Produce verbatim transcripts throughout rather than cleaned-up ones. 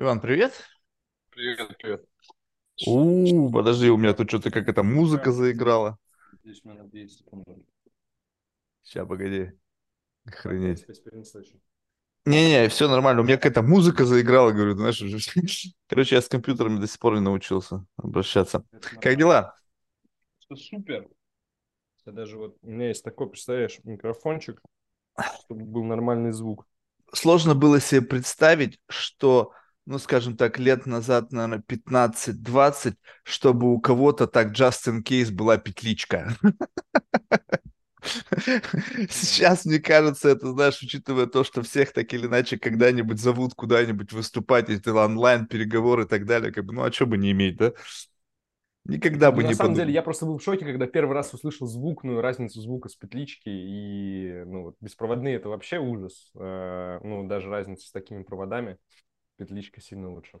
Иван, привет. Привет, привет. У, подожди, у меня тут что-то как эта музыка заиграла. Здесь у меня на десять секунд. Сейчас, погоди. Охренеть. Не-не, все нормально. У меня какая-то музыка заиграла, говорю, знаешь, уже... Короче, я с компьютерами до сих пор не научился обращаться. Как дела? Что супер. Я даже вот... У меня есть такой, представляешь, микрофончик, чтобы был нормальный звук. Сложно было себе представить, что... ну, скажем так, лет назад, наверное, пятнадцать-двадцать, чтобы у кого-то так just in case была петличка. Сейчас, мне кажется, это, знаешь, учитывая то, что всех так или иначе когда-нибудь зовут куда-нибудь выступать, эти онлайн-переговоры и так далее, как бы, ну, а что бы не иметь, да? Никогда бы не подумал. На самом деле, я просто был в шоке, когда первый раз услышал звукную разницу звука с петлички, и, ну, беспроводные — это вообще ужас, ну, даже разница с такими проводами. Петличка сильно лучше.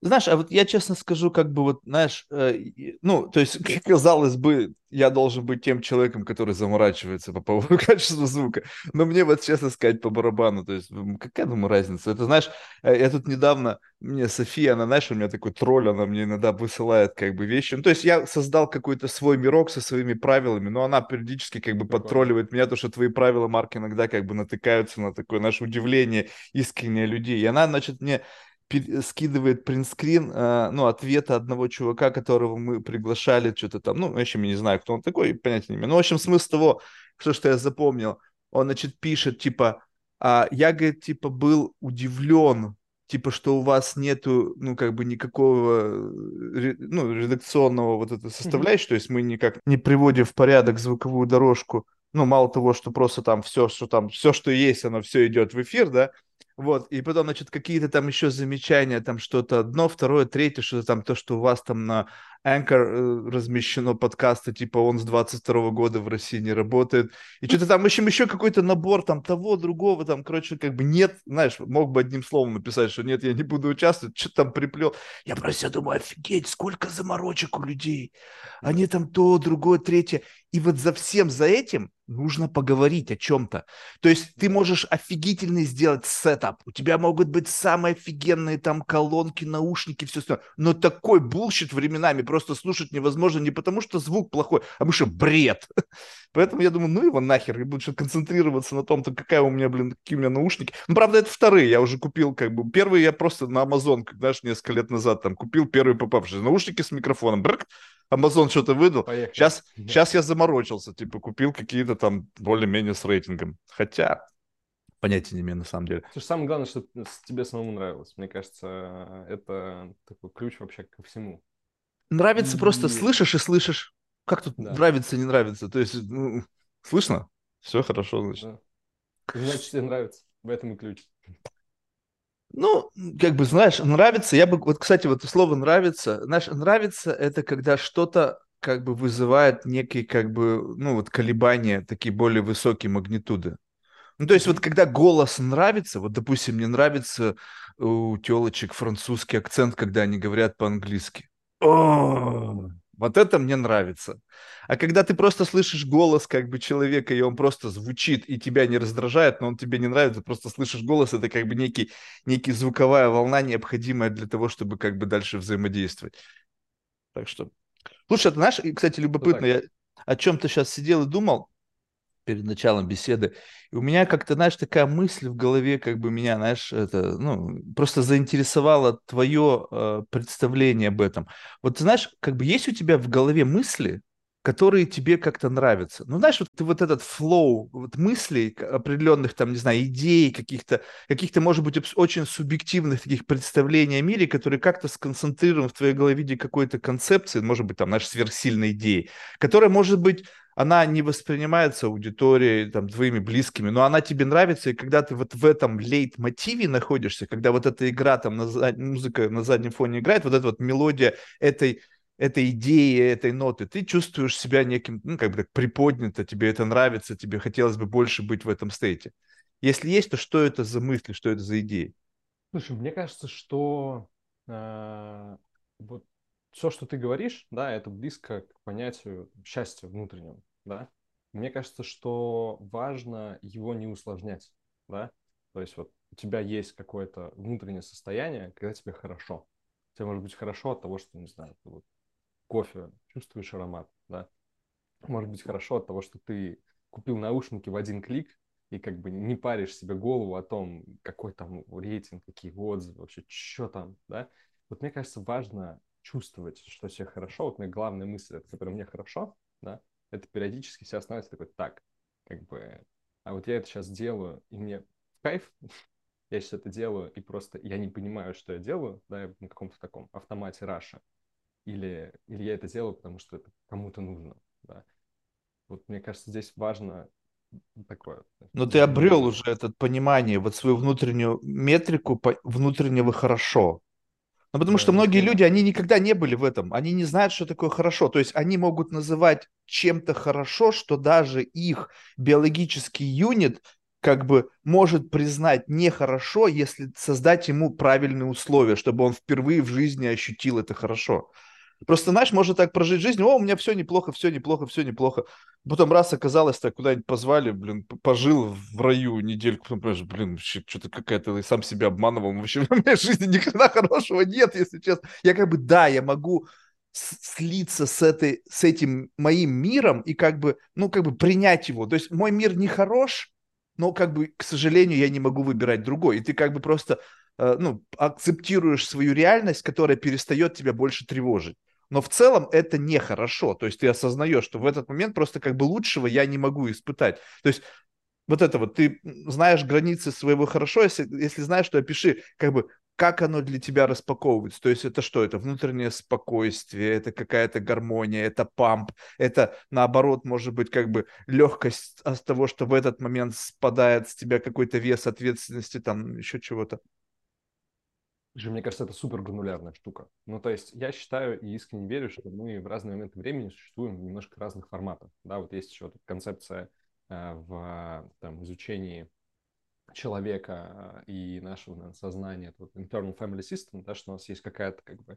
Знаешь, а вот я честно скажу, как бы вот, знаешь, э, ну, то есть, казалось бы, я должен быть тем человеком, который заморачивается по поводу качества звука, но мне вот, честно сказать, по барабану, то есть, какая там разница? Это, знаешь, я тут недавно, мне София, она, знаешь, у меня такой тролль, она мне иногда высылает как бы вещи, ну, то есть, я создал какой-то свой мирок со своими правилами, но она периодически как бы подтролливает меня, то, что твои правила, Марк, иногда как бы натыкаются на такое наше удивление искреннее людей, и она, значит, мне... скидывает принтскрин, ну, ответа одного чувака, которого мы приглашали, что-то там, ну, в общем, я не знаю, кто он такой, понятия не имею. Ну, в общем, смысл того, все, что я запомнил, он, значит, пишет, типа, я, говорит, типа, был удивлен, типа, что у вас нету, ну, как бы никакого, ну, редакционного вот этой составляющей, то есть мы никак не приводим в порядок звуковую дорожку, ну, мало того, что просто там все, что там, все, что есть, оно все идет в эфир, да. Вот, и потом, значит, какие-то там еще замечания, там что-то одно, второе, третье, что-то там, то, что у вас там на Anchor размещено подкасты, типа он с двадцать второго года в России не работает, и что-то там, в общем, еще какой-то набор там того, другого, там, короче, как бы нет, знаешь, мог бы одним словом написать, что нет, я не буду участвовать, что-то там приплел. Я про себя думаю, офигеть, сколько заморочек у людей, они там то, другое, третье, и вот за всем, за этим нужно поговорить о чем-то. То есть ты можешь офигительный сделать сетап. У тебя могут быть самые офигенные там колонки, наушники, все остальное. Но такой булщит временами просто слушать невозможно не потому, что звук плохой, а потому что бред. Поэтому я думаю, ну его нахер. Я буду что-то концентрироваться на том, то какая у меня, блин, какие у меня наушники. Ну, правда, это вторые. Я уже купил как бы... Первые я просто на Amazon, знаешь, несколько лет назад там купил первые попавшие наушники с микрофоном. Брррк. Amazon что-то выдал. Поехали. Сейчас, да. Сейчас я заморочился, типа купил какие-то там более-менее с рейтингом. Хотя понятия не имею на самом деле. Слушай, самое главное, что тебе самому нравилось. Мне кажется, это такой ключ вообще ко всему. Нравится и... просто слышишь и слышишь. Как тут да. Нравится, не нравится? То есть, ну, слышно? Все хорошо, значит. Да. Значит, тебе нравится. В этом и ключ. Ну, как бы, знаешь, нравится, я бы, вот, кстати, вот слово «нравится», знаешь, нравится – это когда что-то как бы вызывает некие, как бы, ну, вот колебания, такие более высокие магнитуды. Ну, то есть вот когда голос нравится, вот, допустим, мне нравится у телочек французский акцент, когда они говорят по-английски. О-о-о! Вот это мне нравится. А когда ты просто слышишь голос как бы человека, и он просто звучит, и тебя не раздражает, но он тебе не нравится, просто слышишь голос, это как бы некий, некий звуковая волна, необходимая для того, чтобы как бы дальше взаимодействовать. Так что... Слушай, ты знаешь, кстати, любопытно, я о чем-то сейчас сидел и думал перед началом беседы, и у меня как-то, знаешь, такая мысль в голове, как бы меня, знаешь, это, ну, просто заинтересовало твое э, представление об этом. Вот, ты знаешь, как бы есть у тебя в голове мысли, которые тебе как-то нравятся? Ну, знаешь, вот ты вот этот флоу вот мыслей определенных, там, не знаю, идей каких-то, каких-то, может быть, очень субъективных таких представлений о мире, которые как-то сконцентрированы в твоей голове в виде какой-то концепции, может быть, там, знаешь, сверхсильной идеи, которая, может быть, она не воспринимается аудиторией, там, твоими близкими, но она тебе нравится, и когда ты вот в этом лейтмотиве находишься, когда вот эта игра, там, на зад... музыка на заднем фоне играет, вот эта вот мелодия этой, этой идеи, этой ноты, ты чувствуешь себя неким, ну, как бы так приподнято, тебе это нравится, тебе хотелось бы больше быть в этом стейте. Если есть, то что это за мысли, что это за идеи? Слушай, мне кажется, что э, вот все, что ты говоришь, да, это близко к понятию счастья внутреннего, да. Мне кажется, что важно его не усложнять, да. То есть вот у тебя есть какое-то внутреннее состояние, когда тебе хорошо. Тебе может быть хорошо от того, что, не знаю, ты вот кофе, чувствуешь аромат, да. Может быть хорошо от того, что ты купил наушники в один клик и как бы не паришь себе голову о том, какой там рейтинг, какие отзывы, вообще, что там, да. Вот мне кажется, важно чувствовать, что тебе хорошо. Вот моя главная мысль, от которой мне хорошо, да, это периодически себя останавливать такой, так, как бы, а вот я это сейчас делаю, и мне кайф, я сейчас это делаю, и просто я не понимаю, что я делаю, да, я на каком-то таком автомате раша, или, или я это делаю, потому что это кому-то нужно, да. Вот мне кажется, здесь важно такое. Но ты обрел уже это понимание, вот свою внутреннюю метрику внутреннего «хорошо». Ну, потому что многие люди, они никогда не были в этом. Они не знают, что такое хорошо. То есть они могут называть чем-то хорошо, что даже их биологический юнит как бы может признать нехорошо, если создать ему правильные условия, чтобы он впервые в жизни ощутил это хорошо. Просто, знаешь, можно так прожить жизнь. О, у меня все неплохо, все неплохо, все неплохо. Потом раз оказалось, так куда-нибудь позвали, блин, пожил в раю недельку. Потом понимаешь, блин, что-то какая-то, сам себя обманывал. Вообще у меня в жизни ни хрена хорошего нет, если честно. Я как бы, да, я могу слиться с, этой, с этим моим миром и как бы, ну, как бы принять его. То есть мой мир не хорош, но как бы, к сожалению, я не могу выбирать другой. И ты как бы просто, ну, акцептируешь свою реальность, которая перестает тебя больше тревожить. Но в целом это нехорошо. То есть ты осознаешь, что в этот момент просто как бы лучшего я не могу испытать. То есть вот это вот, ты знаешь границы своего хорошо, если, если знаешь, то опиши, как бы, как оно для тебя распаковывается. То есть это что? Это внутреннее спокойствие, это какая-то гармония, это памп, это наоборот, может быть, как бы легкость от того, что в этот момент спадает с тебя какой-то вес ответственности, там еще чего-то. Мне кажется, это супер гранулярная штука. Ну, то есть я считаю и искренне верю, что мы в разные моменты времени существуем в немножко разных форматах. Да, вот есть еще концепция э, в там, изучении человека и нашего, наверное, сознания, это вот Internal Family System, да, что у нас есть какая-то как бы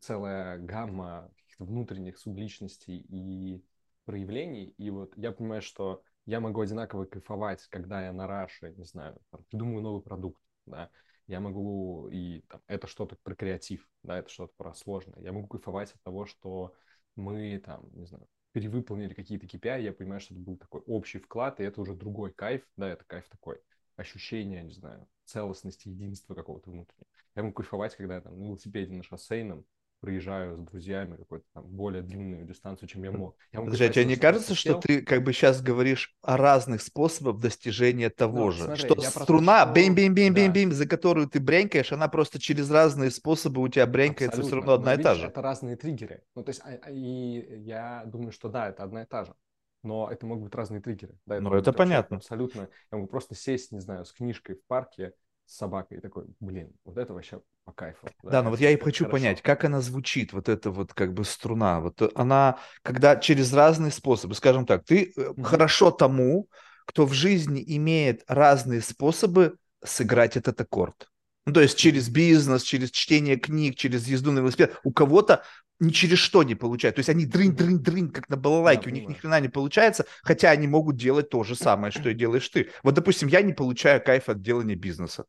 целая гамма каких-то внутренних субличностей и проявлений. И вот я понимаю, что я могу одинаково кайфовать, когда я на раше, не знаю, там, придумываю новый продукт, да, я могу, и там, это что-то про креатив, да, это что-то про сложное. Я могу кайфовать от того, что мы там, не знаю, перевыполнили какие-то кей пи ай, я понимаю, что это был такой общий вклад, и это уже другой кайф, да, это кайф такой, ощущение, не знаю, целостности, единства какого-то внутреннего. Я могу кайфовать, когда я там на велосипеде на шоссейном проезжаю с друзьями какую-то там более длинную дистанцию, чем я мог. Я могу Подожди, кайфовать, а тебе не кажется, хотел... что ты как бы сейчас говоришь о разных способах достижения того ну, же? Смотри, что струна, просто... бим-бим-бим-бим-бим, да. За которую ты брянькаешь, она просто через разные способы у тебя брянькается все равно одна и та же. Это разные триггеры. Ну, то есть, и я думаю, что да, это одна и та же. Но это могут быть разные триггеры. Да, это ну, это понятно. Абсолютно. Я могу просто сесть, не знаю, с книжкой в парке, с собакой и такой, блин, вот это вообще по кайфу. Да, да но вот я и хочу хорошо. понять, как она звучит, вот эта вот как бы струна. Вот она, когда через разные способы, скажем так, ты mm-hmm. хорошо тому, кто в жизни имеет разные способы сыграть этот аккорд. Ну, то есть через бизнес, через чтение книг, через езду на велосипеде. У кого-то ни через что не получается. То есть они дрынь-дрынь-дрынь, как на балалайке. Да, у них понимаю. Ни хрена не получается, хотя они могут делать то же самое, что и делаешь ты. Вот, допустим, я не получаю кайф от делания бизнеса.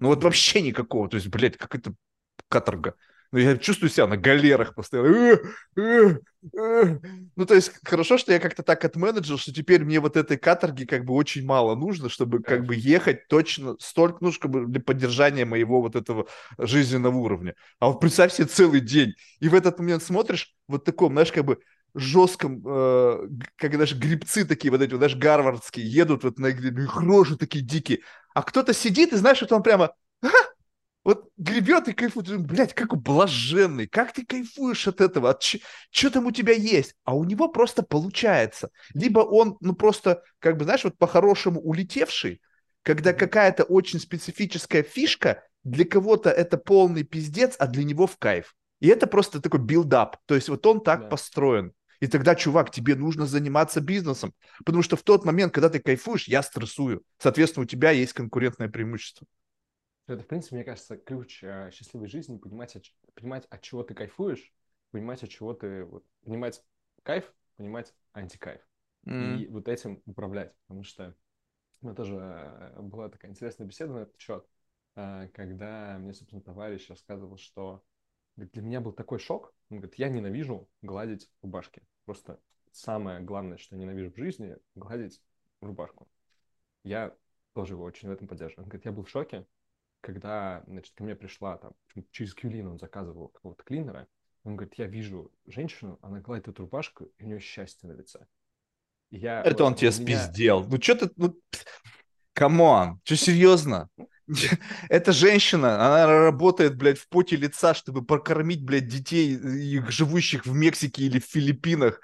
Ну, вот вообще никакого. То есть, блядь, какая-то каторга. Ну, я чувствую себя на галерах постоянно. Ну, то есть, хорошо, что я как-то так отменеджил, что теперь мне вот этой каторги как бы очень мало нужно, чтобы как бы ехать точно столько, ну, чтобы для поддержания моего вот этого жизненного уровня. А вот представь себе целый день. И в этот момент смотришь вот таком, знаешь, как бы жестком, э, как даже гребцы такие вот эти, вот, даже гарвардские, едут вот на их рожи такие дикие. А кто-то сидит и, знаешь, вот он прямо... Вот гребет и кайфует, блядь, как блаженный, как ты кайфуешь от этого, от ч- что там у тебя есть, а у него просто получается, либо он, ну просто, как бы, знаешь, вот по-хорошему улетевший, когда какая-то очень специфическая фишка, для кого-то это полный пиздец, а для него в кайф, и это просто такой билдап, то есть вот он так да. построен. И тогда, чувак, тебе нужно заниматься бизнесом, потому что в тот момент, когда ты кайфуешь, я стрессую, соответственно, у тебя есть конкурентное преимущество. Это, в принципе, мне кажется, ключ э, счастливой жизни – понимать, от, понимать, от чего ты кайфуешь, понимать, от чего ты… Вот, понимать кайф, понимать антикайф. Mm-hmm. И вот этим управлять. Потому что у меня тоже была такая интересная беседа на этот счет. когда мне, собственно, товарищ рассказывал, что говорит, для меня был такой шок. Он говорит, я ненавижу гладить рубашки. Просто самое главное, что я ненавижу в жизни, гладить рубашку. Я тоже его очень в этом поддерживаю. Он говорит, я был в шоке, когда, значит, ко мне пришла там, через Кьюлин он заказывал какого-то клинера. Он говорит, я вижу женщину, она гладит эту рубашку, и у нее счастье на лице. Я, это вот, он тебя меня... спиздел. Ну что ты... Ну... Камон, что серьезно? Эта женщина, она работает, блядь, в поте лица, чтобы прокормить, блядь, детей, их живущих в Мексике или в Филиппинах.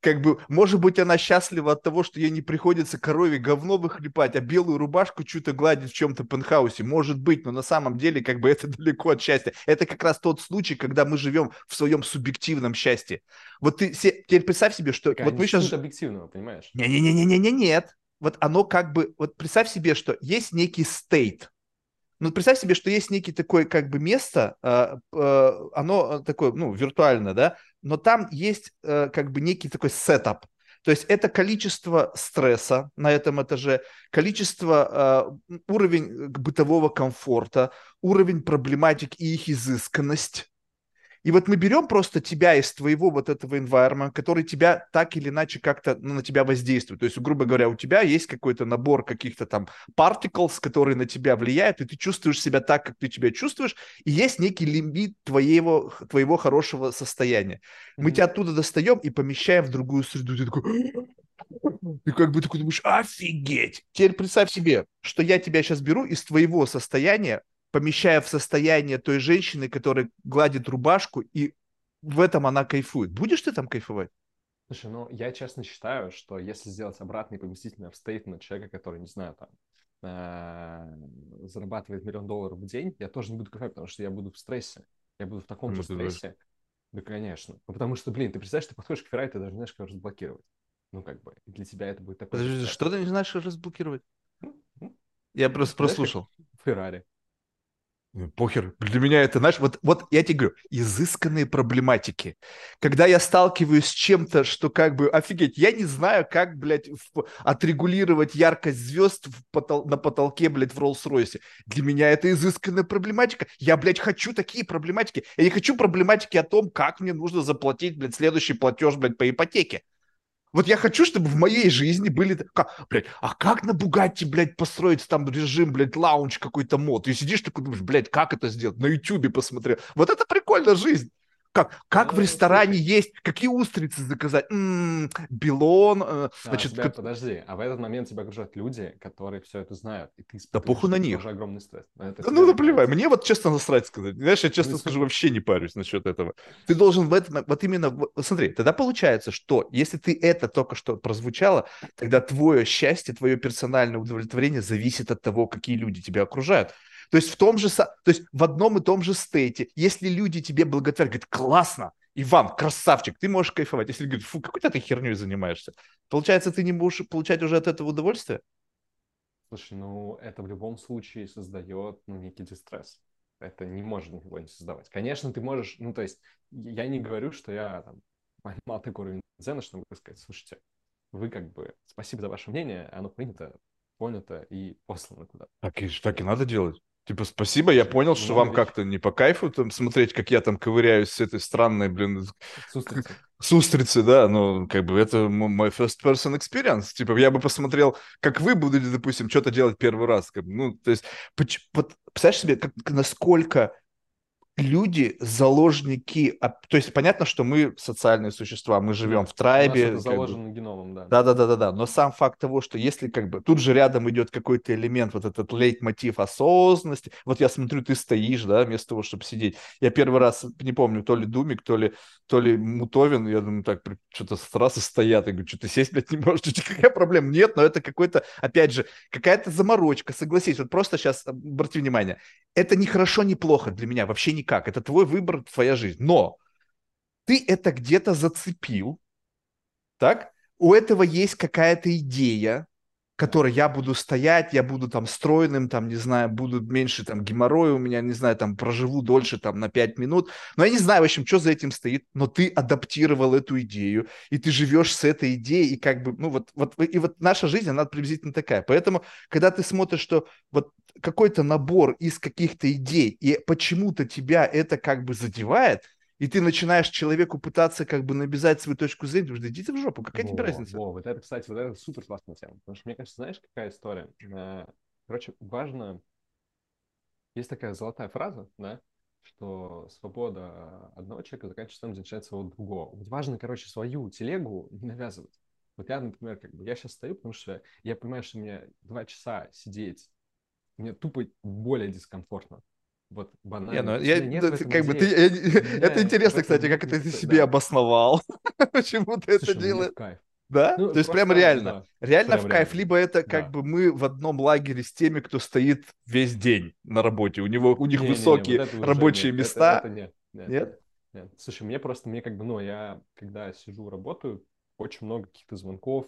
Как бы, может быть, она счастлива от того, что ей не приходится корове говно выхлепать, а белую рубашку чью-то гладить в чем-то пентхаусе. Может быть, но на самом деле, как бы, это далеко от счастья. Это как раз тот случай, когда мы живем в своем субъективном счастье. Вот ты се... теперь представь себе, что... Так, вот мы сейчас... объективного, понимаешь? Не-не-не-не-не-не-нет. Вот оно как бы... Вот представь себе, что есть некий стейт. Ну, представь себе, что есть некий такое как бы место, оно такое, ну, виртуально, да, но там есть как бы некий такой сетап. То есть это количество стресса на этом этаже, количество, уровень бытового комфорта, уровень проблематик и их изысканность. И вот мы берем просто тебя из твоего вот этого environment, который тебя так или иначе как-то, ну, на тебя воздействует. То есть, грубо говоря, у тебя есть какой-то набор каких-то там particles, которые на тебя влияют, и ты чувствуешь себя так, как ты тебя чувствуешь, и есть некий лимит твоего, твоего хорошего состояния. Мы mm-hmm. тебя оттуда достаем и помещаем в другую среду. Ты такой... Ты как бы такой думаешь, офигеть! Теперь представь себе, что я тебя сейчас беру из твоего состояния, помещая в состояние той женщины, которая гладит рубашку, и в этом она кайфует. Будешь ты там кайфовать? Слушай, ну, я честно считаю, что если сделать обратный поместительный апстейтмент человека, который, не знаю, там, э-э- зарабатывает миллион долларов в день, я тоже не буду кайфовать, потому что я буду в стрессе. Я буду в таком ну, же стрессе. Даже... Да, конечно. Ну, потому что, блин, ты представляешь, ты подходишь к Ferrari, ты даже не знаешь, как разблокировать. Ну, как бы, для тебя это будет такое... Подожди, что ты не знаешь, как разблокировать? Mm-hmm. Я просто прослушал. Ferrari. Похер. Для меня это, знаешь, вот, вот я тебе говорю, изысканные проблематики. Когда я сталкиваюсь с чем-то, что как бы, офигеть, я не знаю, как, блядь, в, отрегулировать яркость звезд в потол, на потолке, блядь, в Rolls-Royce. Для меня это изысканная проблематика. Я, блядь, хочу такие проблематики. Я не хочу проблематики о том, как мне нужно заплатить, блядь, следующий платеж, блядь, по ипотеке. Вот я хочу, чтобы в моей жизни были... Как, блядь, а как на Bugatti, блядь, построить там режим, блядь, лаунж какой-то мод? И сидишь такой, думаешь, блядь, как это сделать? На Ютубе посмотрел. Вот это прикольная жизнь. Как, как ну, в ресторане слушай. Есть? Какие устрицы заказать? М-м, билон? Э, а, значит, тебя, как... Подожди, а в этот момент тебя окружают люди, которые все это знают. И ты да похуй на них. Уже огромный стресс. Да, ну, наплевай. Мне вот честно насрать сказать. Знаешь, я честно ну, скажу, ты... вообще не парюсь насчет этого. Ты должен в этом... Вот именно... Смотри, тогда получается, что если ты это только что прозвучало, тогда твое счастье, твое персональное удовлетворение зависит от того, какие люди тебя окружают. То есть в том же, то есть в одном и том же стейте, если люди тебе благотворят, говорят, классно, Иван, красавчик, ты можешь кайфовать. Если говорят, фу, какой-то ты херней занимаешься, получается, ты не будешь получать уже от этого удовольствие? Слушай, ну это в любом случае создает ну, некий дистресс. Это не может ничего не создавать. Конечно, ты можешь, ну то есть я не говорю, что я там поймал такой уровень дзена, чтобы сказать, слушайте, вы как бы, спасибо за ваше мнение, оно принято, понято и послано куда-то. Так и, так и надо делать. Типа, спасибо, я понял, что ну, вам вещь. Как-то не по кайфу там смотреть, как я там ковыряюсь с этой странной, блин... С устрицы. С устрицы, да, ну, как бы это my first person experience. Типа, я бы посмотрел, как вы будете, допустим, что-то делать первый раз. Ну, то есть, представляешь себе, как, насколько люди заложники... То есть, понятно, что мы социальные существа, мы живем да, в трайбе. У нас это заложено бы. Геномом, да. Да-да-да-да, но сам факт того, что если как бы... Тут же рядом идет какой-то элемент, вот этот лейтмотив осознанности. Вот я смотрю, ты стоишь, да, вместо того, чтобы сидеть. Я первый раз, не помню, то ли Думик, то ли, то ли Мутовин, я думаю, так, что-то с трассы стоят. Я говорю, что ты сесть, блядь, не можешь? Какая проблема? Нет, но это какой-то, опять же, какая-то заморочка, согласись. Вот просто сейчас обрати внимание. Это не хорошо, не плохо для меня, вообще не как. Это твой выбор, твоя жизнь. Но ты это где-то зацепил, так? У этого есть какая-то идея, который я буду стоять, я буду там стройным, там, не знаю, буду меньше там геморроя у меня, не знаю, там, проживу дольше там на пять минут. Но я не знаю, в общем, что за этим стоит, но ты адаптировал эту идею, и ты живешь с этой идеей, и как бы, ну, вот, вот, и вот наша жизнь, она приблизительно такая. Поэтому, когда ты смотришь, что вот какой-то набор из каких-то идей, и почему-то тебя это как бы задевает, и ты начинаешь человеку пытаться как бы навязать свою точку зрения, потому что идите в жопу, какая во, тебе разница? Во, вот это, кстати, вот это супер классная тема. Потому что, мне кажется, знаешь, какая история? Короче, важно... Есть такая золотая фраза, да, что свобода одного человека заканчивается там, где начинается у другого. Вот важно, короче, свою телегу не навязывать. Вот я, например, как бы я сейчас стою, потому что я понимаю, что мне два часа сидеть, мне тупо более дискомфортно. Вот банально. Не, ну, я, это, как бы, ты, я, я, это интересно, кстати, как это ты себе да. обосновал. Почему ты Слушай, это делаешь? Да? Ну, то есть прям реально. Да. Реально прям в кайф. Реально. Либо это как да. бы мы в одном лагере с теми, кто стоит весь день на работе. У него, у них не, высокие не, не, вот рабочие нет. места. Это, это нет, нет, нет? Нет. Слушай, мне просто, мне как бы, ну, я когда сижу, работаю, очень много каких-то звонков,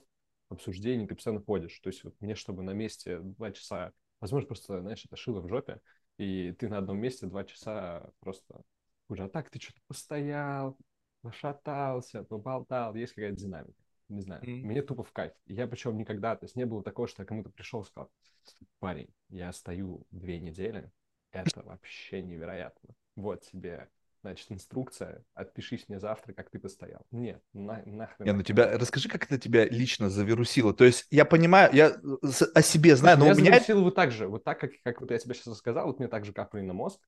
обсуждений, ты постоянно ходишь. То есть вот мне, чтобы на месте два часа, возможно, просто, знаешь, это шило в жопе, и ты на одном месте два часа просто уже, а так ты что-то постоял, пошатался, поболтал, есть какая-то динамика, не знаю, mm-hmm. мне тупо в кайф. Я причем никогда, то есть не было такого, что я кому-то пришел и сказал, парень, я стою две недели, это вообще невероятно, вот тебе, значит, инструкция, отпишись мне завтра, как ты постоял. Нет, на, нахрен. Я, ну тебя, расскажи, как это тебя лично завирусило. То есть я понимаю, я о себе знаю, но у меня... завирусило вот так же, вот так, как, как вот я тебе сейчас рассказал, вот мне так же капали на мозг.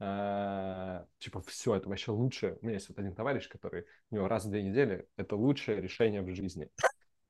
А, типа, все, это вообще лучше. У меня есть вот один товарищ, который, у него раз в две недели, это лучшее решение в жизни.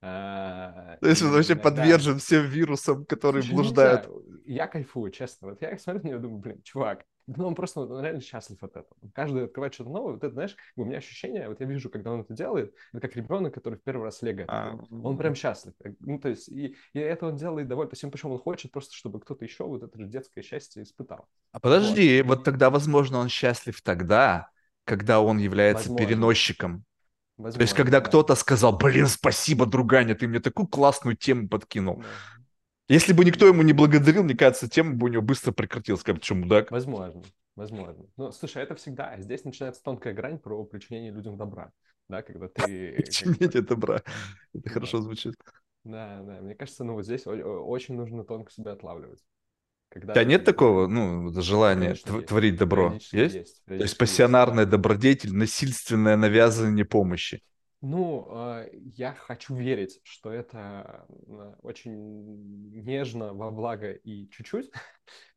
А, то есть он вообще подвержен всем вирусам, которые блуждают. Я кайфую, честно. Вот я смотрю на него и думаю, блин, чувак, ну, он просто он реально счастлив от этого. Каждый открывает что-то новое. Вот это, знаешь, у меня ощущение, вот я вижу, когда он это делает, это как ребенок, который в первый раз лего. А, он прям счастлив. Ну, то есть, и, и это он делает довольно... То есть, причем он хочет просто, чтобы кто-то еще вот это же детское счастье испытал. А подожди, вот, вот тогда, возможно, он счастлив тогда, когда он является возможно. переносчиком. Возможно, то есть, когда да. кто-то сказал, блин, спасибо, друганя, ты мне такую классную тему подкинул. Да. Если бы никто ему не благодарил, мне кажется, тема бы у него быстро прекратилась, как бы, мудак. Возможно, возможно. Ну, слушай, это всегда. Здесь начинается тонкая грань про причинение людям добра, да, когда ты... Причинение добра. Это хорошо звучит. Да, да. Мне кажется, ну, вот здесь очень нужно тонко себя отлавливать. У тебя нет такого, ну, желания творить добро? Есть? То есть пассионарная добродетель, насильственное навязывание помощи. Ну, я хочу верить, что это очень нежно, во благо и чуть-чуть,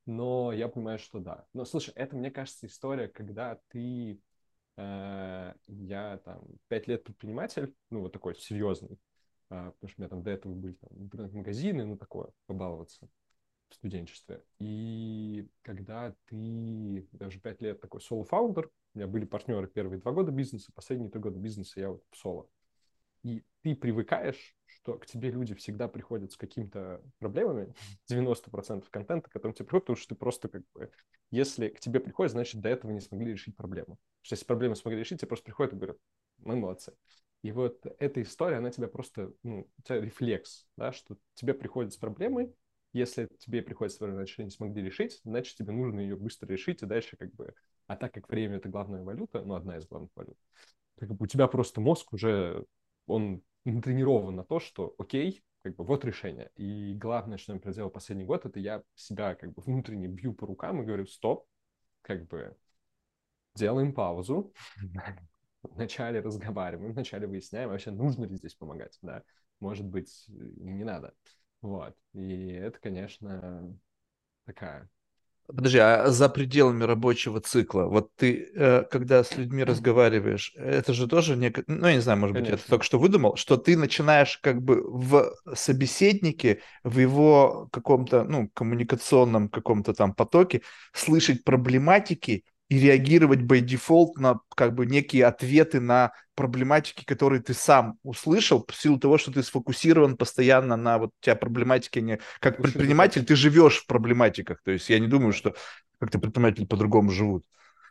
но я понимаю, что да. Но, слушай, это, мне кажется, история, когда ты, э, я там пять лет предприниматель, ну, вот такой серьезный, э, потому что у меня там до этого были там интернет-магазины, ну, такое, побаловаться в студенчестве. И когда ты даже пять лет такой соло-фаундер, у меня были партнеры первые два года бизнеса, последние три года бизнеса я вот в соло. И ты привыкаешь, что к тебе люди всегда приходят с какими-то проблемами, девяносто процентов контента, которым тебе приходят, потому что ты просто как бы... Если к тебе приходят, значит, до этого не смогли решить проблему. Потому что если проблему смогли решить, тебе просто приходят и говорят, мы молодцы. И вот эта история, она тебя просто... Ну, у тебя рефлекс, да, что тебе приходят с проблемой, если тебе приходится, значит, не смогли решить, значит, тебе нужно ее быстро решить, и дальше как бы... А так как время — это главная валюта, ну, одна из главных валют, как бы у тебя просто мозг уже, он натренирован на то, что окей, как бы вот решение. И главное, что я проделал последний год, это я себя как бы внутренне бью по рукам и говорю, стоп, как бы делаем паузу, вначале разговариваем, вначале выясняем, вообще нужно ли здесь помогать, да, может быть, не надо. Вот, и это, конечно, такая... Подожди, а за пределами рабочего цикла, вот ты, когда с людьми разговариваешь, это же тоже, нек... ну, я не знаю, может Конечно. быть, я только что выдумал, что ты начинаешь как бы в собеседнике, в его каком-то, ну, коммуникационном каком-то там потоке слышать проблематики и реагировать by default на как бы некие ответы на проблематики, которые ты сам услышал, в силу того, что ты сфокусирован постоянно на вот у тебя проблематике. Не... Как предприниматель ты живешь в проблематиках, то есть я не думаю, что как-то предприниматели по-другому живут.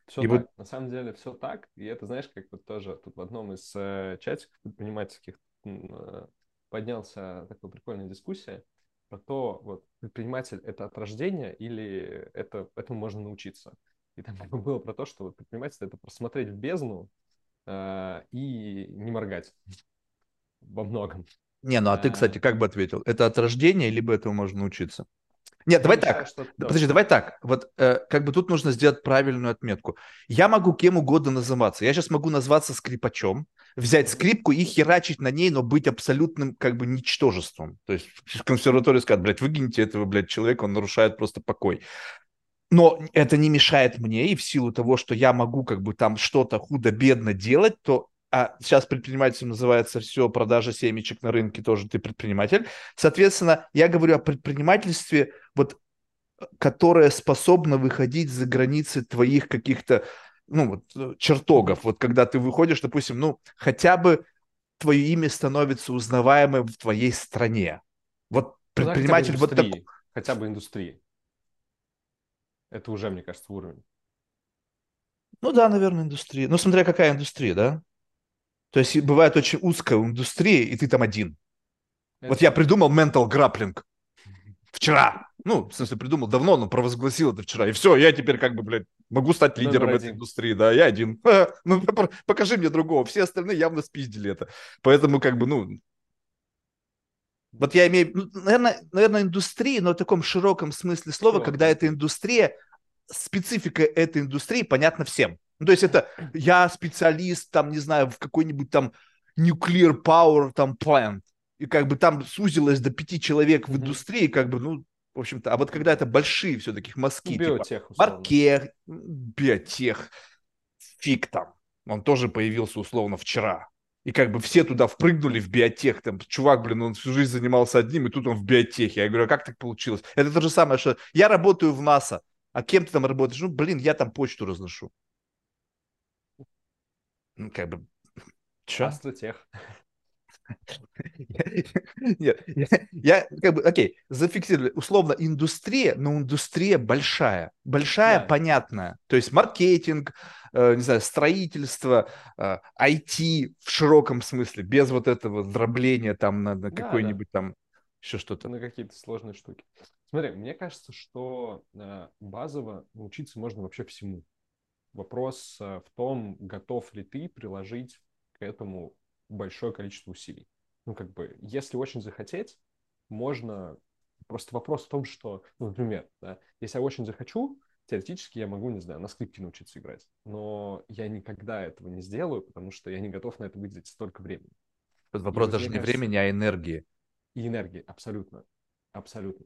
Все и так, вот... на самом деле все так, и это, знаешь, как вот тоже тут в одном из э, чатиков предпринимательских э, поднялся такая прикольная дискуссия, про то, вот, предприниматель это от рождения или это, этому можно научиться. И там было про то, что вот предприниматель это просто смотреть в бездну э, и не моргать во многом. Не, ну а ты, кстати, как бы ответил? Это от рождения, либо этому можно научиться? Нет, я давай решаю, так. Что-то... Подожди, давай так. Вот э, как бы тут нужно сделать правильную отметку. Я могу кем угодно называться. Я сейчас могу назваться скрипачом, взять скрипку и херачить на ней, но быть абсолютным как бы ничтожеством. То есть в консерватории скажут, блядь, выгоните этого, блядь, человека, он нарушает просто покой. Но это не мешает мне, и в силу того, что я могу как бы там что-то худо-бедно делать, то... А сейчас предпринимателем называется все, продажа семечек на рынке, тоже ты предприниматель. Соответственно, я говорю о предпринимательстве, вот, которое способно выходить за границы твоих каких-то, ну, вот, чертогов. Вот когда ты выходишь, допустим, ну, хотя бы твое имя становится узнаваемым в твоей стране. Вот предприниматель... Ну, да, хотя бы индустрии, вот так... хотя бы индустрии. Это уже, мне кажется, уровень. Ну да, наверное, индустрия. Ну, смотря какая индустрия, да? То есть бывает очень узкая индустрия, и ты там один. Это... Вот я придумал mental grappling вчера. Ну, в смысле, придумал давно, но провозгласил это вчера. И все, я теперь как бы, блядь, могу стать лидером этой индустрии. Да, я один. Ну, покажи мне другого. Все остальные явно спиздили это. Поэтому как бы, ну... Вот я имею... Ну, наверное, наверное, индустрии, но в таком широком смысле слова, широком. Когда эта индустрия, специфика этой индустрии понятна всем. Ну, то есть это я специалист, там, не знаю, в какой-нибудь там nuclear power там plant. И как бы там сузилось до пяти человек в индустрии, как бы, ну, в общем-то. А вот когда это большие все-таки мазки, биотех, типа маркер, биотех, фиг там. Он тоже появился, условно, вчера. И как бы все туда впрыгнули в биотех. Там, чувак, блин, он всю жизнь занимался одним, и тут он в биотехе. Я говорю, а как так получилось? Это то же самое, что я работаю в НАСА. А кем ты там работаешь? Ну, блин, я там почту разношу. Ну, как бы... Чё? Тех. Нет, я, я как бы, окей, зафиксировали. Условно, индустрия, но индустрия большая. Большая, да. Понятная. То есть маркетинг, э, не знаю, строительство, э, ай ти в широком смысле, без вот этого дробления там на, на да, какой-нибудь да. там еще что-то. На какие-то сложные штуки. Смотри, мне кажется, что э, базово научиться можно вообще всему. Вопрос в том, готов ли ты приложить к этому большое количество усилий. Ну, как бы, если очень захотеть, можно... Просто вопрос в том, что, ну, например, да, если я очень захочу, теоретически я могу, не знаю, на скрипке научиться играть. Но я никогда этого не сделаю, потому что я не готов на это выделить столько времени. Тут вопрос даже не времени, а энергии. И энергии, абсолютно. Абсолютно.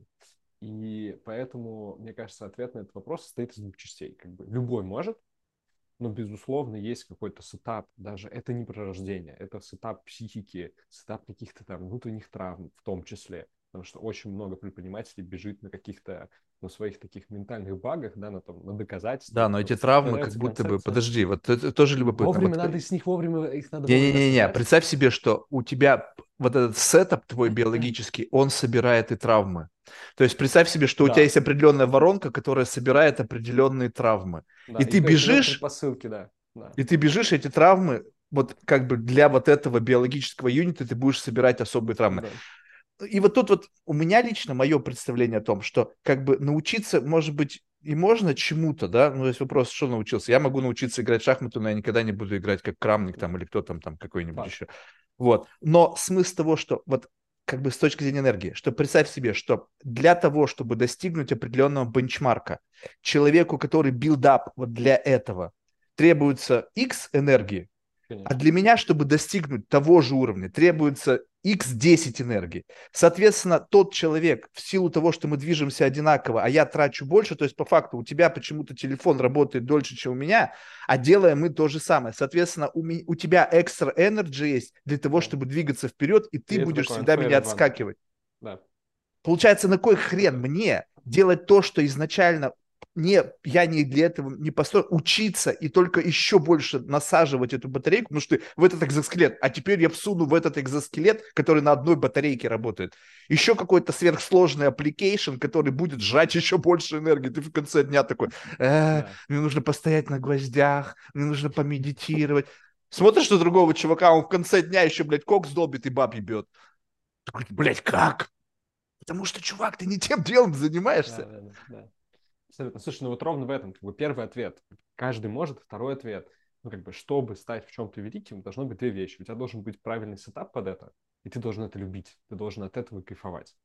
И поэтому, мне кажется, ответ на этот вопрос состоит из двух частей. Как бы любой может, но, безусловно, есть какой-то сетап, даже это не про рождение, это сетап психики, сетап каких-то там внутренних травм в том числе, потому что очень много предпринимателей бежит на каких-то, на своих таких ментальных багах, да, на, там, на доказательствах. Да, но эти травмы как будто бы, подожди, вот это тоже любопытно. Вовремя вот, надо с них, вовремя их надо... Не-не-не, представь себе, что у тебя вот этот сетап твой биологический, он собирает и травмы. То есть представь себе, что да. у тебя есть определенная воронка, которая собирает определенные травмы. Да, и, и ты бежишь, посылки, да. Да. и ты бежишь, эти травмы, вот как бы для вот этого биологического юнита ты будешь собирать особые травмы. Да. И вот тут вот у меня лично мое представление о том, что как бы научиться, может быть, и можно чему-то, да, ну, то есть вопрос, что научился. Я могу научиться играть в шахматы, но я никогда не буду играть как Крамник там или кто там, там какой-нибудь да. еще. Вот. Но смысл того, что вот как бы с точки зрения энергии, что представь себе, что для того, чтобы достигнуть определенного бенчмарка, человеку, который билдап вот для этого, требуется X энергии, конечно. А для меня, чтобы достигнуть того же уровня, требуется икс десять энергии. Соответственно, тот человек, в силу того, что мы движемся одинаково, а я трачу больше, то есть по факту у тебя почему-то телефон работает дольше, чем у меня, а делаем мы то же самое. Соответственно, у, ми- у тебя экстра энерджи есть для того, чтобы двигаться вперед, и ты есть будешь такой, всегда меня отскакивать. Да. Получается, на кой хрен мне делать то, что изначально... Не, я не для этого не построил, учиться и только еще больше насаживать эту батарейку, потому что ты в этот экзоскелет, а теперь я всуну в этот экзоскелет, который на одной батарейке работает. Еще какой-то сверхсложный аппликейшн, который будет жрать еще больше энергии. Ты в конце дня такой, э, мне нужно постоять на гвоздях, мне нужно помедитировать. Смотришь на другого чувака, он в конце дня еще, блядь, кокс долбит и баб ебет. Такой, блядь, как? Потому что, чувак, ты не тем делом занимаешься. Да, да, да. Абсолютно. Слушай, ну вот ровно в этом как бы первый ответ. Каждый может, второй ответ. Ну, как бы, чтобы стать в чем-то великим, должно быть две вещи. У тебя должен быть правильный сетап под это, и ты должен это любить. Ты должен от этого кайфовать.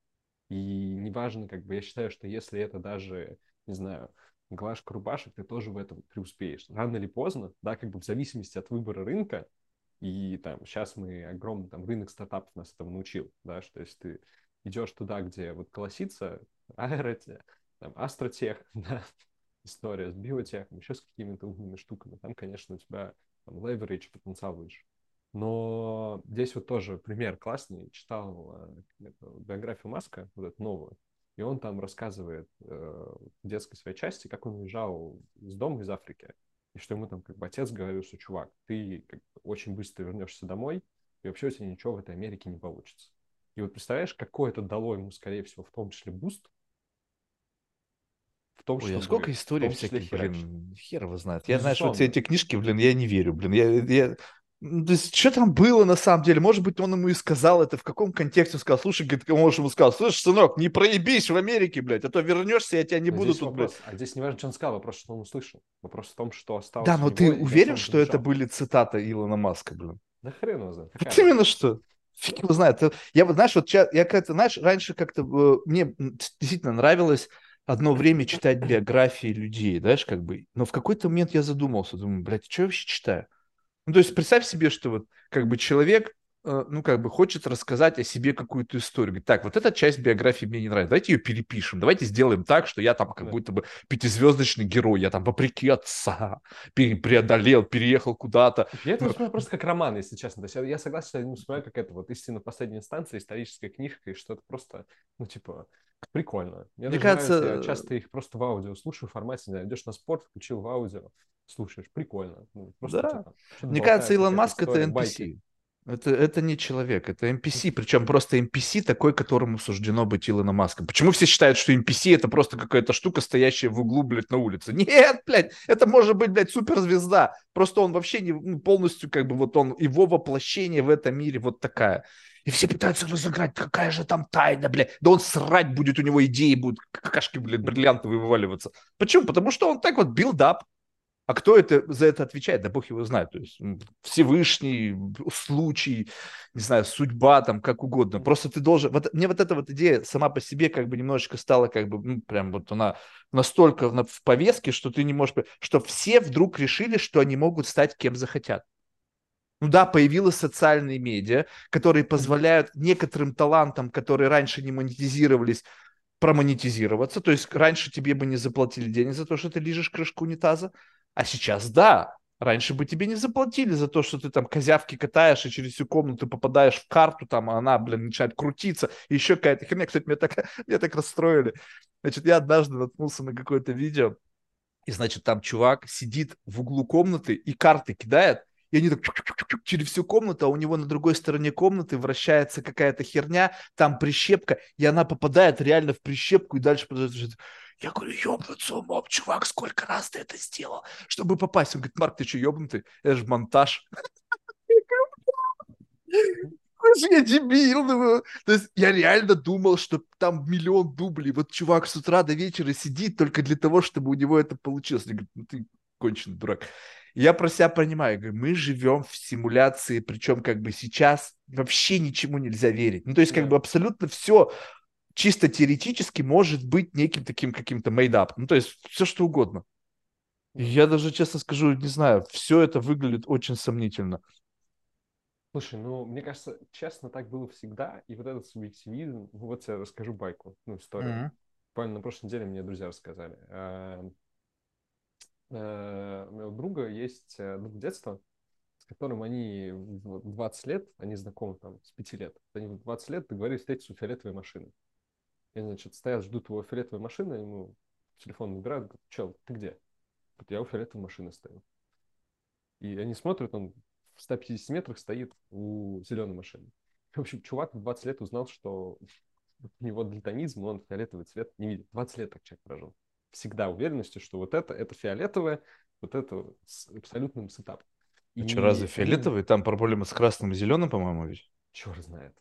И неважно, как бы, я считаю, что если это даже, не знаю, глажка рубашек, ты тоже в этом преуспеешь. Рано или поздно, да, как бы в зависимости от выбора рынка, и там сейчас мы огромный там рынок стартапов нас этому научил, да, что если ты идешь туда, где вот колосится аэротех, там астротех, да, история с биотехом, еще с какими-то умными штуками, там, конечно, у тебя там leverage, потенциал выше. Но здесь вот тоже пример классный. Читал э, биографию Маска, вот эту новую, и он там рассказывает э, в детской своей части, как он уезжал из дома из Африки, и что ему там как бы отец говорил, что, чувак, ты как бы очень быстро вернешься домой, и вообще у тебя ничего в этой Америке не получится. И вот представляешь, какое это дало ему, скорее всего, в том числе буст, в том, Ой, что а сколько будет, историй всяких, блин, хер его знает. Я, знаешь, вот все эти книжки, блин, я не верю, блин. Я, я... То есть, что там было на самом деле? Может быть, он ему и сказал это, в каком контексте он сказал. Слушай, говорит, он ему сказал, слышь, сынок, не проебись в Америке, блядь, а то вернешься, я тебя не а буду тут, вопрос. Блядь. А здесь не важно, что он сказал, вопрос, что он услышал. Вопрос в том, что осталось. Да, но ты уверен, что это были цитаты Илона Маска, блин? Да хрен его знает. Вот именно что. Фиг его знает. Я вот, знаешь, вот я как-то, знаешь, раньше как-то мне действительно нравилось одно время читать биографии людей, знаешь, как бы. Но в какой-то момент я задумался, думаю, блядь, что я вообще читаю? Ну, то есть представь себе, что вот как бы человек, ну, как бы хочет рассказать о себе какую-то историю. Говорит, так, вот эта часть биографии мне не нравится, давайте ее перепишем, давайте сделаем так, что я там как будто бы пятизвездочный герой, я там вопреки отца преодолел, переехал куда-то. Я это воспринимаю просто как роман, если честно. То есть я, я согласен, что я не воспринимаю, как это вот истина последняя инстанция, историческая книжка, и что это просто, ну, типа... Прикольно. Мне, Мне кажется... нравится, я часто их просто в аудио слушаю в формате, не знаю, идешь на спорт, включил в аудио, слушаешь. Прикольно. Ну, просто, да. Типа, мне кажется, Илон Маск — это эн пи си. Это, это не человек, это эн пи си. Причем просто эн пи си такой, которому суждено быть Илоном Маском. Почему все считают, что эн пи си — это просто какая-то штука, стоящая в углу, блядь, на улице? Нет, блядь, это может быть, блядь, суперзвезда. Просто он вообще не полностью, как бы, вот он, его воплощение в этом мире вот такая. И все пытаются разыграть, какая же там тайна, блядь. Да он срать будет, у него идеи будут, какашки, блядь, бриллиантовые вываливаться. Почему? Потому что он так вот билдап. А кто это, за это отвечает? Да бог его знает. То есть Всевышний, случай, не знаю, судьба, там, как угодно. Просто ты должен... Вот, мне вот эта вот идея сама по себе как бы немножечко стала как бы, ну, прям вот она настолько в повестке, что ты не можешь... Что все вдруг решили, что они могут стать кем захотят. Ну да, появились социальные медиа, которые позволяют некоторым талантам, которые раньше не монетизировались, промонетизироваться. То есть раньше тебе бы не заплатили денег за то, что ты лижешь крышку унитаза. А сейчас да, раньше бы тебе не заплатили за то, что ты там козявки катаешь и через всю комнату попадаешь в карту, там, а она, блин, начинает крутиться, и еще какая-то херня. Кстати, меня так, меня так расстроили. Значит, я однажды наткнулся на какое-то видео, и, значит, там чувак сидит в углу комнаты и карты кидает, и они так через всю комнату, а у него на другой стороне комнаты вращается какая-то херня, там прищепка, и она попадает реально в прищепку, и дальше... Я говорю, ёбнуться умом, чувак, сколько раз ты это сделал, чтобы попасть? Он говорит, Марк, ты что, ёбнутый? Это же монтаж. Я дебил. То есть я реально думал, что там миллион дублей. Вот чувак с утра до вечера сидит только для того, чтобы у него это получилось. Я говорю, ну ты конченый дурак. Я про себя понимаю, говорю, мы живем в симуляции, причем как бы сейчас вообще ничему нельзя верить. Ну то есть как бы абсолютно все... чисто теоретически может быть неким таким каким-то made-up. Ну, то есть все, что угодно. Я даже, честно скажу, не знаю, все это выглядит очень сомнительно. Слушай, ну, мне кажется, честно, так было всегда. И вот этот субъективизм... Вот я расскажу байку, ну, историю. Mm-hmm. Буквально на прошлой неделе мне друзья рассказали. У моего друга есть друг детства, с которым они в двадцать лет, они знакомы там с пяти лет. Они в двадцать лет договорились встретиться у фиолетовой машины. И, значит, стоят, ждут его фиолетовой машины, ему телефон набирают, говорят, чел, ты где? Говорит, я у фиолетовой машины стою. И они смотрят, он в ста пятидесяти метрах стоит у зеленой машины. В общем, чувак в двадцать лет узнал, что у него дальтонизм, он фиолетовый цвет не видит. двадцать лет так человек прожил. Всегда уверенностью, что вот это, это фиолетовое, вот это с абсолютным сетапом. И... А что, разве фиолетовый? Там проблема с красным и зеленым, по-моему, ведь? Черт знает.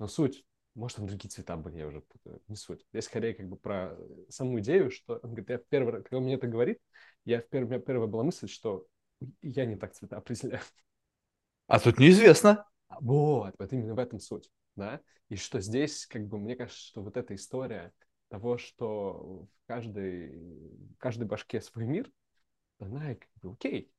Но суть... Может, там другие цвета были, я уже путаю, не суть. Здесь скорее как бы про саму идею, что он говорит, я в первый раз, когда он мне это говорит, я в первый, у меня первая была мысль, что я не так цвета определяю. А тут неизвестно. Вот, вот именно в этом суть, да. И что здесь, как бы, мне кажется, что вот эта история того, что в каждой, в каждой башке свой мир, она как бы окей,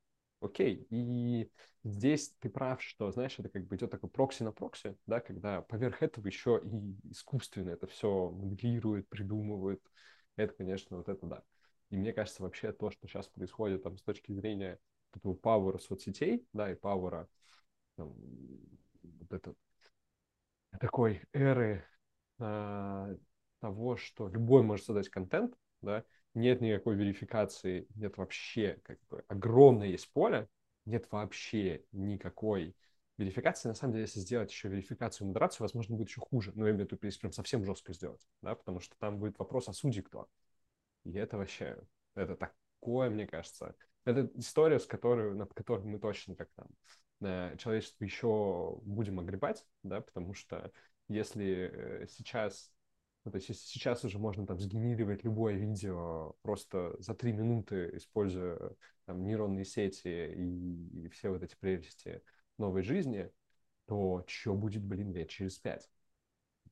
окей. И здесь ты прав, что, знаешь, это как бы идет такой прокси на прокси, да, когда поверх этого еще и искусственно это все моделирует, придумывает. Это, конечно, вот это да. И мне кажется, вообще то, что сейчас происходит там с точки зрения этого пауэра соцсетей, да, и пауэра там, вот это, такой эры а, того, что любой может создать контент, да, нет никакой верификации, нет вообще, как бы, огромное есть поле, нет вообще никакой верификации. На самом деле, если сделать еще верификацию и модерацию, возможно, будет еще хуже. Но я имею в виду, если прям совсем жестко сделать, да, потому что там будет вопрос, а судьи кто? И это вообще, это такое, мне кажется, это история, с которой, над которой мы точно как там человечество еще будем огребать, да, потому что если сейчас, ну, то есть сейчас уже можно там сгенерировать любое видео просто за три минуты, используя там нейронные сети и, и все вот эти прелести новой жизни, то что будет, блин, лет через пять?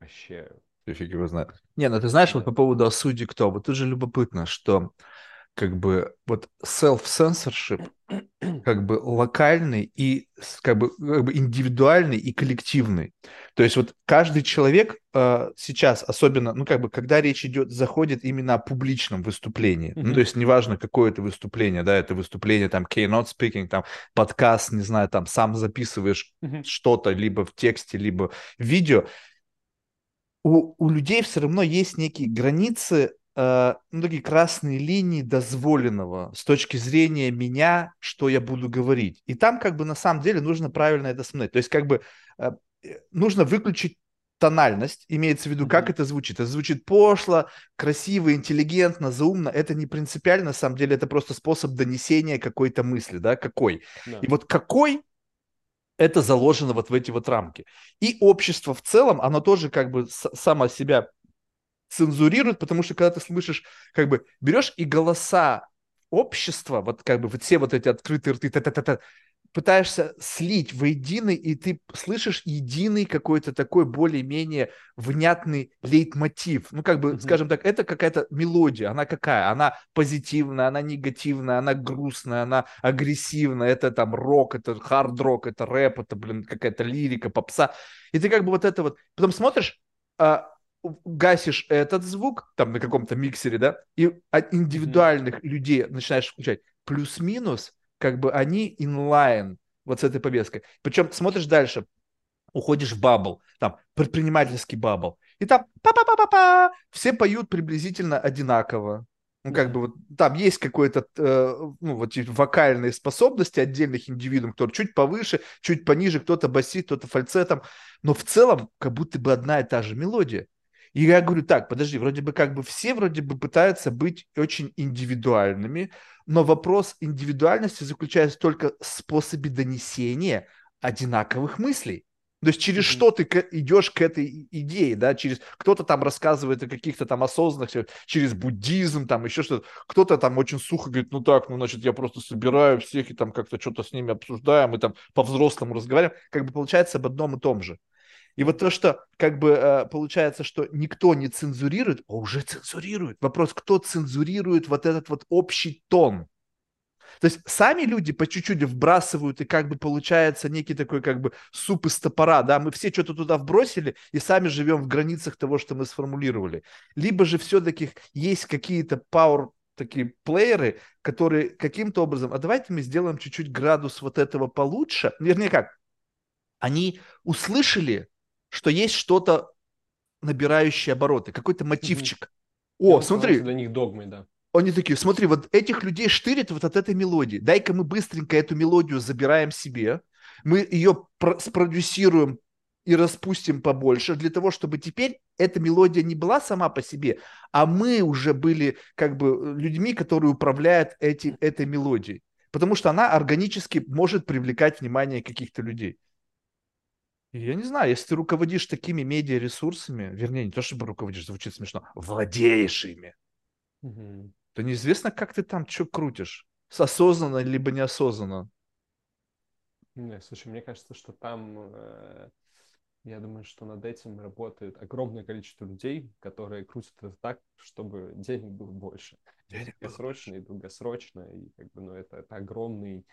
Вообще... Фиг его знает. Не, ну ты знаешь, вот по поводу «а судьи кто», вот тут же любопытно, что как бы вот self-censorship как бы локальный и как бы, как бы индивидуальный и коллективный. То есть вот каждый человек э, сейчас, особенно, ну как бы, когда речь идет, заходит именно о публичном выступлении, mm-hmm. ну то есть неважно, какое это выступление, да, это выступление там keynote speaking, там подкаст, не знаю, там сам записываешь mm-hmm. что-то либо в тексте, либо в видео, у, у людей все равно есть некие границы, э, ну, такие красные линии дозволенного с точки зрения меня, что я буду говорить. И там как бы на самом деле нужно правильно это смотреть. То есть как бы э, нужно выключить тональность, имеется в виду, как это звучит. Это звучит пошло, красиво, интеллигентно, заумно. Это не принципиально, на самом деле, это просто способ донесения какой-то мысли, да, какой. Да. И вот какой... это заложено вот в эти вот рамки. И общество в целом, оно тоже как бы с- само себя цензурирует, потому что когда ты слышишь, как бы берешь и голоса общества, вот как бы вот все вот эти открытые рты, та-та-та-та, пытаешься слить воедино, и ты слышишь единый какой-то такой более-менее внятный лейтмотив. Ну, как бы, mm-hmm. скажем так, это какая-то мелодия. Она какая? Она позитивная, она негативная, она грустная, она агрессивная. Это там рок, это хард-рок, это рэп, это, блин, какая-то лирика, попса. И ты как бы вот это вот... Потом смотришь, а, гасишь этот звук, там на каком-то миксере, да, и от индивидуальных mm-hmm. людей начинаешь включать плюс-минус, как бы они инлайн вот с этой повесткой. Причем смотришь дальше, уходишь в бабл, там, предпринимательский бабл, и там па-па-па-па-па, все поют приблизительно одинаково. Ну, как бы вот там есть какой-то, э, ну, вот эти вокальные способности отдельных индивидуумов, кто чуть повыше, чуть пониже, кто-то басит, кто-то фальцетом, но в целом как будто бы одна и та же мелодия. И я говорю, так, подожди, вроде бы как бы все вроде бы пытаются быть очень индивидуальными, но вопрос индивидуальности заключается только в способе донесения одинаковых мыслей. То есть через mm-hmm. что ты к- идешь к этой идее, да, через кто-то там рассказывает о каких-то там осознанных, через буддизм, там еще что-то, кто-то там очень сухо говорит, ну так, ну значит я просто собираю всех и там как-то что-то с ними обсуждаем и там по-взрослому разговариваем, как бы получается об одном и том же. И вот то, что как бы получается, что никто не цензурирует, а уже цензурирует. Вопрос, кто цензурирует вот этот вот общий тон. То есть сами люди по чуть-чуть вбрасывают, и как бы получается некий такой как бы суп из топора, да, мы все что-то туда вбросили, и сами живем в границах того, что мы сформулировали. Либо же все-таки есть какие-то power, такие плееры, которые каким-то образом, а давайте мы сделаем чуть-чуть градус вот этого получше, вернее как, они услышали, что есть что-то, набирающее обороты, какой-то мотивчик. Mm-hmm. О, я смотри. Для них догмы, да. Они такие, смотри, вот этих людей штырит вот от этой мелодии. Дай-ка мы быстренько эту мелодию забираем себе, мы ее про- спродюсируем и распустим побольше, для того, чтобы теперь эта мелодия не была сама по себе, а мы уже были как бы людьми, которые управляют эти, этой мелодией. Потому что она органически может привлекать внимание каких-то людей. Я не знаю, если ты руководишь такими медиаресурсами, вернее, не то чтобы руководишь, звучит смешно, владеешь ими, угу. то неизвестно, как ты там что крутишь, осознанно либо неосознанно. Нет, слушай, мне кажется, что там, я думаю, что над этим работает огромное количество людей, которые крутят это так, чтобы денег было больше. Денег срочно и долгосрочно, и как бы, ну, это, это огромный...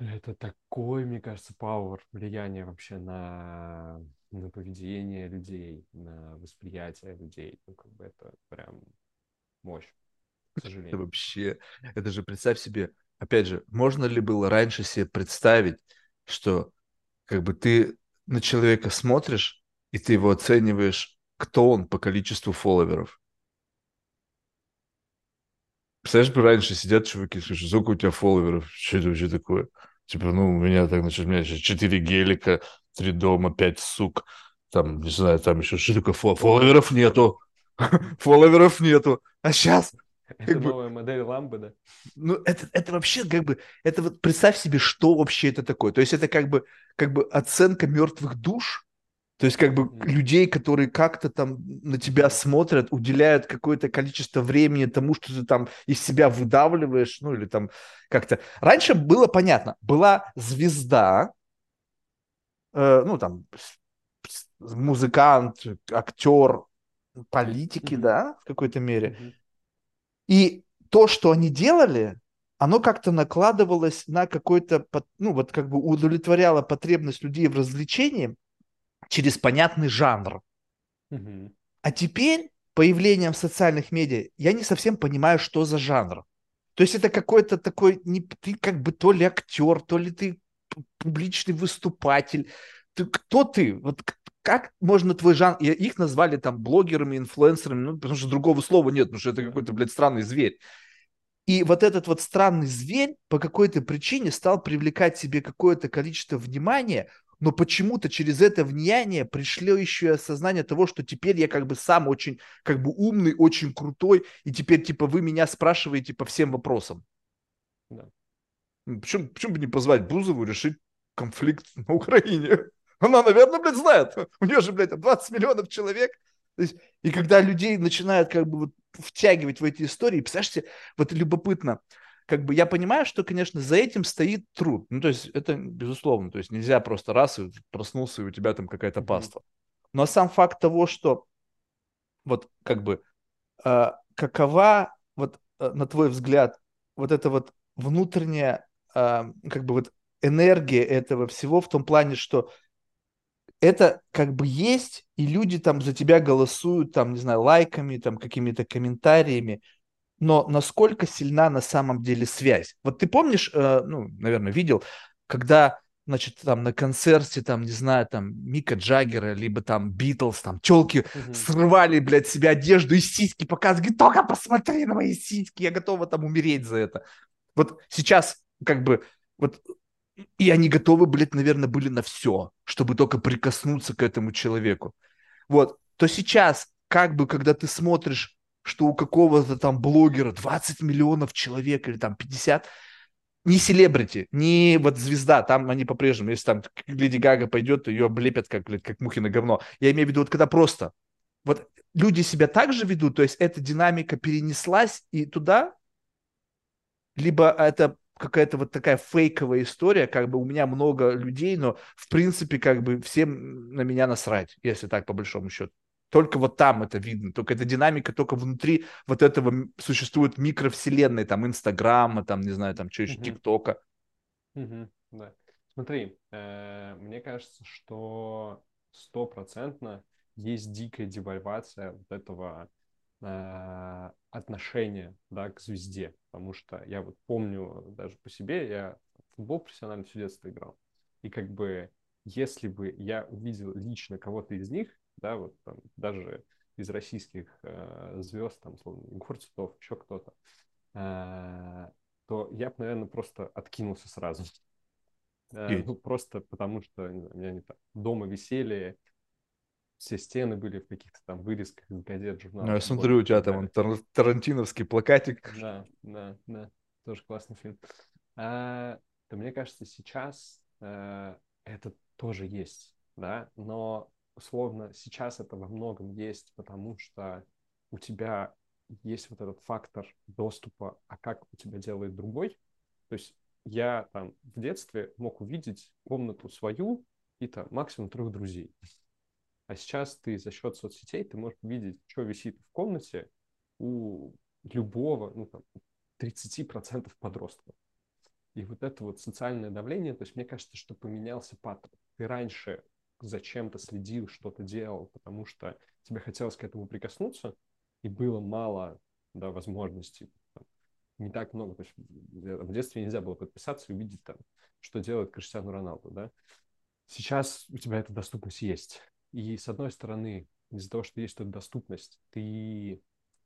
Это такой, мне кажется, пауэр, влияние вообще на, на поведение людей, на восприятие людей. Ну, как бы это прям мощь, к сожалению. Это вообще, это же представь себе, опять же, можно ли было раньше себе представить, что как бы ты на человека смотришь, и ты его оцениваешь, кто он по количеству фолловеров? Представляешь, раньше сидят чуваки, слушай, сколько у тебя фолловеров, что это вообще такое? Типа, ну, у меня так, значит, у меня сейчас четыре гелика, три дома, пять сук, там, не знаю, там еще что такое, фол... фолловеров нету, фолловеров нету, а сейчас... Это новая бы... модель ламбы, да? Ну, это, это вообще как бы, это вот представь себе, что вообще это такое, то есть это как бы, как бы оценка мертвых душ, то есть как бы mm-hmm. людей, которые как-то там на тебя смотрят, уделяют какое-то количество времени тому, что ты там из себя выдавливаешь, ну или там как-то. Раньше было понятно, была звезда, э, ну там музыкант, актер, политики, mm-hmm. да, в какой-то мере. Mm-hmm. И то, что они делали, оно как-то накладывалось на какой-то, ну вот как бы удовлетворяло потребность людей в развлечении, через понятный жанр. Угу. А теперь появлением социальных медиа я не совсем понимаю, что за жанр. То есть это какой-то такой, не, ты как бы то ли актер, то ли ты публичный выступатель. Ты, кто ты? Вот как можно твой жанр... И их назвали там блогерами, инфлюенсерами, ну, потому что другого слова нет, потому что это какой-то, блядь, странный зверь. И вот этот вот странный зверь по какой-то причине стал привлекать себе какое-то количество внимания, но почему-то через это влияние пришло еще и осознание того, что теперь я как бы сам очень как бы умный, очень крутой, и теперь типа вы меня спрашиваете по всем вопросам. Да. Почему, почему бы не позвать Бузову решить конфликт на Украине? Она, наверное, блядь, знает. У нее же, блядь, двадцать миллионов человек. То есть, и когда людей начинают как бы вот втягивать в эти истории, представляете, вот любопытно. Как бы я понимаю, что, конечно, за этим стоит труд. Ну, то есть это безусловно. То есть нельзя просто раз и проснулся, и у тебя там какая-то паства. Но сам факт того, что вот как бы э, какова, вот э, на твой взгляд, вот эта вот внутренняя э, как бы вот энергия этого всего в том плане, что это как бы есть, и люди там за тебя голосуют, там, не знаю, лайками, там, какими-то комментариями. Но насколько сильна на самом деле связь? Вот ты помнишь, э, ну, наверное, видел, когда, значит, там на концерте, там, не знаю, там, Мика Джаггера, либо там Битлз, там, тёлки mm-hmm. срывали, блядь, себе одежду и сиськи показывали, говорит, только посмотри на мои сиськи, я готова там умереть за это. Вот сейчас, как бы, вот, и они готовы, блядь, наверное, были на все, чтобы только прикоснуться к этому человеку. Вот, то сейчас, как бы, когда ты смотришь, что у какого-то там блогера двадцать миллионов человек или там пятьдесят, не селебрити, не вот звезда, там они по-прежнему, если там Леди Гага пойдет, то ее облепят как, как мухи на говно. Я имею в виду, вот когда просто, вот люди себя так же ведут, то есть эта динамика перенеслась и туда, либо это какая-то вот такая фейковая история, как бы у меня много людей, но в принципе как бы всем на меня насрать, если так по большому счету. Только вот там это видно, только эта динамика, только внутри вот этого существует микровселенной, там, Инстаграма, там, не знаю, там, что еще, угу. ТикТока. Угу, да. Смотри, э, мне кажется, что стопроцентно есть дикая девальвация вот этого э, отношения, да, к звезде, потому что я вот помню даже по себе, я в футбол профессионально все детство играл, и как бы если бы я увидел лично кого-то из них, да, вот там даже из российских э, звезд, там, словно Егор Цветов, еще кто-то, э, то я бы, наверное, просто откинулся сразу. Э, ну, просто потому что, не знаю, меня не так. Дома висели, все стены были в каких-то там вырезках из газет, журналов. Ну, я смотрю, у тебя там тар- тарантиновский плакатик. Да, да, да, тоже классный фильм. А, то мне кажется, сейчас э, это тоже есть, да, но условно сейчас это во многом есть, потому что у тебя есть вот этот фактор доступа, а как у тебя делает другой. То есть я там в детстве мог увидеть комнату свою и там максимум трех друзей. А сейчас ты за счет соцсетей, ты можешь увидеть, что висит в комнате у любого, ну там, тридцать процентов подростков. И вот это вот социальное давление, то есть мне кажется, что поменялся паттерн. Ты раньше зачем-то следил, что-то делал, потому что тебе хотелось к этому прикоснуться, и было мало, да, возможностей, там, не так много. То есть в детстве нельзя было подписаться и увидеть, там, что делает Криштиану Роналду, да. Сейчас у тебя эта доступность есть. И с одной стороны, из-за того, что есть эта доступность, ты...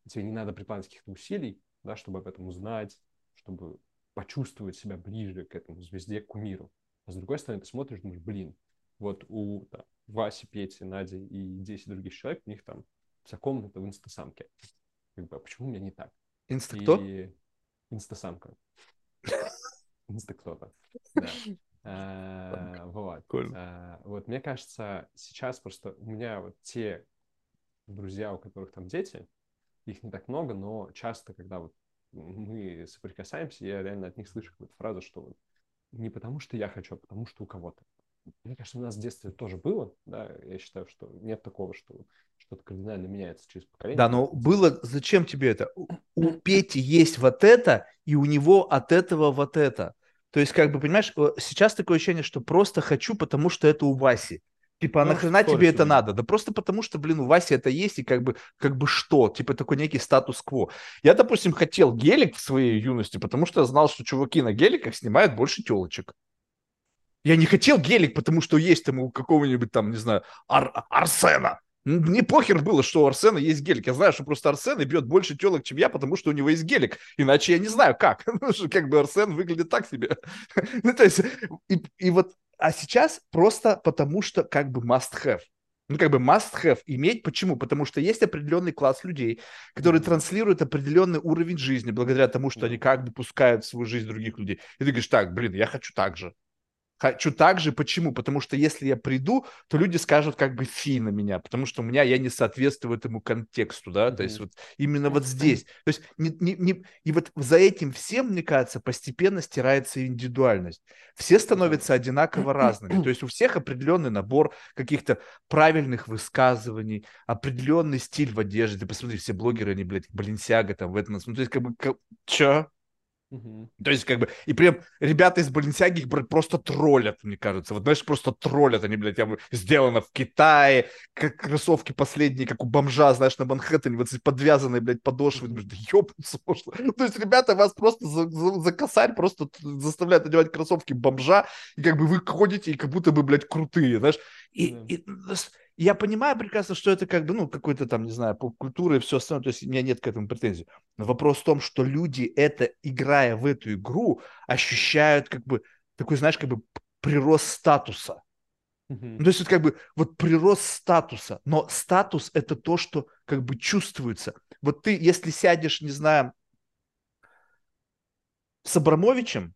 тебе не надо прикладывать каких-то усилий, да, чтобы об этом узнать, чтобы почувствовать себя ближе к этому звезде, к кумиру. А с другой стороны, ты смотришь, думаешь, блин, вот у там, Васи, Пети, Нади и десяти других человек, у них там вся комната в инстасамке. Как бы, а почему у меня не так? Инста кто? И... Инстасамка. Инста кто-то. Вот. Вот, мне кажется, сейчас просто у меня вот те друзья, у которых там дети, их не так много, но часто, когда вот мы соприкасаемся, я реально от них слышу какую-то фразу, что не потому, что я хочу, а потому, что у кого-то. Мне кажется, у нас в детстве тоже было, да, я считаю, что нет такого, что что-то кардинально меняется через поколение. Да, но было, зачем тебе это? У, у Пети есть вот это, и у него от этого вот это. То есть, как бы, понимаешь, сейчас такое ощущение, что просто хочу, потому что это у Васи. Типа, а ну, нахрена тебе себе. это надо? Да просто потому, что, блин, у Васи это есть, и как бы, как бы что? Типа такой некий статус-кво. Я, допустим, хотел гелик в своей юности, потому что я знал, что чуваки на геликах снимают больше телочек. Я не хотел гелик, потому что есть там у какого-нибудь там, не знаю, Ар- Арсена. Мне похер было, что у Арсена есть гелик. Я знаю, что просто Арсен и бьет больше телок, чем я, потому что у него есть гелик. Иначе я не знаю, как. Потому что как бы Арсен выглядит так себе. Ну, то есть, и, и вот... А сейчас просто потому, что как бы must have. Ну, как бы must have иметь. Почему? Потому что есть определенный класс людей, которые транслируют определенный уровень жизни благодаря тому, что они как бы пускают в свою жизнь других людей. И ты говоришь, так, блин, я хочу так же. Хочу так же. Почему? Потому что если я приду, то люди скажут как бы фи на меня, потому что у меня я не соответствую этому контексту, да, mm-hmm. то есть вот именно вот здесь. То есть не, не, не... И вот за этим всем, мне кажется, постепенно стирается индивидуальность. Все становятся одинаково разными, то есть у всех определенный набор каких-то правильных высказываний, определенный стиль в одежде. Ты посмотри, все блогеры, они, блядь, Balenciaga там в этом, ну то есть как бы, как... чё? Угу. То есть, как бы, и прям ребята из Balenciaga их, блядь, просто троллят, мне кажется. Вот, знаешь, просто троллят. Они, блядь, сделано в Китае, как кроссовки последние, как у бомжа, знаешь, на Манхэттене, вот подвязанные, блядь, подошвы. Да ёбнуться можно. То есть, ребята вас просто за, за, за косарь просто заставляют одевать кроссовки бомжа, и как бы вы ходите, и как будто бы, блядь, крутые, знаешь. И, да. и, я понимаю прекрасно, что это как бы, ну, какой-то там, не знаю, поп-культура и все остальное, то есть у меня нет к этому претензий. Но вопрос в том, что люди это, играя в эту игру, ощущают как бы такой, знаешь, как бы прирост статуса. Mm-hmm. Ну, то есть вот как бы вот прирост статуса, но статус это то, что как бы чувствуется. Вот ты, если сядешь, не знаю, с Абрамовичем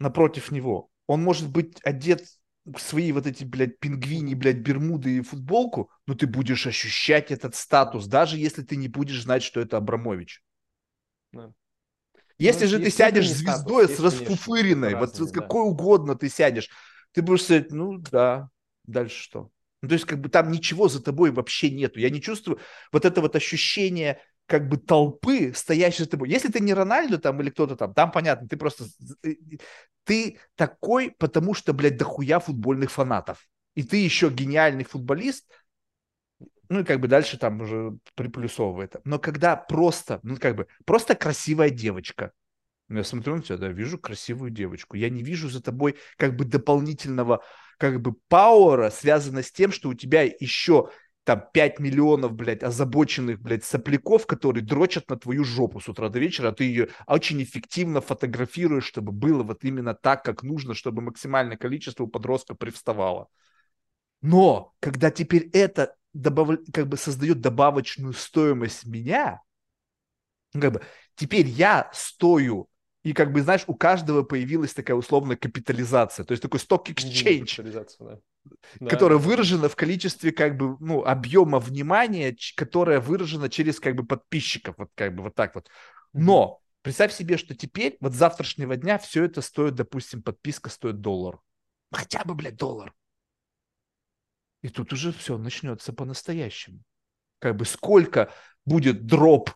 напротив него, он может быть одет свои вот эти, блядь, пингвини, блядь, бермуды и футболку, но ты будешь ощущать этот статус, даже если ты не будешь знать, что это Абрамович. Да. Если ну, же ты сядешь звездой статус, с расфуфыренной, вот с какой да. угодно ты сядешь, ты будешь сказать, ну да, дальше что? Ну, то есть как бы там ничего за тобой вообще нету. Я не чувствую вот это вот ощущение как бы толпы, стоящей за тобой. Если ты не Рональдо там или кто-то там, там понятно, ты просто... Ты такой, потому что, блядь, дохуя футбольных фанатов. И ты еще гениальный футболист. Ну и как бы дальше там уже приплюсовывает. Но когда просто, ну как бы, просто красивая девочка. Я смотрю на тебя, да, вижу красивую девочку. Я не вижу за тобой как бы дополнительного как бы пауэра, связанного с тем, что у тебя еще... там пять миллионов, блядь, озабоченных, блядь, сопляков, которые дрочат на твою жопу с утра до вечера, а ты ее очень эффективно фотографируешь, чтобы было вот именно так, как нужно, чтобы максимальное количество у подростка привставало. Но когда теперь это добав... как бы создает добавочную стоимость меня, как бы теперь я стою И как бы, знаешь, у каждого появилась такая условная капитализация, то есть такой сток-эксчейндж, да. которая да. выражена в количестве как бы, ну, объема внимания, которое выражено через как бы подписчиков, вот как бы вот так вот. Но представь себе, что теперь, вот с завтрашнего дня все это стоит, допустим, подписка стоит доллар. Хотя бы, блядь, доллар. И тут уже все начнется по-настоящему. Как бы сколько будет дроп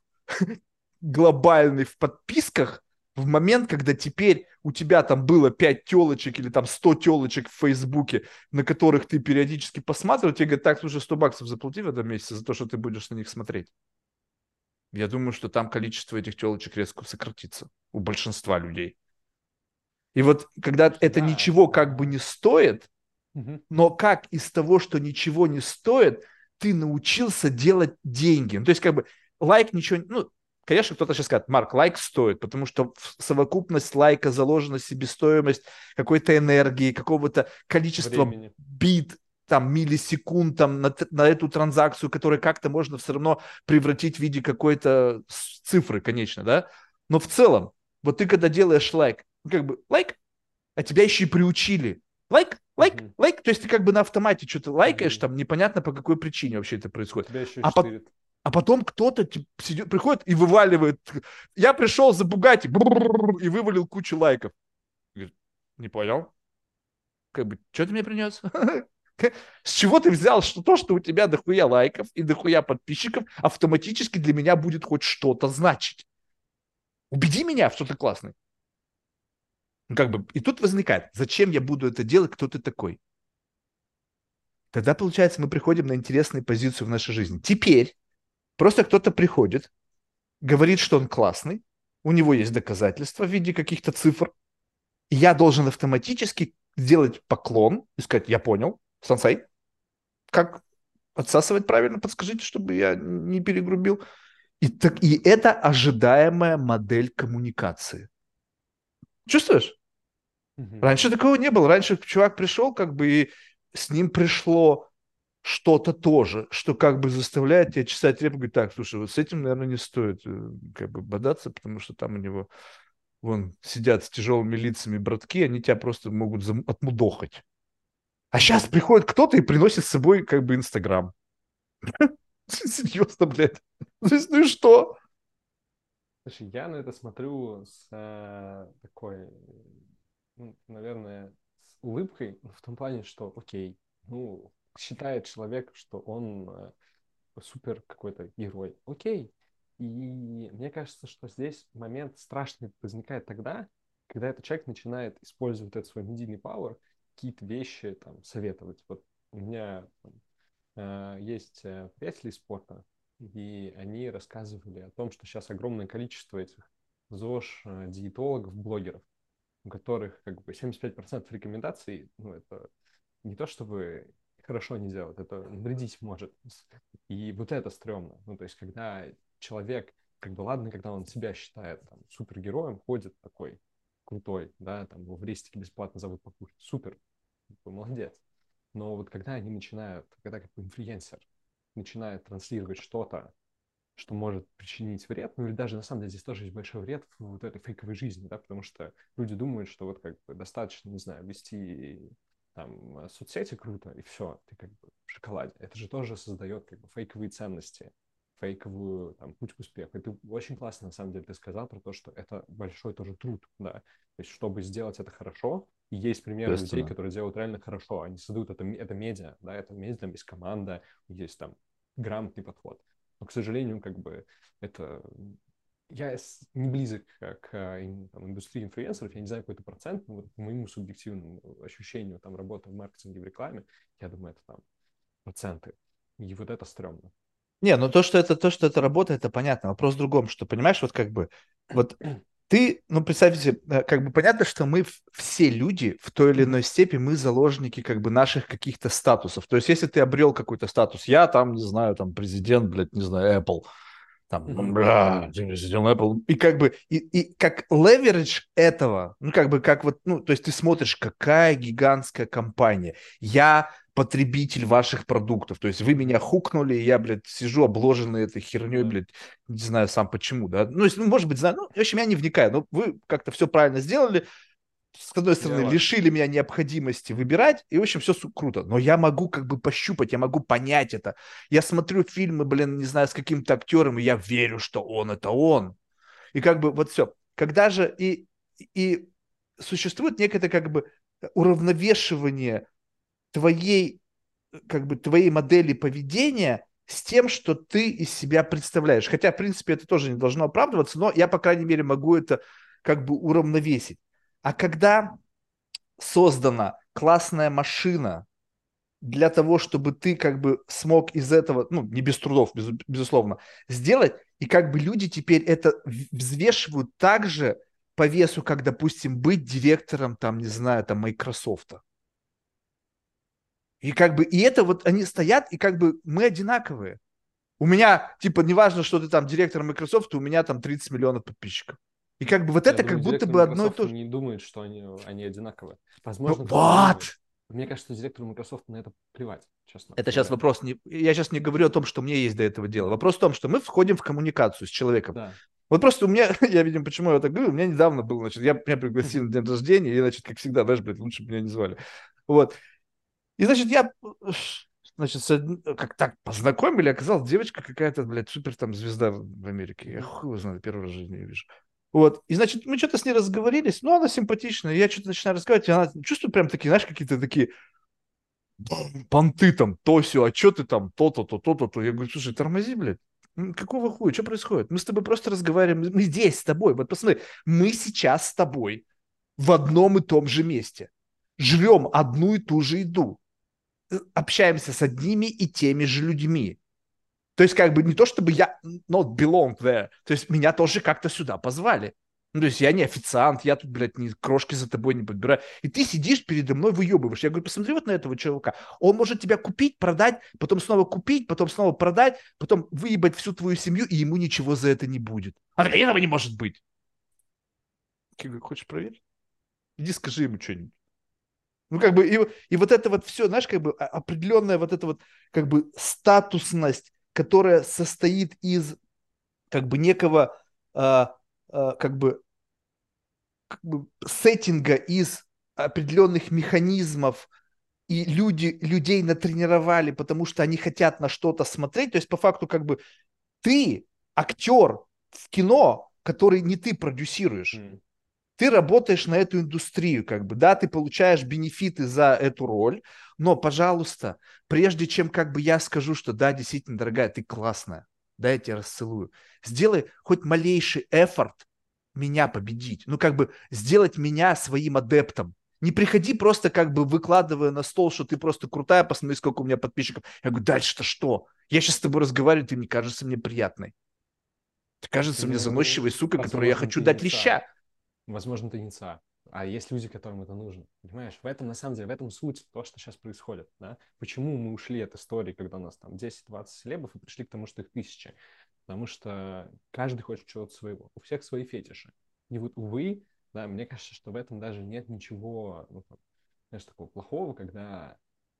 глобальный в подписках в момент, когда теперь у тебя там было пять телочек или там сто телочек в Фейсбуке, на которых ты периодически посматривал, тебе говорят, так, уже сто баксов заплати в этом месяце за то, что ты будешь на них смотреть. Я думаю, что там количество этих телочек резко сократится у большинства людей. И вот когда да. это ничего как бы не стоит, угу. но как из того, что ничего не стоит, ты научился делать деньги. Ну, то есть как бы лайк ничего... Ну, конечно, кто-то сейчас скажет, Марк, лайк стоит, потому что в совокупность лайка заложена себестоимость какой-то энергии, какого-то количества времени. Бит, там, миллисекунд там, на, на эту транзакцию, которую как-то можно все равно превратить в виде какой-то цифры, конечно, да? Но в целом, вот ты когда делаешь лайк, ну, как бы лайк, а тебя еще и приучили. Лайк, лайк, mm-hmm. лайк. То есть ты как бы на автомате что-то лайкаешь, mm-hmm. там непонятно по какой причине вообще это происходит. Тебя еще и а штырит. По... А потом кто-то типа, сидит, приходит и вываливает. Я пришел за Bugatti и вывалил кучу лайков. Говорит, не понял. Как бы, что ты мне принес? С чего ты взял, что то, что у тебя дохуя лайков и дохуя подписчиков, автоматически для меня будет хоть что-то значить? Убеди меня, что ты классный. Ну, как бы, и тут возникает, зачем я буду это делать, кто ты такой? Тогда, получается, мы приходим на интересную позицию в нашей жизни. Теперь просто кто-то приходит, говорит, что он классный, у него есть доказательства в виде каких-то цифр, и я должен автоматически сделать поклон и сказать, я понял, сенсей, как отсасывать правильно, подскажите, чтобы я не перегрубил. И, так, и это ожидаемая модель коммуникации. Чувствуешь? Mm-hmm. Раньше такого не было. Раньше чувак пришел, как бы, и с ним пришло... что-то тоже, что как бы заставляет тебя чесать репу, говорит, так, слушай, вот с этим, наверное, не стоит как бы бодаться, потому что там у него, вон, сидят с тяжелыми лицами братки, они тебя просто могут зам... отмудохать. А сейчас приходит кто-то и приносит с собой как бы Инстаграм. Серьезно, блядь. Ну и что? Слушай, я на это смотрю с такой, наверное, с улыбкой, в том плане, что окей, ну, считает человек, что он супер какой-то герой. Окей. И мне кажется, что здесь момент страшный возникает тогда, когда этот человек начинает использовать этот свой медийный пауэр, какие-то вещи там советовать. Вот у меня там, есть приятели из спорта, и они рассказывали о том, что сейчас огромное количество этих ЗОЖ, диетологов, блогеров, у которых как бы семьдесят пять процентов рекомендаций, ну, это не то чтобы... хорошо не делают, это вредить может. И вот это стрёмно. Ну, то есть, когда человек, как бы, ладно, когда он себя считает там, супергероем, ходит такой крутой, да, там, его в рестике бесплатно зовут покушать, супер, молодец. Но вот когда они начинают, когда как бы инфлюенсер начинает транслировать что-то, что может причинить вред, ну или даже, на самом деле, здесь тоже есть большой вред в вот этой фейковой жизни, да, потому что люди думают, что вот как бы достаточно, не знаю, вести... там, соцсети круто, и все, ты как бы в шоколаде. Это же тоже создает как бы фейковые ценности, фейковую, там, путь к успеху. И ты очень классно, на самом деле, ты сказал про то, что это большой тоже труд, да. То есть, чтобы сделать это хорошо, и есть примеры людей, которые делают реально хорошо, они создают это, это медиа, да, это медиа, там есть команда, есть там грамотный подход. Но, к сожалению, как бы это... Я не близок к там, индустрии инфлюенсеров, я не знаю, какой это процент, но вот по моему субъективному ощущению там работы в маркетинге, в рекламе, я думаю, это там проценты. И вот это стрёмно. Не, ну то, что это, то, что это работа, это понятно. Вопрос в другом, что, понимаешь, вот как бы, вот ты, ну представьте, как бы понятно, что мы все люди в той или иной степени, мы заложники как бы наших каких-то статусов. То есть если ты обрел какой-то статус, я там, не знаю, там президент, блядь, не знаю, Apple, там, бля, и как бы, и, и как leverage этого, ну, как бы, как вот, ну, то есть ты смотришь, какая гигантская компания. Я потребитель ваших продуктов. То есть вы меня хукнули, и я, блядь, сижу обложенный этой херней, блядь, не знаю сам почему, да. Ну, ну может быть, знаю, ну, в общем, я не вникаю, но вы как-то все правильно сделали. С одной стороны, yeah, лишили меня необходимости выбирать, и, в общем, все круто. Но я могу как бы пощупать, я могу понять это. Я смотрю фильмы, блин, не знаю, с каким-то актером, и я верю, что он — это он. И как бы вот все. Когда же и, и существует некое как бы уравновешивание твоей, как бы, твоей модели поведения с тем, что ты из себя представляешь. Хотя, в принципе, это тоже не должно оправдываться, но я, по крайней мере, могу это как бы уравновесить. А когда создана классная машина для того, чтобы ты как бы смог из этого, ну, не без трудов, без, безусловно, сделать, и как бы люди теперь это взвешивают так же по весу, как, допустим, быть директором, там, не знаю, там, Microsoft. И как бы, и это вот они стоят, и как бы мы одинаковые. У меня, типа, неважно, что ты там директор Microsoft, у меня там тридцать миллионов подписчиков. И как бы вот я это как будто бы одно и то же. Не думают, что они, они одинаковые. Возможно, ну, вот! Мне кажется, директору Microsoft на это плевать, честно. Это сейчас вопрос. Не... Я сейчас не говорю о том, что мне есть до этого дела. Вопрос в том, что мы входим в коммуникацию с человеком. Да. Вот просто у меня, я, видимо, почему я так говорю, у меня недавно был, значит, я, меня пригласили на день рождения, и, значит, как всегда, знаешь, блядь, лучше бы меня не звали. Вот. И, значит, я... Значит, как так познакомили, оказалась девочка какая-то, блядь, супер там звезда в Америке. Я хуй его знаю, первый раз в жизни ее вижу. Вот. И, значит, мы что-то с ней разговорились, но она симпатичная, я что-то начинаю разговаривать, и она чувствует прям такие, знаешь, какие-то такие понты там, то сё, а что ты там, то-то, то-то, то-то. Я говорю, слушай, тормози, блядь, какого хуя, что происходит? Мы с тобой просто разговариваем, мы здесь с тобой, вот посмотри, мы сейчас с тобой в одном и том же месте, жрём одну и ту же еду, общаемся с одними и теми же людьми. То есть, как бы, не то чтобы я not belong there, то есть меня тоже как-то сюда позвали. Ну, то есть я не официант, я тут, блядь, ни крошки за тобой не подбираю. И ты сидишь передо мной, выебываешь. Я говорю, посмотри вот на этого чувака. Он может тебя купить, продать, потом снова купить, потом снова продать, потом выебать всю твою семью, и ему ничего за это не будет. А этого не может быть. Я говорю, хочешь проверить? Иди скажи ему что-нибудь. Ну, как бы, и, и вот это вот все, знаешь, как бы определенная вот эта вот, как бы, статусность, которая состоит из как бы некого э, э, как бы, как бы сеттинга из определенных механизмов, и люди, людей натренировали, потому что они хотят на что-то смотреть. То есть по факту как бы ты актер в кино, который не ты продюсируешь. Mm. Ты работаешь на эту индустрию, как бы, да, ты получаешь бенефиты за эту роль, но, пожалуйста, прежде чем, как бы, я скажу, что да, действительно, дорогая, ты классная, да, я тебя расцелую, сделай хоть малейший эфорт меня победить, ну, как бы, сделать меня своим адептом. Не приходи просто, как бы, выкладывая на стол, что ты просто крутая, посмотри, сколько у меня подписчиков. Я говорю, дальше-то что? Я сейчас с тобой разговариваю, ты мне кажешься мне приятной. Ты кажешься мне заносчивой сукой, которой я хочу дать леща. Возможно, ты не ЦА, а есть люди, которым это нужно. Понимаешь, в этом, на самом деле, в этом суть то, что сейчас происходит, да? Почему мы ушли от истории, когда у нас там десять-двадцать селебов, и пришли к тому, что их тысячи? Потому что каждый хочет чего-то своего. У всех свои фетиши. И вот, увы, да, мне кажется, что в этом даже нет ничего, ну, там, знаешь, такого плохого, когда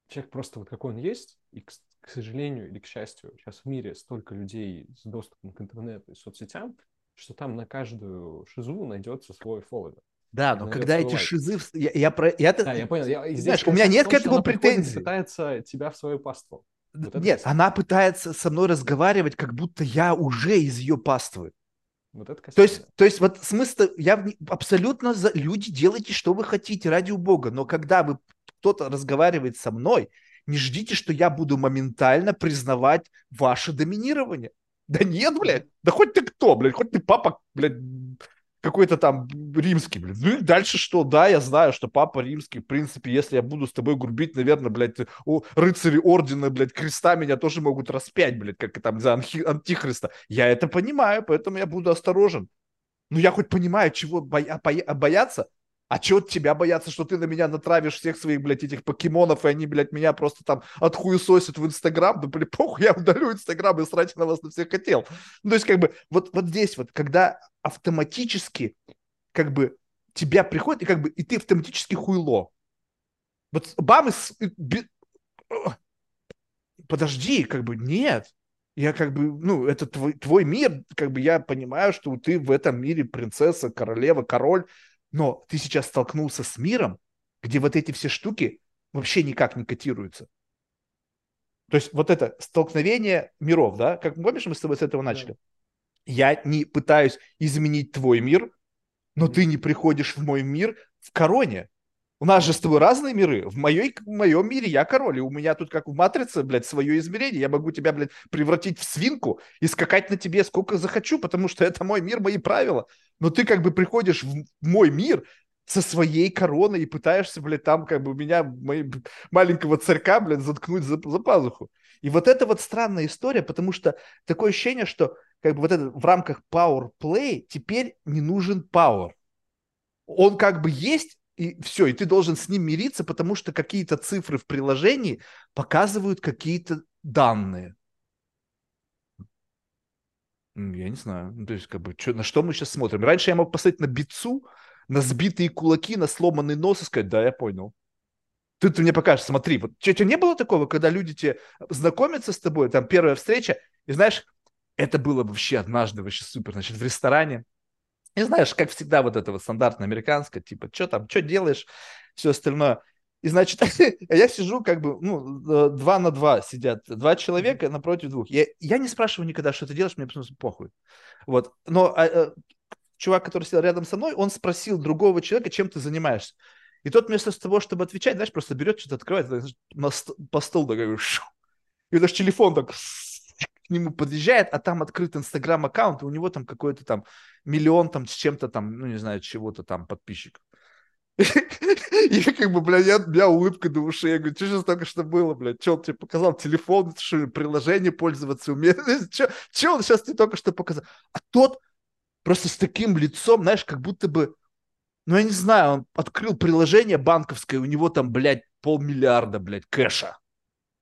человек просто вот какой он есть, и, к, к сожалению или к счастью, сейчас в мире столько людей с доступом к интернету и соцсетям, что там на каждую шизу найдется свой фолловер. Да, но когда эти лайк. Шизы... Я, я, про... я, да, я понял. Я, здесь, знаешь, у меня нет том, к этому претензий. Она пытается тебя в свою паству. Вот нет, она пытается со мной разговаривать, как будто я уже из ее паствы. Вот это то, есть, то есть вот смысл... Я абсолютно за... Люди, делайте, что вы хотите, ради Бога. Но когда вы... кто-то разговаривает со мной, не ждите, что я буду моментально признавать ваше доминирование. Да нет, блядь, да хоть ты кто, блядь, хоть ты папа, блядь, какой-то там римский, блядь. Ну и дальше что? Да, я знаю, что папа римский, в принципе, если я буду с тобой грубить, наверное, блядь, о, рыцари ордена, блядь, креста меня тоже могут распять, блядь, как там за анхи, антихриста. Я это понимаю, поэтому я буду осторожен. Но я хоть понимаю, чего боя, боя, бояться, а чего тебя бояться, что ты на меня натравишь всех своих, блядь, этих покемонов, и они, блядь, меня просто там отхуесосят в Инстаграм, да, блядь, похуй, я удалю Инстаграм и срать на вас на всех хотел. Ну, то есть, как бы, вот, вот здесь вот, когда автоматически, как бы, тебя приходит, и как бы, и ты автоматически хуйло. Вот бам, и, и, подожди, как бы нет. Я как бы, ну, это твой, твой мир, как бы я понимаю, что ты в этом мире принцесса, королева, король, но ты сейчас столкнулся с миром, где вот эти все штуки вообще никак не котируются. То есть вот это столкновение миров, да, как помнишь, мы с тобой с этого начали. Да. Я не пытаюсь изменить твой мир, но ты не приходишь в мой мир в короне. У нас же с тобой разные миры. В, моей, в моем мире я король, и у меня тут как в «Матрице», блядь, свое измерение. Я могу тебя, блядь, превратить в свинку и скакать на тебе сколько захочу, потому что это мой мир, мои правила. Но ты как бы приходишь в мой мир со своей короной и пытаешься, блядь, там как бы меня, мои, маленького царька, блядь, заткнуть за, за пазуху. И вот это вот странная история, потому что такое ощущение, что как бы вот это в рамках power play теперь не нужен power. Он как бы есть, и все, и ты должен с ним мириться, потому что какие-то цифры в приложении показывают какие-то данные. Я не знаю. Ну, то есть, как бы, что, на что мы сейчас смотрим? Раньше я мог посмотреть на бицу, на сбитые кулаки, на сломанный нос и сказать: да, я понял. Ты, ты мне покажешь, смотри. Вот, что, у тебя не было такого, когда люди тебе знакомятся с тобой, там первая встреча, и знаешь, это было вообще однажды вообще супер. Значит, в ресторане. И знаешь, как всегда, вот это вот стандартное американское, типа, что там, что делаешь, все остальное. И, значит, я сижу как бы, ну, два на два сидят, два человека напротив двух. Я, я не спрашиваю никогда, что ты делаешь, мне просто похуй. Вот, но а, а, чувак, который сидел рядом со мной, он спросил другого человека, чем ты занимаешься. И тот вместо того, чтобы отвечать, знаешь, просто берет, что-то открывает, значит, по столу так, и даже телефон так... к нему подъезжает, а там открыт инстаграм-аккаунт, и у него там какой-то там миллион там с чем-то там, ну, не знаю, чего-то там подписчиков. И как бы, блядь, у меня улыбка до ушей. Я говорю, что сейчас только что было, блядь? Че он тебе показал? Телефон, что приложение пользоваться умеет? Че он сейчас тебе только что показал? А тот просто с таким лицом, знаешь, как будто бы, ну, я не знаю, он открыл приложение банковское, у него там, блядь, полмиллиарда, блядь, кэша.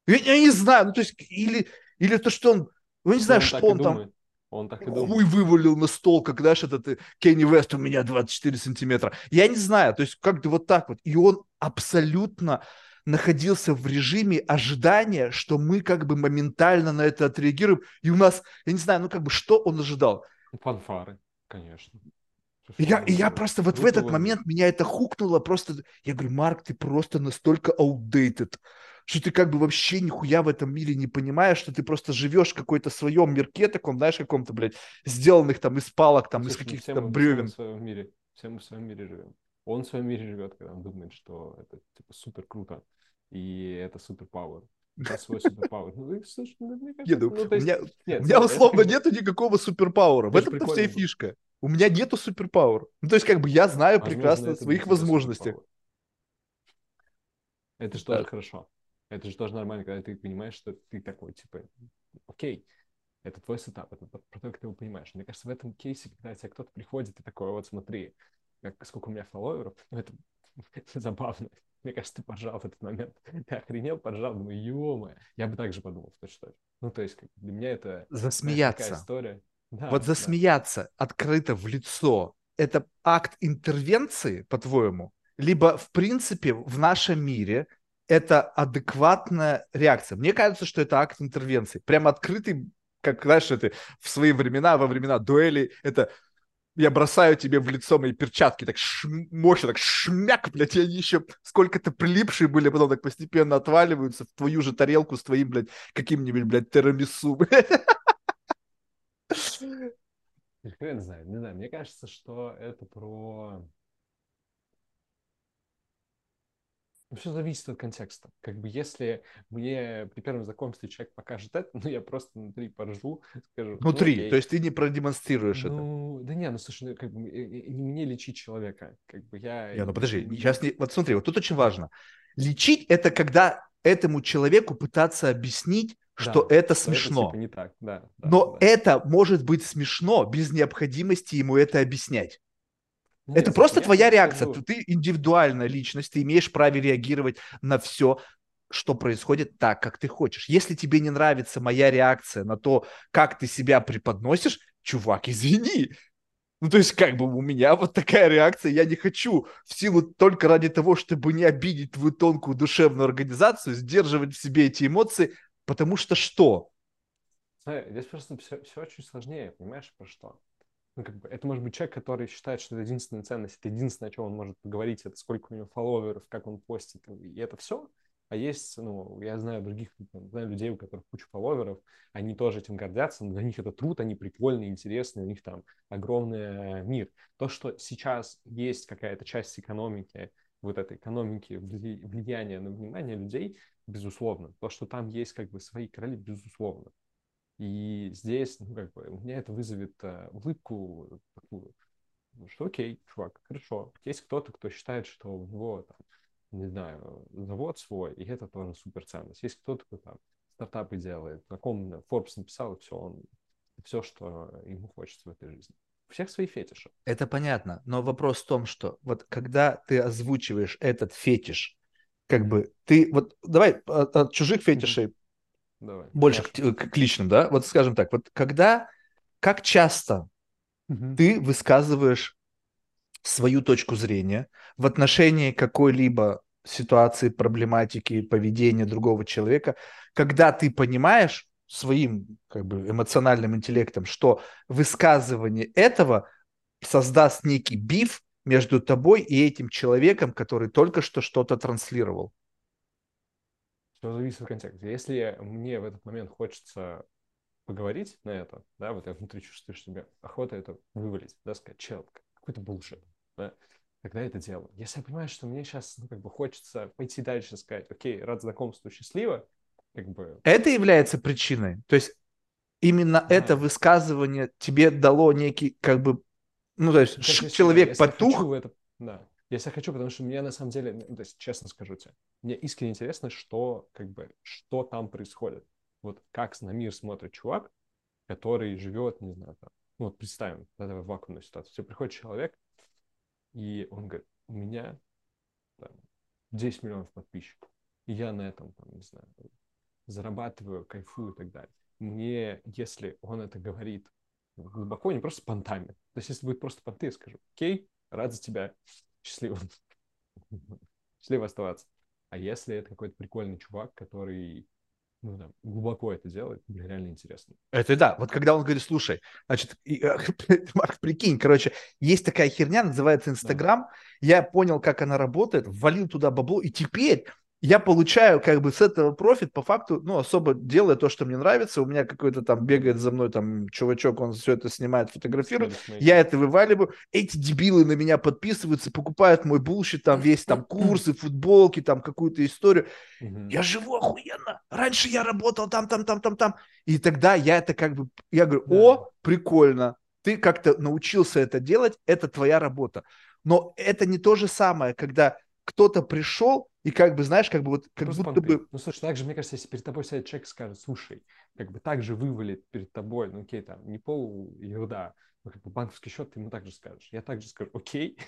Я не знаю, ну, то есть, или... Или то, что он, ну не знаю, он что он там, он так и хуй вывалил на стол, как, знаешь, этот Kanye West, у меня двадцать четыре сантиметра. Я не знаю, то есть как-то вот так вот. И он абсолютно находился в режиме ожидания, что мы как бы моментально на это отреагируем. И у нас, я не знаю, ну как бы, что он ожидал? Фанфары, конечно. И я, и я просто вот в этот момент меня это хукнуло просто. Я говорю, Марк, ты просто настолько outdated, что ты как бы вообще нихуя в этом мире не понимаешь, что ты просто живешь в какой-то своем мирке таком, знаешь, каком-то, блядь, сделанных там из палок, там, слушай, из каких-то там бревен. Все мы в своем мире, все мы в своем мире живем. Он в своем мире живет, когда он думает, что это, типа, супер круто, и это супер пауэр. Это свой супер пауэр. Ну, слушай, ну, мне кажется... Нет, ну, у, есть... меня, нет, у меня, условно, это... нету никакого супер пауэра. В этом-то вся и фишка. У меня нету супер пауэра. Ну, то есть, как бы, я знаю а прекрасно о своих возможностях. Это же тоже да. Хорошо. Это же тоже нормально, когда ты понимаешь, что ты такой, типа, окей, это твой сетап, это про то, как ты его понимаешь. Мне кажется, в этом кейсе, когда тебе кто-то приходит и такой, вот смотри, как, сколько у меня фолловеров, ну, это, это забавно. Мне кажется, ты поржал в этот момент. Ты охренел, поржал, ну, ё-моё. Я бы так же подумал, что ли. Ну, то есть, для меня это... Засмеяться. Такая история. Да, вот засмеяться да. Открыто в лицо, это акт интервенции, по-твоему? Либо, в принципе, в нашем мире... Это адекватная реакция. Мне кажется, что это акт интервенции. Прям открытый, как, знаешь, это в свои времена, во времена дуэли, это я бросаю тебе в лицо мои перчатки, так шм, мощно, так шмяк, блядь, и они еще сколько-то прилипшие были, потом так постепенно отваливаются в твою же тарелку с твоим, блядь, каким-нибудь, блядь, тирамису. Хрен знает, не знаю. Мне кажется, что это про... Все зависит от контекста. Как бы если мне при первом знакомстве человек покажет это, ну я просто внутри поржу, скажу... Внутри? Ну, то есть ты не продемонстрируешь ну, это? Да не, ну слушай, ну, как бы, не мне лечить человека. Как бы я... Я, ну подожди, сейчас не... Вот смотри, вот тут очень важно. Лечить — это когда этому человеку пытаться объяснить, что да, это смешно. Это, типа, не так. Да, да, но да. Это может быть смешно без необходимости ему это объяснять. Нет, это просто твоя реакция. Скажу. Ты индивидуальная личность, ты имеешь право реагировать на все, что происходит так, как ты хочешь. Если тебе не нравится моя реакция на то, как ты себя преподносишь, чувак, извини. Ну, то есть, как бы у меня вот такая реакция. Я не хочу в силу только ради того, чтобы не обидеть твою тонкую душевную организацию, сдерживать в себе эти эмоции, потому что что? Смотри, здесь просто все, все очень сложнее, понимаешь, про что? Ну, как бы, это может быть человек, который считает, что это единственная ценность, это единственное, о чем он может поговорить, это сколько у него фолловеров, как он постит, и это все. А есть, ну, я знаю других, знаю людей, у которых куча фолловеров, они тоже этим гордятся, но для них это труд, они прикольные, интересные, у них там огромный мир. То, что сейчас есть какая-то часть экономики, вот этой экономики влияния на внимание людей, безусловно. То, что там есть как бы свои короли, безусловно. И здесь, ну, как бы, у меня это вызовет а, улыбку такую, что окей, чувак, хорошо. Есть кто-то, кто считает, что у него там, не знаю, завод свой, и это тоже суперценность. Есть кто-то, кто там стартапы делает, на ком Forbes написал, и все, он, все, что ему хочется в этой жизни. У всех свои фетиши. Это понятно, но вопрос в том, что вот когда ты озвучиваешь этот фетиш, как бы ты, вот давай от, от чужих фетишей, давай, больше к, к личным, да? Вот скажем так, вот когда, как часто угу. ты высказываешь свою точку зрения в отношении какой-либо ситуации, проблематики, поведения другого человека, когда ты понимаешь своим как бы эмоциональным интеллектом, что высказывание этого создаст некий биф между тобой и этим человеком, который только что что-то транслировал? Все зависит от контекста. Если мне в этот момент хочется поговорить на это, да, вот я внутри чувствую, что мне охота это вывалить, да, сказать, чел, какой-то bullshit, да, тогда это делаю. Если я понимаю, что мне сейчас, ну, как бы хочется пойти дальше, сказать, окей, рад знакомству, счастливо, как бы... Это является причиной? То есть именно да. это высказывание тебе дало некий, как бы, ну, то есть ш- если, человек если потух... Я это... Да. Если я хочу, потому что мне на самом деле, то есть, честно скажу тебе, мне искренне интересно, что, как бы, что там происходит. Вот как на мир смотрит чувак, который живет, не знаю, там, ну вот представим, да, давай вакуумную ситуацию. Тебе приходит человек, и он говорит, у меня там, десять миллионов подписчиков, и я на этом, там, не знаю, зарабатываю, кайфую и так далее. Мне, если он это говорит глубоко, не просто понтами, то есть если будет просто понты, я скажу, окей, рад за тебя, счастливо, счастливо оставаться. А если это какой-то прикольный чувак, который... Ну, да, глубоко это делает, реально интересно. Это да. Вот когда он говорит, слушай, значит, и, э, Марк, прикинь, короче, есть такая херня, называется Инстаграм, да. Я понял, как она работает, ввалил туда бабло, и теперь я получаю как бы с этого профит, по факту, ну, особо делая то, что мне нравится, у меня какой-то там бегает за мной там чувачок, он все это снимает, фотографирует, Смотрите, я это вываливаю, эти дебилы на меня подписываются, покупают мой булщит, там весь там курсы, футболки, там какую-то историю. Угу. Я живу охуенно, раньше я работал там, там, там, там, там. И тогда я это как бы, я говорю, да. о, прикольно, ты как-то научился это делать, это твоя работа. Но это не то же самое, когда кто-то пришел, и как бы, знаешь, как бы вот... Как будто бы... Ну, слушай, так же, мне кажется, если перед тобой сядет человек и скажет, слушай, как бы так же вывалит перед тобой, ну, окей, там, не пол ерда, но как бы банковский счет, ты ему так же скажешь. Я так же скажу, окей,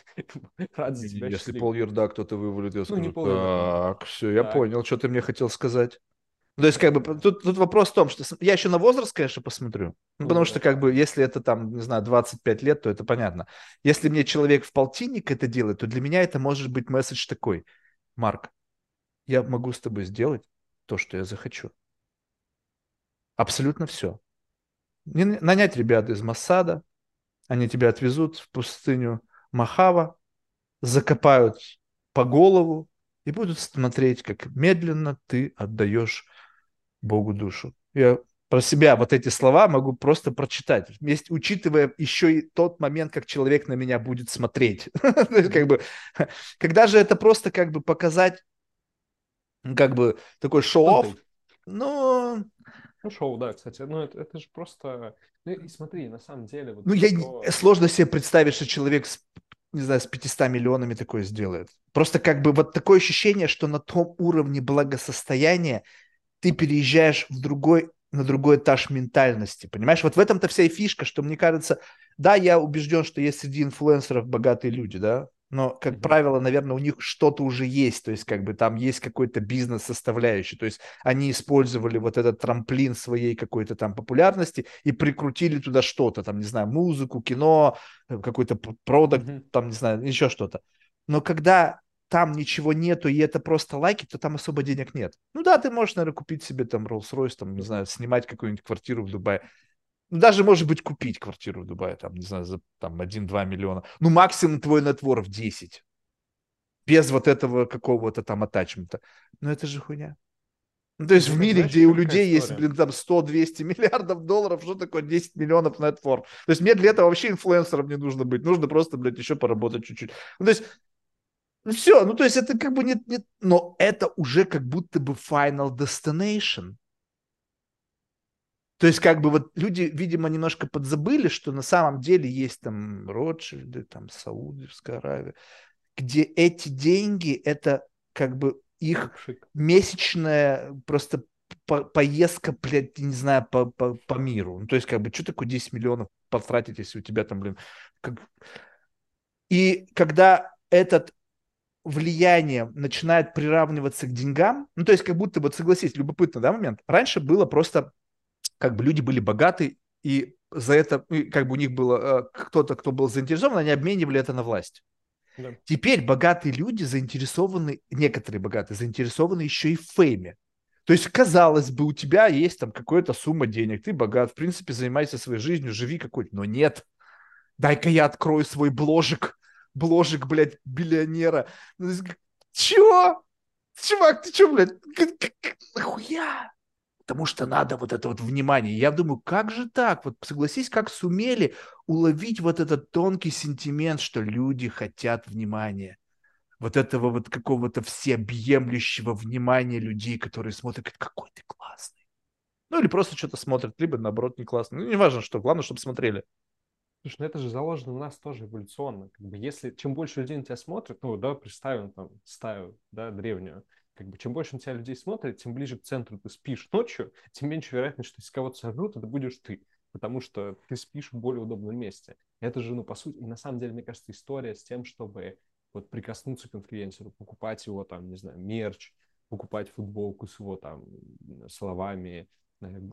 рад за тебя. Если пол ерда кто-то вывалит, я скажу, так, все, я понял, что ты мне хотел сказать. Ну, то есть, как бы, тут, тут вопрос в том, что я еще на возраст, конечно, посмотрю, ну, потому что, как бы, если это, там, не знаю, двадцать пять лет, то это понятно. Если мне человек в полтинник это делает, то для меня это может быть месседж такой. Марк, я могу с тобой сделать то, что я захочу. Абсолютно все. Нанять ребят из Моссада, они тебя отвезут в пустыню Мохава, закопают по голову и будут смотреть, как медленно ты отдаешь Богу душу. Я про себя вот эти слова могу просто прочитать, вместе, учитывая еще и тот момент, как человек на меня будет смотреть. Как бы, когда же это просто как бы показать, как бы такой шоу-офф? Ну, шоу, да, кстати. Ну, это же просто... Ну, смотри, на самом деле... Ну, я сложно себе представить, что человек, не знаю, с пятьюстами миллионами такое сделает. Просто как бы вот такое ощущение, что на том уровне благосостояния ты переезжаешь в другой на другой этаж ментальности, понимаешь? Вот в этом-то вся и фишка, что мне кажется, да, я убежден, что есть среди инфлюенсеров богатые люди, да, Но, как mm-hmm. правило, наверное, у них что-то уже есть, то есть как бы там есть какой-то бизнес-составляющий, то есть они использовали вот этот трамплин своей какой-то там популярности и прикрутили туда что-то, там, не знаю, музыку, кино, какой-то продакт, mm-hmm. там, не знаю, еще что-то. Но когда там ничего нету и это просто лайки, то там особо денег нет. Ну да, ты можешь, наверное, купить себе там Rolls-Royce, там, не знаю, снимать какую-нибудь квартиру в Дубае. Даже, может быть, купить квартиру в Дубае, там, не знаю, за там, один-два миллиона. Ну, максимум твой нетворк десять. Без вот этого какого-то там аттачмента. Но это же хуйня. Ну, то есть ну, в мире, знаешь, где у людей история. Есть, блин, там сто-двести миллиардов долларов, что такое десять миллионов нетворк? То есть мне для этого вообще инфлюенсером не нужно быть. Нужно просто, блядь, еще поработать чуть-чуть. Ну, то есть все. Ну, то есть это как бы нет, нет. Но это уже как будто бы final destination. То есть, как бы, вот люди, видимо, немножко подзабыли, что на самом деле есть там Ротшильды, там Саудовская Аравия, где эти деньги, это как бы их месячная просто по- поездка, блядь, не знаю, по, по, по миру. Ну, то есть, как бы, что такое десять миллионов потратить, если у тебя там, блин... Как... И когда этот... влияние начинает приравниваться к деньгам, ну, то есть как будто, вот согласись, любопытно, да, момент? Раньше было просто, как бы люди были богаты, и за это, как бы у них было кто-то, кто был заинтересован, они обменивали это на власть. Да. Теперь богатые люди заинтересованы, некоторые богатые заинтересованы еще и в фейме. То есть, казалось бы, у тебя есть там какая-то сумма денег, ты богат, в принципе, занимайся своей жизнью, живи какой-то, но нет. Дай-ка я открою свой бложик, бложик, блядь, биллионера. Чего? Чувак, ты чё, блядь? Нахуя? Потому что надо вот это вот внимание. Я думаю, как же так? Вот согласись, как сумели уловить вот этот тонкий сентимент, что люди хотят внимания. Вот этого вот какого-то всеобъемлющего внимания людей, которые смотрят, говорят, какой ты классный. Ну, или просто что-то смотрят, либо, наоборот, не классный. Ну, неважно что, главное, чтобы смотрели. Слушай, ну это же заложено у нас тоже эволюционно. Как бы если, чем больше людей на тебя смотрят, ну, да, представим там стаю, да, древнюю, как бы чем больше на тебя людей смотрят, тем ближе к центру ты спишь ночью, тем меньше вероятность, что если кого-то сожрут, это будешь ты, потому что ты спишь в более удобном месте. Это же, ну, по сути, и на самом деле, мне кажется, история с тем, чтобы вот прикоснуться к инфлюенсеру, покупать его там, не знаю, мерч, покупать футболку с его там словами,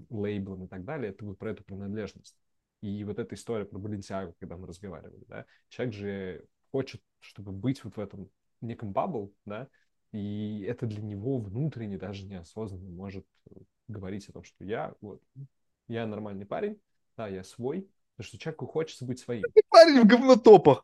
лейблом и так далее, это вот про эту принадлежность. И вот эта история про Balenciaga, когда мы разговаривали, да, человек же хочет, чтобы быть вот в этом неком бабл, да, и это для него внутренне, даже неосознанно может говорить о том, что я, вот, я нормальный парень, да, я свой, потому что человеку хочется быть своим. Парень в говнотопах.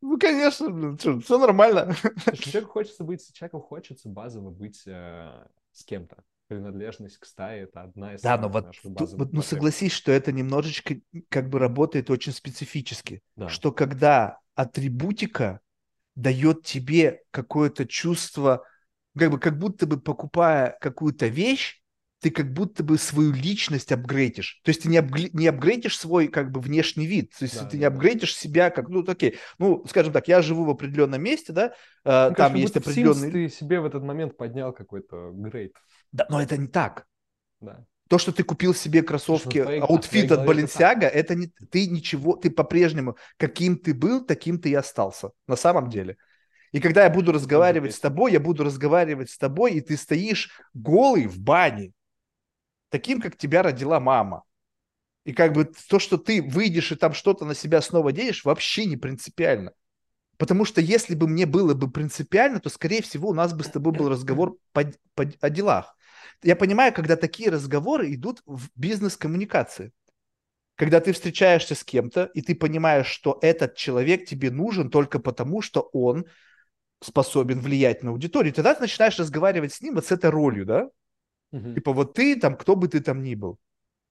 Ну, конечно, все нормально. Человеку хочется быть, человеку хочется базово быть э, с кем-то. Принадлежность к стае – это одна из... Да, но вот, тут, вот ну, согласись, что это немножечко как бы работает очень специфически, да. Что когда атрибутика дает тебе какое-то чувство, как бы как будто бы покупая какую-то вещь, ты как будто бы свою личность апгрейдишь. То есть ты не, апгли... не апгрейдишь свой как бы внешний вид. То есть да, ты да, не апгрейдишь да. себя как... Ну, окей. Ну, скажем так, я живу в определенном месте, да? Ну, там конечно, есть определенный... Ты себе в этот момент поднял какой-то грейд. Да, но это не так. Да. То, что ты купил себе кроссовки, аутфит от Balenciaga, это не... Ты ничего... Ты по-прежнему... Каким ты был, таким ты и остался. На самом деле. И когда я буду разговаривать с тобой, я буду разговаривать с тобой, и ты стоишь голый в бане. Таким, как тебя родила мама. И как бы то, что ты выйдешь и там что-то на себя снова денешь, вообще не принципиально. Потому что если бы мне было бы принципиально, то, скорее всего, у нас бы с тобой был разговор по, по, о делах. Я понимаю, когда такие разговоры идут в бизнес-коммуникации. Когда ты встречаешься с кем-то, и ты понимаешь, что этот человек тебе нужен только потому, что он способен влиять на аудиторию. Тогда ты начинаешь разговаривать с ним вот с этой ролью, да? Uh-huh. Типа вот ты там, кто бы ты там ни был.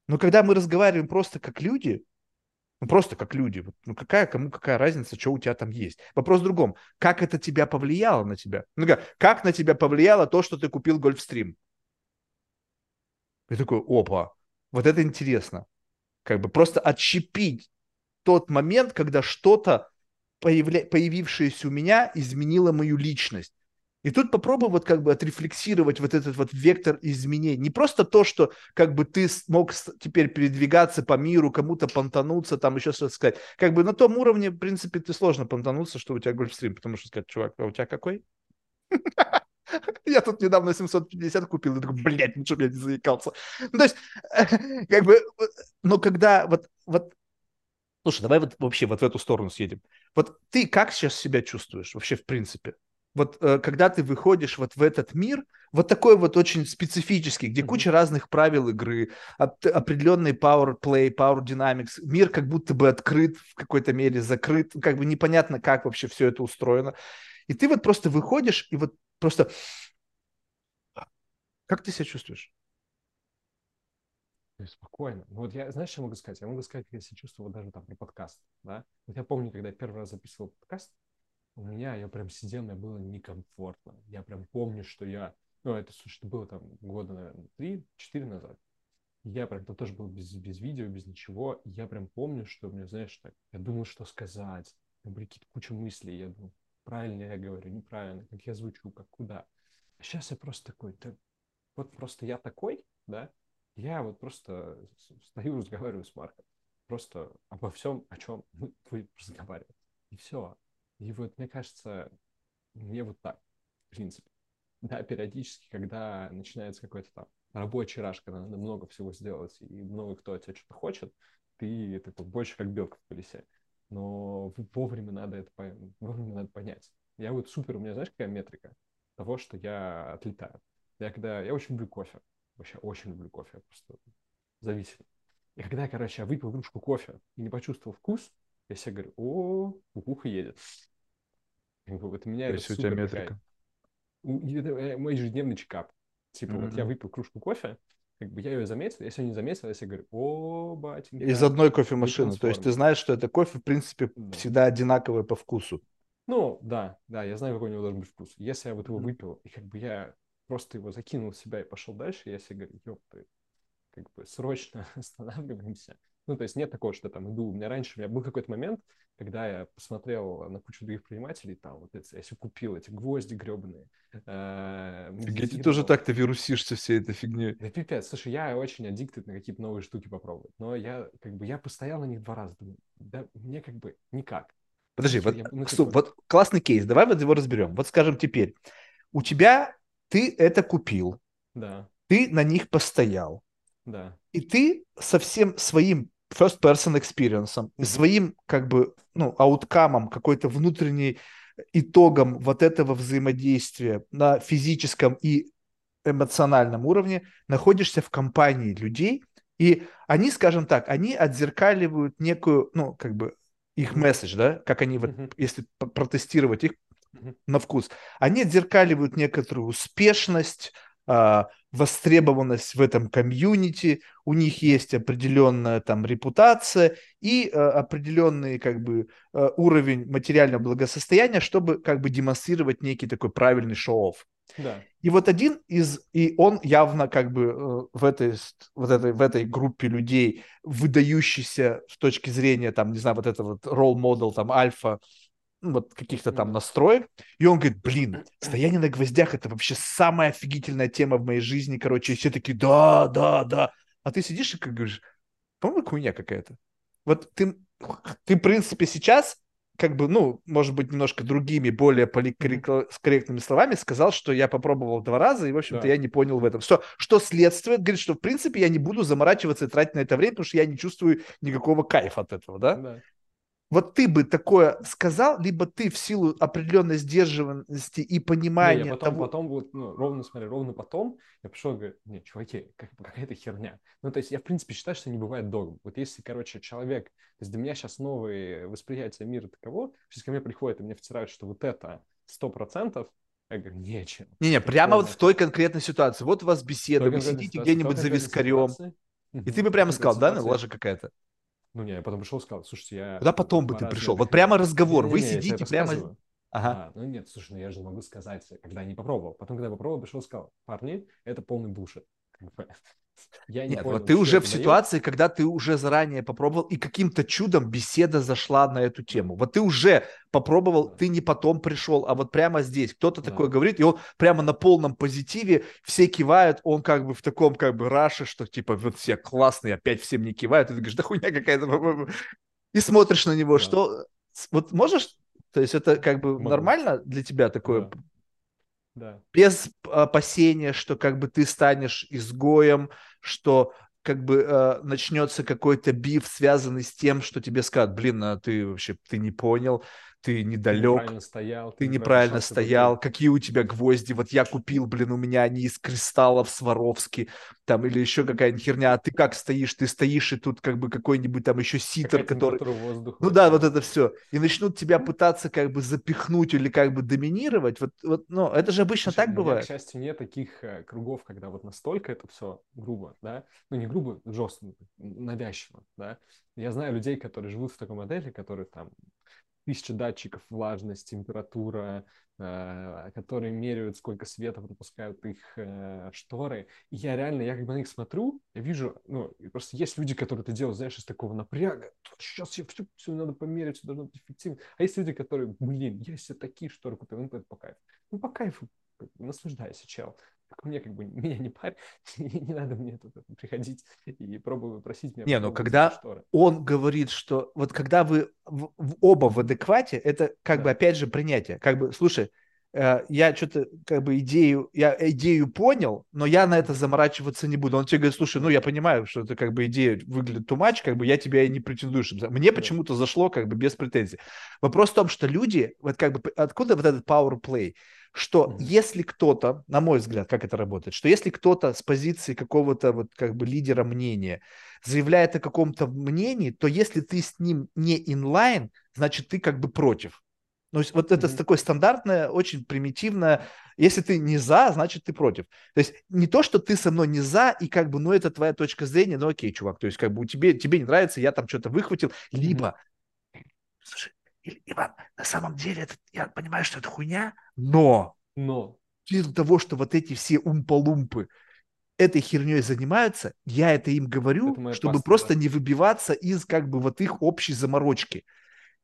Но когда мы разговариваем просто как люди, ну просто как люди, ну какая кому какая разница, что у тебя там есть. Вопрос в другом. Как это тебя повлияло на тебя? Ну как, как на тебя повлияло то, что ты купил Гольфстрим? И такой, опа, вот это интересно. Как бы просто отщепить тот момент, когда что-то, появля... появившееся у меня, изменило мою личность. И тут попробуй вот как бы отрефлексировать вот этот вот вектор изменений. Не просто то, что как бы ты мог теперь передвигаться по миру, кому-то понтануться, там еще что-то сказать. Как бы на том уровне, в принципе, ты сложно понтануться, что у тебя гольфстрим, потому что сказать, чувак, а у тебя какой? Я тут недавно семьсот пятьдесят купил, и такой, блядь, ну что, блядь, не заикался. Ну, то есть, как бы, но когда вот, вот, слушай, давай вот вообще вот в эту сторону съедем. Вот ты как сейчас себя чувствуешь вообще в принципе? Вот когда ты выходишь вот в этот мир, вот такой вот очень специфический, где mm-hmm. куча разных правил игры, от, определенный power play, power dynamics, мир как будто бы открыт, в какой-то мере закрыт, как бы непонятно, как вообще все это устроено. И ты вот просто выходишь и вот просто... Как ты себя чувствуешь? Спокойно. Вот я, знаешь, что я могу сказать? Я могу сказать, как я себя чувствую вот даже там на подкаст, да? Вот я помню, когда я первый раз записывал подкаст, у меня, я прям сидел, мне было некомфортно. Я прям помню, что я... Ну, это, слушай, было там года, наверное, три-четыре назад. Я прям там тоже был без, без видео, без ничего. Я прям помню, что у меня, знаешь, так... Я думал, что сказать. Там были какие-то куча мыслей. Я думал, правильно я говорю, неправильно, как я звучу, как куда. А сейчас я просто такой... Так, вот просто я такой, да? Я вот просто стою, разговариваю с Марком. Просто обо всем, о чем мы будем разговаривать. И все. И вот, мне кажется, мне вот так, в принципе. Да, периодически, когда начинается какой-то там рабочий раж, когда надо много всего сделать, и много кто от тебя что-то хочет, ты такой больше как белка в колесе. Но вовремя надо это вовремя надо понять. Я вот супер, у меня, знаешь, какая метрика того, что я отлетаю. Я когда... Я очень люблю кофе. Вообще очень люблю кофе. Я просто зависим. И когда, короче, я выпил кружку кофе и не почувствовал вкус, я себе говорю, о, кукуха едет. Вот у меня это супер. То есть у тебя метрика? Такая... Мой ежедневный чекап. Типа mm-hmm. вот я выпил кружку кофе, как бы я ее заметил, если не заметил, я себе говорю, о, батенька. Из одной кофемашины. То есть ты знаешь, что это кофе, в принципе, да. всегда одинаковое по вкусу. Ну, да, да, я знаю, какой у него должен быть вкус. Если я вот его mm-hmm. выпил, и как бы я просто его закинул в себя и пошел дальше, я себе говорю, ёпты, как бы срочно останавливаемся. Ну, то есть нет такого, что там иду. У меня раньше, у меня был какой-то момент, когда я посмотрел на кучу других предпринимателей, там, вот эти, я себе купил эти гвозди гребаные. Э, ты тоже так-то вирусишься всей этой фигней. Да пипец, слушай, я очень аддиктед на какие-то новые штуки попробовать. Но я, как бы, я постоял на них два раза. Думаю, да мне как бы никак. Подожди, слушай, вот, я, ну, стоп, вот классный кейс, давай вот его разберем. Вот скажем теперь, у тебя, ты это купил, да. ты на них постоял, да. и ты со всем своим first-person experience, mm-hmm. своим как бы, ну, ауткамом, какой-то внутренним итогом вот этого взаимодействия на физическом и эмоциональном уровне находишься в компании людей, и они, скажем так, они отзеркаливают некую, ну, как бы, их месседж, да, как они, вот, mm-hmm. если протестировать их mm-hmm. на вкус, они отзеркаливают некоторую успешность, востребованность в этом комьюнити, у них есть определенная там репутация и э, определенный как бы э, уровень материального благосостояния, чтобы как бы демонстрировать некий такой правильный шоу-офф. Да. И вот один из, и он явно как бы э, в, этой, вот этой, в этой группе людей, выдающийся с точки зрения там, не знаю, вот этого вот ролл-модел, там, альфа, вот каких-то там настроек, и он говорит, блин, стояние на гвоздях это вообще самая офигительная тема в моей жизни, короче, и все такие, да, да, да, а ты сидишь и как говоришь, по-моему, хуйня какая-то. Вот ты, ты, в принципе, сейчас, как бы, ну, может быть, немножко другими, более корректными словами сказал, что я попробовал два раза, и, в общем-то, да. я не понял в этом. Что, что следствует, говорит, что, в принципе, я не буду заморачиваться и тратить на это время, потому что я не чувствую никакого кайфа от этого, да? Да. Вот ты бы такое сказал, либо ты в силу определенной сдерживанности и понимания не, я потом, того... потом вот, ну, ровно, смотри, ровно потом я пришел и говорю, нет, чуваки, как, какая-то херня. Ну, то есть я, в принципе, считаю, что не бывает догм. Вот если, короче, человек... То есть для меня сейчас новые восприятия мира таково, сейчас ко мне приходят и мне втирают, что вот это сто процентов, я говорю, нечем. Не-не, прямо вот в той конкретной ситуации. Вот у вас беседа, вы сидите где-нибудь за вискарем. И ты бы прямо сказал, да, ну, лажа какая-то. Ну, не, я потом пришел и сказал, слушайте, я... Куда потом бы ты пришел? Вот прямо разговор, не, не, не, вы не, сидите прямо... Ага. А, ну, нет, слушай, ну я же могу сказать, когда не попробовал. Потом, когда попробовал, пришел и сказал, парни, это полный булшит. Я не Нет, понял, вот ты уже в ситуации, даю. Когда ты уже заранее попробовал, и каким-то чудом беседа зашла на эту тему. Вот ты уже попробовал, да. ты не потом пришел, а вот прямо здесь. Кто-то да. такое говорит, и он прямо на полном позитиве, все кивают, он как бы в таком как бы раше, что типа вот все классные, опять всем не кивают, и ты говоришь, да хуйня какая-то. И смотришь на него, да. что... Вот можешь... То есть это как бы Могу. Нормально для тебя такое? Да. Да. Без опасения, что как бы ты станешь изгоем, что как бы э, начнется какой-то биф, связанный с тем, что тебе скажут, блин, а ты вообще ты не понял, ты недалек, ты неправильно стоял, ты неправильно стоял какие у тебя гвозди, вот я купил, блин, у меня они из кристаллов Сваровски, там, или еще какая-нибудь херня, а ты как стоишь, ты стоишь, и тут как бы какой-нибудь там еще ситер, который... Воздуха, ну да, вот это все. И начнут тебя пытаться как бы запихнуть или как бы доминировать, вот, вот ну, это же обычно Слушай, так бывает. У меня, к счастью, нет таких кругов, когда вот настолько это все грубо, да, ну не грубо, жестко, навязчиво, да. Я знаю людей, которые живут в такой модели, которые там тысяча датчиков, влажность, температура, э, которые меряют, сколько света пропускают их э, шторы. И я реально, я как бы на них смотрю, я вижу, ну, просто есть люди, которые это делают, знаешь, из такого напряга. Сейчас я все, все надо померить, все должно быть эффективно. А есть люди, которые, блин, я себе такие шторы купил, ну, по кайфу. Ну, по кайфу, наслаждайся, чел. Так мне как бы, меня не парь, не надо мне тут приходить и пробовать просить меня. Не, ну когда шторы. Он говорит, что вот когда вы в, в оба в адеквате, это как да. бы опять же принятие. Как бы, слушай, э, я что-то как бы идею, я идею понял, но я на это заморачиваться не буду. Он тебе говорит, слушай, ну я понимаю, что это как бы идея выглядит too much, как бы я тебя и не претендую. Чтобы... Мне да. почему-то зашло как бы без претензий. Вопрос в том, что люди, вот как бы откуда вот этот power play? Что mm-hmm. если кто-то, на мой взгляд, как это работает, что если кто-то с позиции какого-то вот как бы лидера мнения заявляет о каком-то мнении, то если ты с ним не инлайн, значит ты как бы против. Ну, вот это mm-hmm. такое стандартное, очень примитивное. Если ты не за, значит ты против. То есть не то, что ты со мной не за, и как бы, ну это твоя точка зрения, ну окей, чувак, то есть как бы у тебя, тебе не нравится, я там что-то выхватил, либо... Mm-hmm. Слушай, Иван, на самом деле, это, я понимаю, что это хуйня, но, но из-за того, что вот эти все умпа-лумпы этой херней занимаются, я это им говорю, это чтобы паста, просто да. не выбиваться из как бы вот их общей заморочки.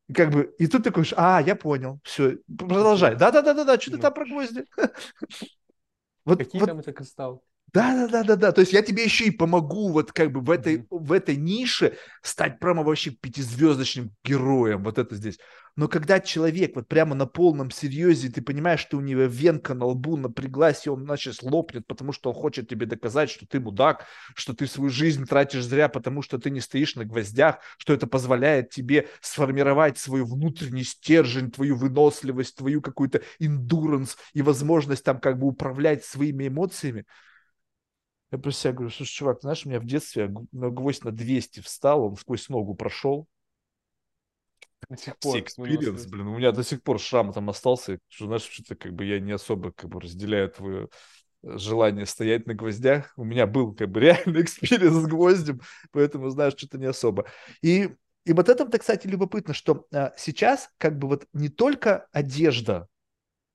И, как бы, и тут ты говоришь, а, я понял, все, продолжай. Да-да-да-да, что ты там про гвозди? Какие там это кристаллы? Да-да-да-да-да, то есть я тебе еще и помогу вот как бы в этой, mm-hmm. в этой нише стать прямо вообще пятизвездочным героем, вот это здесь. Но когда человек вот прямо на полном серьезе, ты понимаешь, что у него венка на лбу напряглась, и он сейчас лопнет, потому что он хочет тебе доказать, что ты мудак, что ты свою жизнь тратишь зря, потому что ты не стоишь на гвоздях, что это позволяет тебе сформировать свой внутренний стержень, твою выносливость, твою какую-то эндуранс и возможность там как бы управлять своими эмоциями. Я про себя говорю, слушай, чувак, знаешь, у меня в детстве гвоздь на двести встал, он сквозь ногу прошел. Все экспириенс, блин, у меня до сих пор шрам там остался, что, знаешь, что-то как бы я не особо как бы разделяю твое желание стоять на гвоздях. У меня был как бы реальный экспириенс с гвоздем, поэтому, знаешь, что-то не особо. И, и вот это, кстати, любопытно, что а, сейчас как бы вот не только одежда,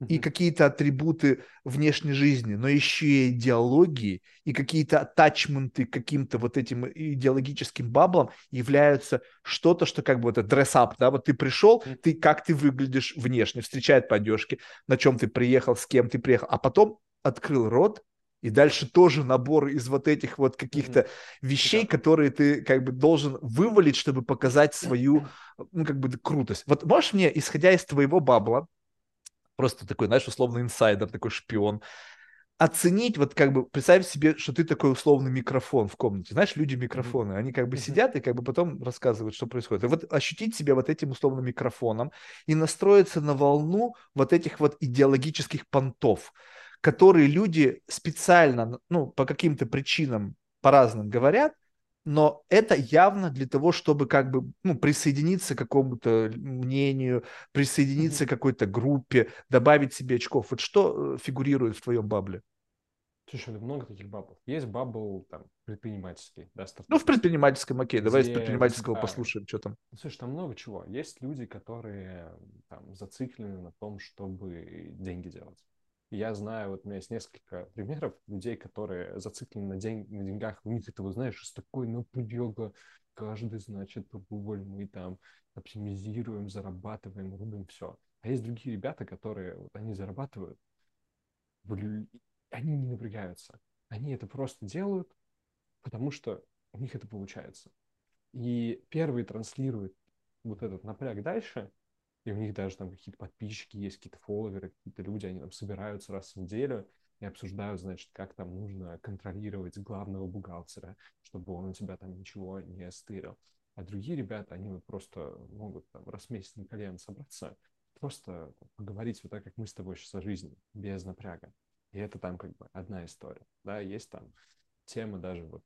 и какие-то атрибуты внешней жизни, но еще и идеологии, и какие-то аттачменты к каким-то вот этим идеологическим баблам являются что-то, что как бы вот это dress-up, да, вот ты пришел, ты как ты выглядишь внешне, встречает по одежке, на чем ты приехал, с кем ты приехал, а потом открыл рот, и дальше тоже набор из вот этих вот каких-то mm-hmm. вещей, yeah. которые ты как бы должен вывалить, чтобы показать свою, ну, как бы крутость. Вот можешь мне, исходя из твоего бабла, просто такой, знаешь, условный инсайдер, такой шпион, оценить, вот как бы, представь себе, что ты такой условный микрофон в комнате, знаешь, люди-микрофоны, они как бы mm-hmm. сидят и как бы потом рассказывают, что происходит. И вот ощутить себя вот этим условным микрофоном и настроиться на волну вот этих вот идеологических понтов, которые люди специально, ну, по каким-то причинам по-разному говорят, но это явно для того, чтобы как бы ну, присоединиться к какому-то мнению, присоединиться mm-hmm. к какой-то группе, добавить себе очков. Вот что фигурирует в твоем бабле? Слушай, много таких бабл. Есть бабл там предпринимательский. Да, ну, в предпринимательском, окей, давай из предпринимательского да. послушаем, что там. Слушай, там много чего. Есть люди, которые там зациклены на том, чтобы деньги делать. Я знаю, вот у меня есть несколько примеров людей, которые зациклены на, день, на деньгах. У них это, вы знаешь, с такой напряга. Каждый, значит, рубль мы там оптимизируем, зарабатываем, рубим все. А есть другие ребята, которые, вот они зарабатывают, они не напрягаются. Они это просто делают, потому что у них это получается. И первый транслирует вот этот напряг дальше, и у них даже там какие-то подписчики есть, какие-то фолловеры, какие-то люди, они там собираются раз в неделю и обсуждают, значит, как там нужно контролировать главного бухгалтера, чтобы он у тебя там ничего не стырил. А другие ребята, они вот просто могут там раз в месяц на колено собраться, просто поговорить вот так, как мы с тобой сейчас о жизни, без напряга. И это там как бы одна история, да, есть там тема даже вот,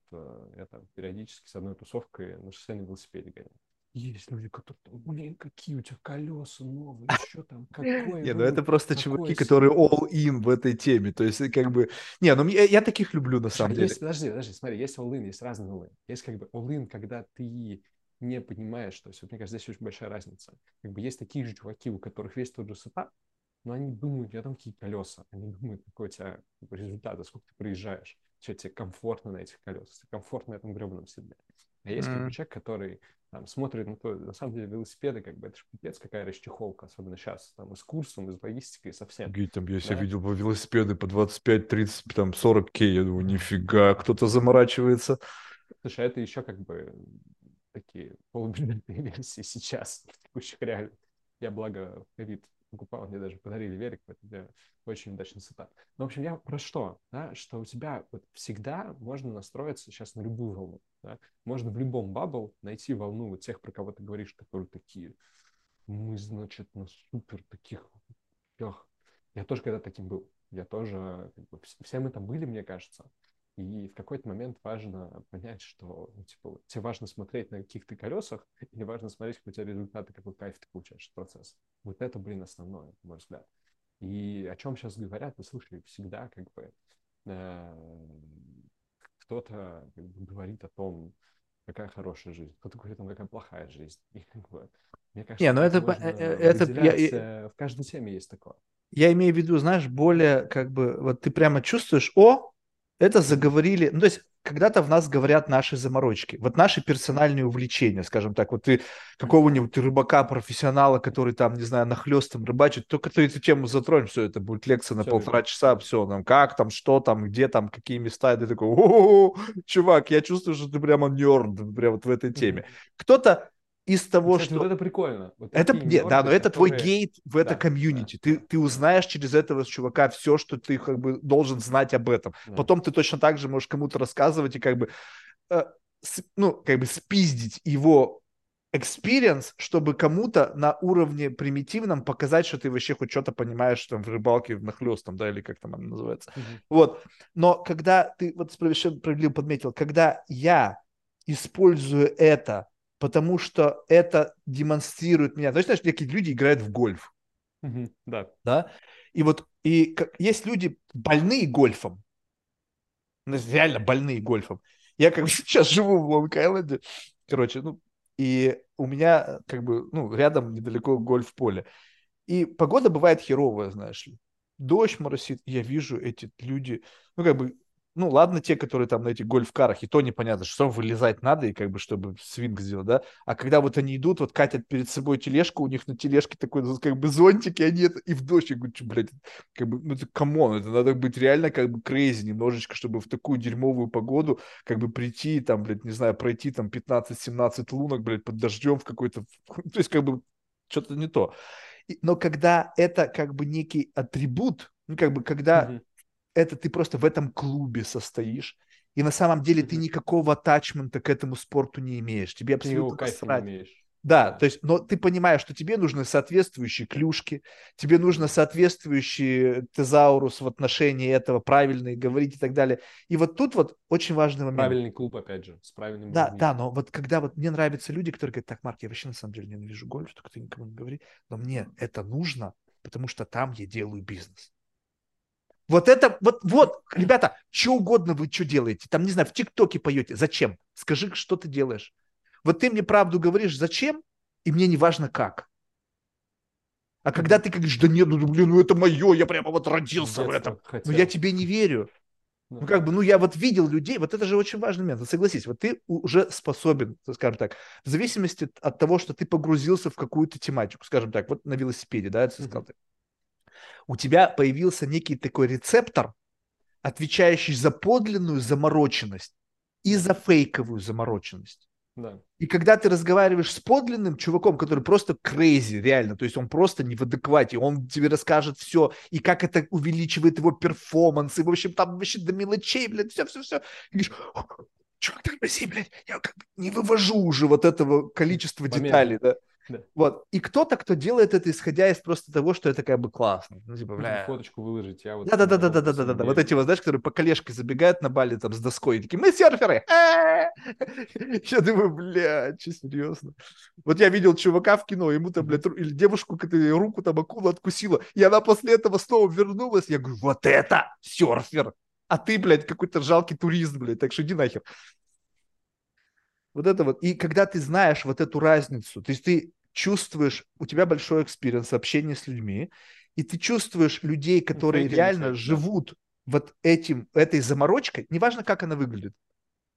я там периодически с одной тусовкой на шоссе на велосипеде гоняю. Есть люди, которые, блин, какие у тебя колеса новые, еще там, какое... Не, ну это просто чуваки, которые all-in в этой теме, то есть как бы... Не, ну я таких люблю на самом деле. Подожди, подожди, смотри, есть all-in, есть разные all-in. Есть как бы all-in, когда ты не понимаешь, то есть мне кажется, здесь очень большая разница. Как бы есть такие же чуваки, у которых весь тот же сетап, но они думают, у тебя там какие колеса, они думают, какой у тебя результат, сколько ты проезжаешь, что тебе комфортно на этих колесах, комфортно на этом гребаном седле. А есть mm-hmm. человек, который там смотрит на то, на самом деле велосипеды, как бы это же пипец, какая расчехолка, особенно сейчас, там и с курсом, и с логистикой, и совсем. Гей, там, если да? Я видел велосипеды по двадцать пять тридцать, там сорок тысяч, я думаю, нифига, кто-то заморачивается. Слушай, это еще как бы такие полубюджетные версии сейчас, в текущих реалиях. Я, благо, в ковид покупал, мне даже подарили велик, это очень удачный сетап. Ну, в общем, я про что? Да? Что у тебя вот всегда можно настроиться сейчас на любую волну. Да? Можно в любом бабл найти волну вот тех, про кого ты говоришь, которые такие, мы, значит, на супер таких. Эх. Я тоже когда таким был. Я тоже... Как бы, все мы там были, мне кажется. И в какой-то момент важно понять, что, ну, типа, тебе важно смотреть на каких-то колесах, и важно смотреть, какой у тебя результат, какой кайф ты получаешь от процесса. Вот это, блин, основное, на мой взгляд. И о чем сейчас говорят, вы слышали всегда, как бы, э, кто-то как бы, говорит о том, какая хорошая жизнь, кто-то говорит о том, какая плохая жизнь. И, как бы, мне кажется, Не, но это, можно это, выделять, я... в каждой теме есть такое. Я имею в виду, знаешь, более, как бы, вот ты прямо чувствуешь, о, это заговорили, ну, то есть когда-то в нас говорят наши заморочки, вот наши персональные увлечения, скажем так, вот ты какого-нибудь рыбака-профессионала, который там, не знаю, нахлёстом рыбачит, только ты эту тему затронешь, все, это будет лекция на все полтора будет. Часа, все, там, как там, что там, где там, какие места, и ты такой, о-о-о, чувак, я чувствую, что ты прямо нерд, прям вот в этой теме. Кто-то из того, кстати, что... Вот это прикольно. Вот это... Нет, да, но это которые... твой гейт в это да, комьюнити. Да, ты, да. ты узнаешь через этого чувака все, что ты как бы должен знать об этом. Да. Потом ты точно так же можешь кому-то рассказывать и как бы, э, с, ну, как бы спиздить его experience, чтобы кому-то на уровне примитивном показать, что ты вообще хоть что-то понимаешь там в рыбалке, в нахлёстом, да, или как там она называется. Угу. Вот. Но когда ты, вот справедливо подметил, когда я использую это потому что это демонстрирует меня. Знаешь, знаешь, какие люди играют в гольф. Mm-hmm, да. да. И вот и как, есть люди больные гольфом. Ну, реально больные гольфом. Я как бы сейчас живу в Лонг-Айленде. Короче, ну, и у меня как бы, ну, рядом недалеко гольф-поле. И погода бывает херовая, знаешь ли. Дождь моросит. Я вижу эти люди, ну, как бы, ну, ладно, те, которые там на этих гольф-карах, и то непонятно, что вылезать надо, и как бы, чтобы свинг сделать, да? А когда вот они идут, вот катят перед собой тележку, у них на тележке такой, как бы, зонтик, и они это, и в дождь, я говорю, блядь, как бы, ну, это камон, это надо быть реально, как бы, крейзи немножечко, чтобы в такую дерьмовую погоду, как бы, прийти, там, блядь, не знаю, пройти, там, пятнадцать-семнадцать лунок, блядь, под дождем в какой-то, то есть, как бы, что-то не то. И, но когда это, как бы, некий атрибут, ну, как бы, когда... Mm-hmm. Это ты просто в этом клубе состоишь, и на самом деле ты никакого аттачмента к этому спорту не имеешь. Тебе абсолютно посрать. Да, то есть, но ты понимаешь, что тебе нужны соответствующие клюшки, тебе нужно соответствующий тезаурус в отношении этого, правильно говорить и так далее. И вот тут вот очень важный момент. Правильный клуб, опять же, с правильным... Да, людьми. Да, но вот когда вот мне нравятся люди, которые говорят, так, Марк, я вообще на самом деле ненавижу гольф, только ты никому не говори, но мне это нужно, потому что там я делаю бизнес. Вот это, вот, вот, ребята, что угодно вы что делаете, там, не знаю, в ТикТоке поете, зачем? Скажи, что ты делаешь. Вот ты мне правду говоришь, зачем, и мне не важно как. А когда ты говоришь, да нет, ну, блин, ну это мое, я прямо вот родился в этом. Хотел. Ну я тебе не верю. Да. Ну как бы, ну я вот видел людей, вот это же очень важный момент, согласись, вот ты уже способен, скажем так, в зависимости от того, что ты погрузился в какую-то тематику, скажем так, вот на велосипеде, да, ты сказал, mm-hmm. у тебя появился некий такой рецептор, отвечающий за подлинную замороченность и за фейковую замороченность. Да. И когда ты разговариваешь с подлинным чуваком, который просто крейзи, реально, то есть он просто не в адеквате, он тебе расскажет все, и как это увеличивает его перформанс, и, в общем, там вообще до мелочей, блядь, все-все-все. И говоришь, чувак, тормози, блядь, я как бы не вывожу уже вот этого количества Помимо. деталей, да. Да. Вот. И кто-то, кто делает это, исходя из просто того, что это как бы классно. Ну, типа, бля... Фоточку выложить, я вот... Да-да-да-да-да-да-да. Вот эти вот, знаешь, которые по колешке забегают на Бали там с доской, и такие, мы серферы! Я думаю, бля, че серьезно? Вот я видел чувака в кино, ему там, блядь, или девушку, которая руку там акула откусила, и она после этого снова вернулась. Я говорю, вот это серфер! А ты, блядь, какой-то жалкий турист, блядь, так что иди нахер. Вот это вот. И когда ты знаешь вот эту разницу, то есть ты чувствуешь, у тебя большой экспириенс общения с людьми, и ты чувствуешь людей, которые это реально это, живут да. вот этим, этой заморочкой, неважно, как она выглядит,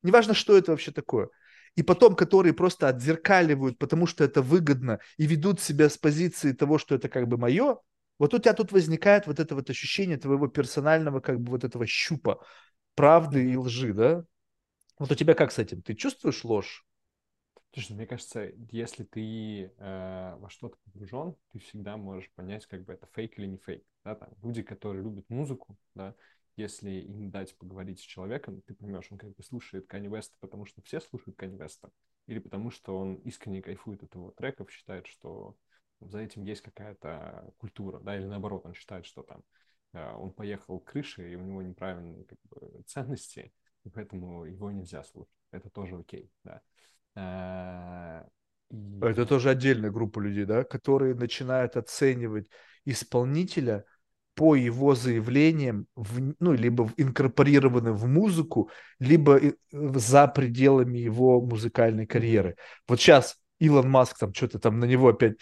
неважно, что это вообще такое. И потом, которые просто отзеркаливают, потому что это выгодно, и ведут себя с позиции того, что это как бы мое, вот у тебя тут возникает вот это вот ощущение твоего персонального как бы вот этого щупа правды и лжи, да? Вот у тебя как с этим? Ты чувствуешь ложь? Слушай, мне кажется, если ты э, во что-то погружен, ты всегда можешь понять, как бы это фейк или не фейк. Да? Там люди, которые любят музыку, да, если им дать поговорить с человеком, ты поймешь, он как бы слушает Kanye West, потому что все слушают Kanye West, или потому что он искренне кайфует от его треков, считает, что за этим есть какая-то культура, да, или наоборот, он считает, что там э, он поехал крышей, и у него неправильные как бы, ценности, поэтому его нельзя слушать. Это тоже окей, да. А... И... Это тоже отдельная группа людей, да, которые начинают оценивать исполнителя по его заявлениям, в, ну, либо инкорпорированным в музыку, либо за пределами его музыкальной карьеры. Вот сейчас Илон Маск, там что-то там на него опять...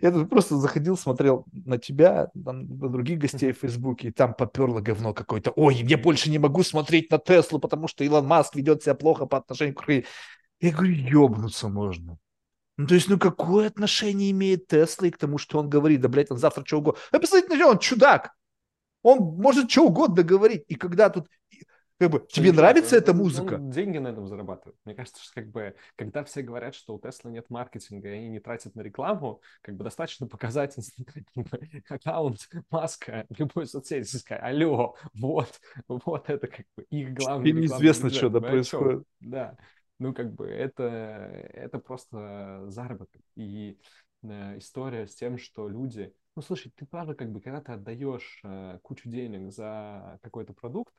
Я тут просто заходил, смотрел на тебя, там, на других гостей в Фейсбуке, и там поперло говно какое-то. Ой, я больше не могу смотреть на Теслу, потому что Илон Маск ведет себя плохо по отношению к... Я говорю, ёбнуться можно. Ну, то есть, ну, какое отношение имеет Тесла и к тому, что он говорит? Да, блядь, он завтра что угодно... Да, посмотрите на него, он чудак. Он может что угодно говорить. И когда тут... Как бы, тебе нравится эта музыка? Он деньги на этом зарабатывает. Мне кажется, что как бы, когда все говорят, что у Tesla нет маркетинга, и они не тратят на рекламу, как бы достаточно показать аккаунт Маска любой соцсети и сказать, алло, вот, вот это как бы их главный. И неизвестно, бюджет, что да происходит. Да, ну как бы это, это просто заработок. И э, история с тем, что люди... Ну слушай, ты правда как бы, когда ты отдаешь э, кучу денег за какой-то продукт,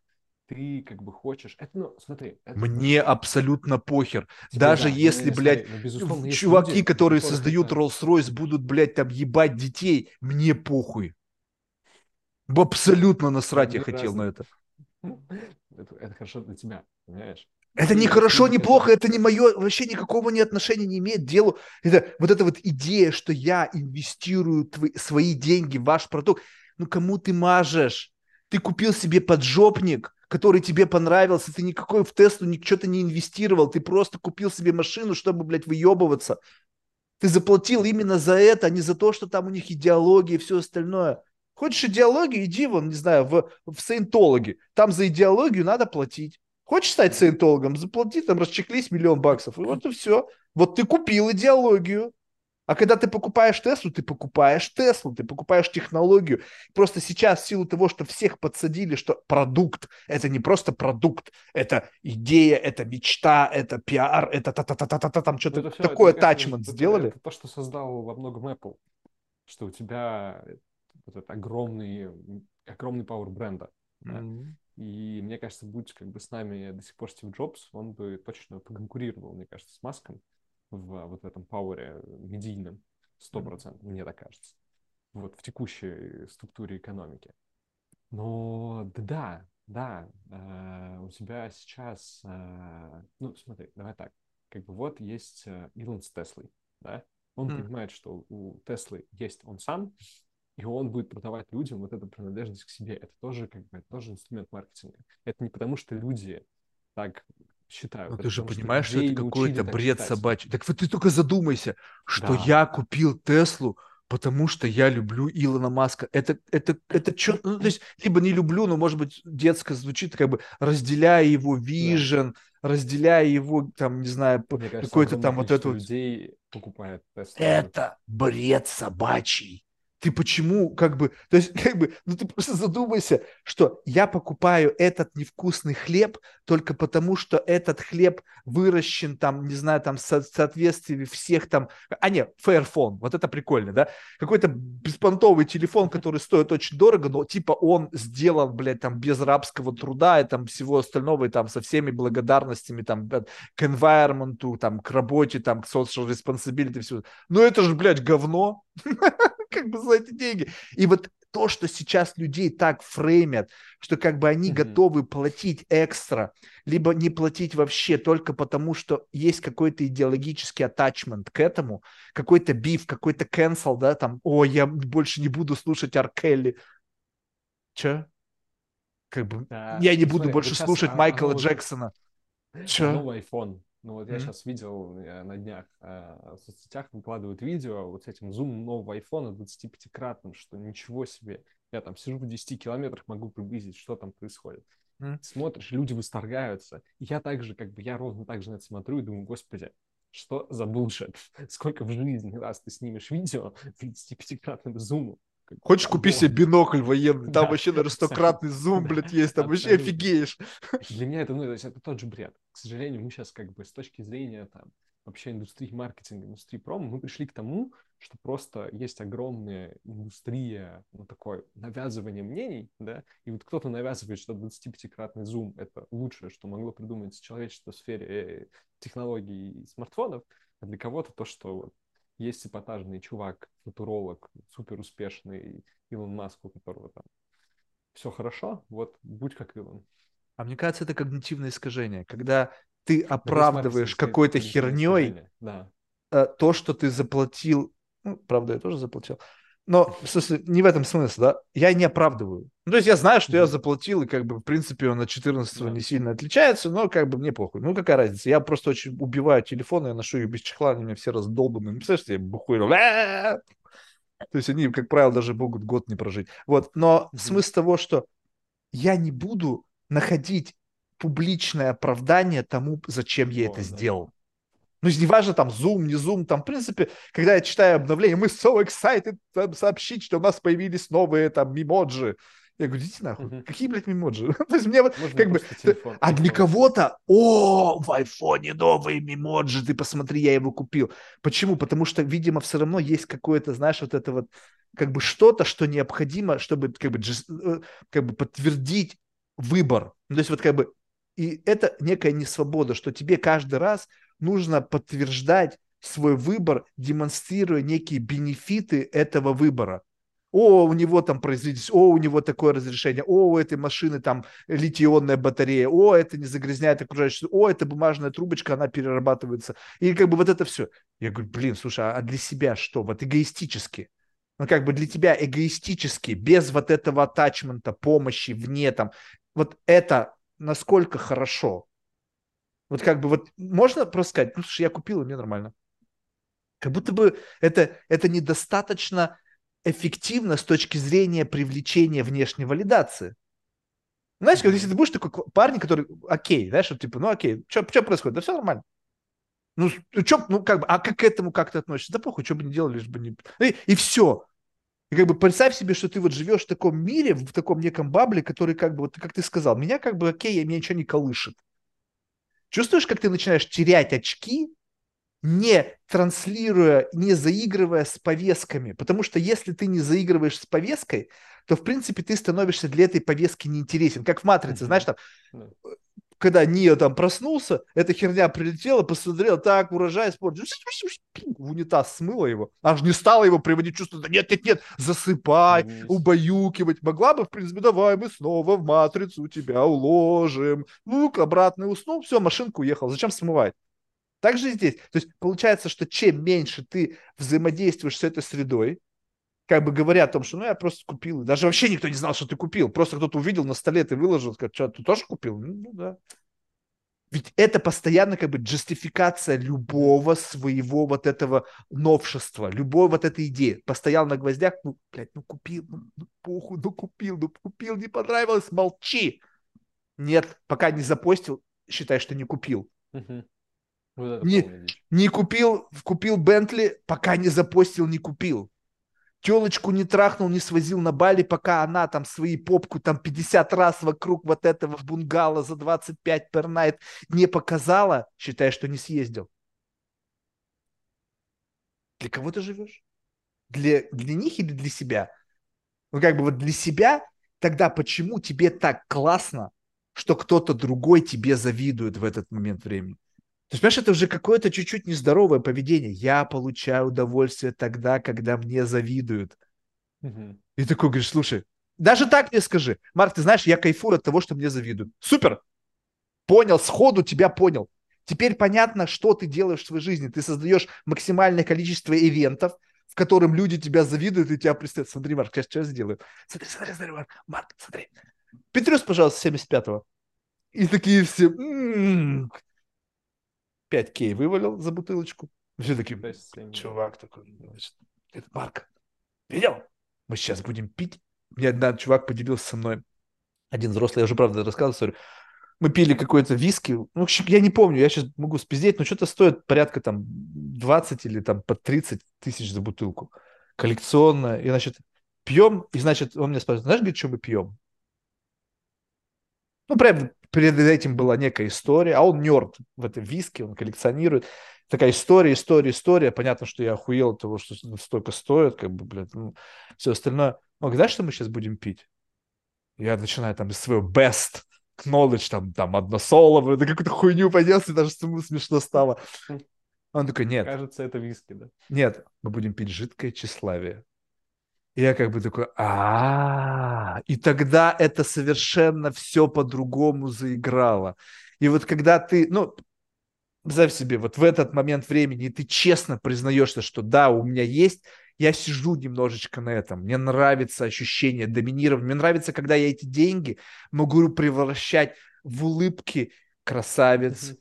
ты как бы хочешь... Это, ну, смотри, это... Мне абсолютно похер. Тебе, даже да, если, блядь, ну, чуваки, люди, которые создают Rolls-Royce, это... будут, блядь, там ебать детей, мне похуй. Абсолютно насрать мне я разные. хотел на это. это. Это хорошо для тебя, понимаешь? Это не хорошо, не плохо, это не мое, вообще никакого ни отношения не имеет к делу. Это, вот эта вот идея, что я инвестирую твои, свои деньги в ваш продукт. Ну, кому ты мажешь? Ты купил себе поджопник, который тебе понравился, ты никакой в Теслу ничего-то не инвестировал, ты просто купил себе машину, чтобы, блядь, выебываться. Ты заплатил именно за это, а не за то, что там у них идеология и все остальное. Хочешь идеологию, иди, вон, не знаю, в, в саентологи. Там за идеологию надо платить. Хочешь стать саентологом, заплати, там расчеклись миллион баксов, и вот и все. Вот ты купил идеологию. А когда ты покупаешь Теслу, ты покупаешь Теслу, ты покупаешь технологию. Просто сейчас в силу того, что всех подсадили, что продукт – это не просто продукт, это идея, это мечта, это пиар, это та-та-та-та-та, там что-то ну, такое тачмент сделали. Это то, что создал во многом Apple, что у тебя этот огромный, огромный пауэр бренда. Mm-hmm. Да? И мне кажется, будь как бы с нами до сих пор Стив Джобс, он бы точно поконкурировал, мне кажется, с Маском. В вот этом пауэре медийном сто процентов, мне так кажется, вот в текущей структуре экономики. Но да, да, э, у тебя сейчас, э, ну смотри, давай так, как бы вот есть Илон с Теслой, да, Он mm. понимает, что у Теслы есть он сам, и он будет продавать людям вот эту принадлежность к себе. Это тоже, как бы, это тоже инструмент маркетинга. Это не потому, что люди так считают. Но ты же понимаешь, что, что это какой-то бред считать. собачий. Так вот ты только задумайся, что да. я купил Теслу, потому что я люблю Илона Маска. Это, это, это что? Ну, то есть, либо не люблю, но, может быть, детско звучит, как бы разделяя его вижен, да. разделяя его, там, не знаю, Мне какой-то кажется, там вот это людей вот... покупает Tesla. Это бред собачий. Ты почему, как бы, то есть, как бы, ну ты просто задумайся, что я покупаю этот невкусный хлеб только потому, что этот хлеб выращен там, не знаю, там, в соответствии всех там, а нет, Fairphone, вот это прикольно, да, какой-то беспонтовый телефон, который стоит очень дорого, но типа он сделан, блядь, там, без рабского труда и там всего остального, и там со всеми благодарностями, там, к environment, там, к работе, там, к social responsibility, все. Ну это же, блядь, говно. Как бы за эти деньги. И вот то, что сейчас людей так фреймят, что как бы они mm-hmm. готовы платить экстра, либо не платить вообще только потому, что есть какой-то идеологический аттачмент к этому, какой-то биф, какой-то cancel, да, там, о, я больше не буду слушать Ар Келли. Че? Как бы да, я не буду смотри, больше слушать Майкла Джексона. Че? Новый айфон. Ну вот я mm-hmm. сейчас видел на днях э, в соцсетях выкладывают видео вот с этим зумом нового айфона двадцатипятикратным, что ничего себе. Я там сижу в десяти километрах, могу приблизить, что там происходит. Mm-hmm. Смотришь, люди восторгаются. И я также, как бы, я ровно так же на это смотрю и думаю, господи, что за булшет? Сколько в жизни раз ты снимешь видео с двадцатипятикратным зумом? Хочешь, купи О, себе бинокль военный, там да, вообще, наверное, стократный зум, блядь, есть, там вообще офигеешь. Для меня это, ну, то есть это тот же бред. К сожалению, мы сейчас как бы с точки зрения там вообще индустрии маркетинга, индустрии промо, мы пришли к тому, что просто есть огромная индустрия, ну, такое навязывание мнений, да, и вот кто-то навязывает, что двадцатипятикратный зум — это лучшее, что могло придумать человечество в сфере э, технологий и смартфонов, а для кого-то то, что вот есть эпатажный чувак, футуролог, суперуспешный Илон Маск, у которого там все хорошо, вот будь как Илон. А мне кажется, это когнитивное искажение, когда ты оправдываешь да, какой-то херней да. то, что ты заплатил. Ну, правда, я тоже заплатил. Но, в смысле, не в этом смысле, да? Я не оправдываю. Ну, то есть я знаю, что да. я заплатил, и как бы, в принципе, он от четырнадцатого да. не сильно отличается, но как бы мне похуй. Ну, какая разница? Я просто очень убиваю телефоны, я ношу их без чехла, они у меня все раздолбаны. Ну, представляешь, я бухой. То есть они, как правило, даже могут год не прожить. Вот, но mm-hmm. смысл того, что я не буду находить публичное оправдание тому, зачем я О, это да. сделал. Ну, неважно, там, зум, не зум, там, в принципе, когда я читаю обновление, мы so excited там, сообщить, что у нас появились новые, там, мемоджи. Я говорю, идите нахуй, угу. какие, блядь, мемоджи? То есть мне вот, можно как бы, телефон, а телефон. Для кого-то, о, в айфоне новые мемоджи, ты посмотри, я его купил. Почему? Потому что, видимо, все равно есть какое-то, знаешь, вот это вот, как бы, что-то, что необходимо, чтобы, как бы, just, как бы подтвердить выбор. Ну, то есть вот, как бы, и это некая несвобода, что тебе каждый раз нужно подтверждать свой выбор, демонстрируя некие бенефиты этого выбора. О, у него там производительность, о, у него такое разрешение, о, у этой машины там литий-ионная батарея, о, это не загрязняет окружающую, о, это бумажная трубочка, она перерабатывается. И как бы вот это все. Я говорю, блин, слушай, а для себя что? Вот эгоистически. Ну как бы для тебя эгоистически, без вот этого аттачмента, помощи вне там. Вот это насколько хорошо? Вот как бы вот можно просто сказать, ну, слушай, я купил, и мне нормально. Как будто бы это, это недостаточно эффективно с точки зрения привлечения внешней валидации. Знаешь, mm-hmm. если ты будешь такой парень, который, окей, знаешь, вот, типа, ну окей, что происходит? Да все нормально. Ну, чё, ну как бы, а как к этому как ты относишься? Да похуй, что бы ни делали, лишь бы не... И, и все. И как бы представь себе, что ты вот живешь в таком мире, в таком неком бабле, который как бы, вот как ты сказал, меня как бы окей, меня ничего не колышет. Чувствуешь, как ты начинаешь терять очки, не транслируя, не заигрывая с повестками? Потому что если ты не заигрываешь с повесткой, то, в принципе, ты становишься для этой повестки неинтересен. Как в «Матрице», знаешь, там, когда Нио там проснулся, эта херня прилетела, посмотрела, так, урожай испортил, в унитаз смыло его. Аж не стало его приводить в чувство, нет-нет-нет, засыпай, yes. убаюкивать. Могла бы, в принципе, давай мы снова в «Матрицу» тебя уложим. Ну, обратно уснул, все, машинка уехала. Зачем смывать? Так же и здесь. То есть получается, что чем меньше ты взаимодействуешь с этой средой, как бы говоря о том, что ну я просто купил, даже вообще никто не знал, что ты купил, просто кто-то увидел на столе, ты выложил, сказал, что ты тоже купил? Ну да. Ведь это постоянно как бы джастификация любого своего вот этого новшества, любой вот этой идеи. Постоял на гвоздях, ну, блядь, ну купил, ну, ну похуй, ну купил, ну купил, не понравилось, молчи. Нет, пока не запостил, считай, что не купил. Угу. Вот не, не купил, купил Бентли, пока не запостил, не купил. Телочку не трахнул, не свозил на Бали, пока она там свои попку там пятьдесят раз вокруг вот этого бунгало за двадцать пять per night не показала, считай, что не съездил. Для кого ты живешь? Для, для них или для себя? Ну, как бы вот для себя, тогда почему тебе так классно, что кто-то другой тебе завидует в этот момент времени? То есть, понимаешь, это уже какое-то чуть-чуть нездоровое поведение. Я получаю удовольствие тогда, когда мне завидуют. Угу. И такой говоришь, слушай, даже так мне скажи. Марк, ты знаешь, я кайфую от того, что мне завидуют. Супер! Понял, сходу тебя понял. Теперь понятно, что ты делаешь в своей жизни. Ты создаешь максимальное количество ивентов, в котором люди тебя завидуют и тебя представят. Смотри, Марк, сейчас что я сделаю? Смотри, смотри, смотри, Марк, Марк, смотри. Петрюс, пожалуйста, семьдесят пятого. И такие все... М-м-м. пять тысяч вывалил за бутылочку. Все такие, чувак такой, значит, это Марк, видел? Мы сейчас будем пить. Мне один чувак поделился со мной. Один взрослый, я уже, правда, рассказывал историю. Мы пили какой-то виски. Ну, я не помню, я сейчас могу спиздеть, но что-то стоит порядка там двадцать или там по тридцать тысяч за бутылку. Коллекционно. И, значит, пьем. И, значит, он меня спрашивает, знаешь, говорит, что мы пьем? Ну, прям... Перед этим была некая история, а он нерд в этом виске, он коллекционирует. Такая история, история, история. Понятно, что я охуел от того, что столько стоит, как бы, блядь, ну, все остальное. Он говорит, знаешь, что мы сейчас будем пить? Я начинаю там из своего best knowledge, там, там, односоловую, да какую-то хуйню поделся, даже смешно стало. Он такой, нет. Кажется, это виски, да? Нет, мы будем пить жидкое тщеславие. И я как бы такой, а-а-а. И тогда это совершенно все по-другому заиграло. И вот когда ты, ну, представь себе, вот в этот момент времени, и ты честно признаешься, что да, у меня есть, я сижу немножечко на этом. Мне нравится ощущение доминирования. Мне нравится, когда я эти деньги могу превращать в улыбки красавиц,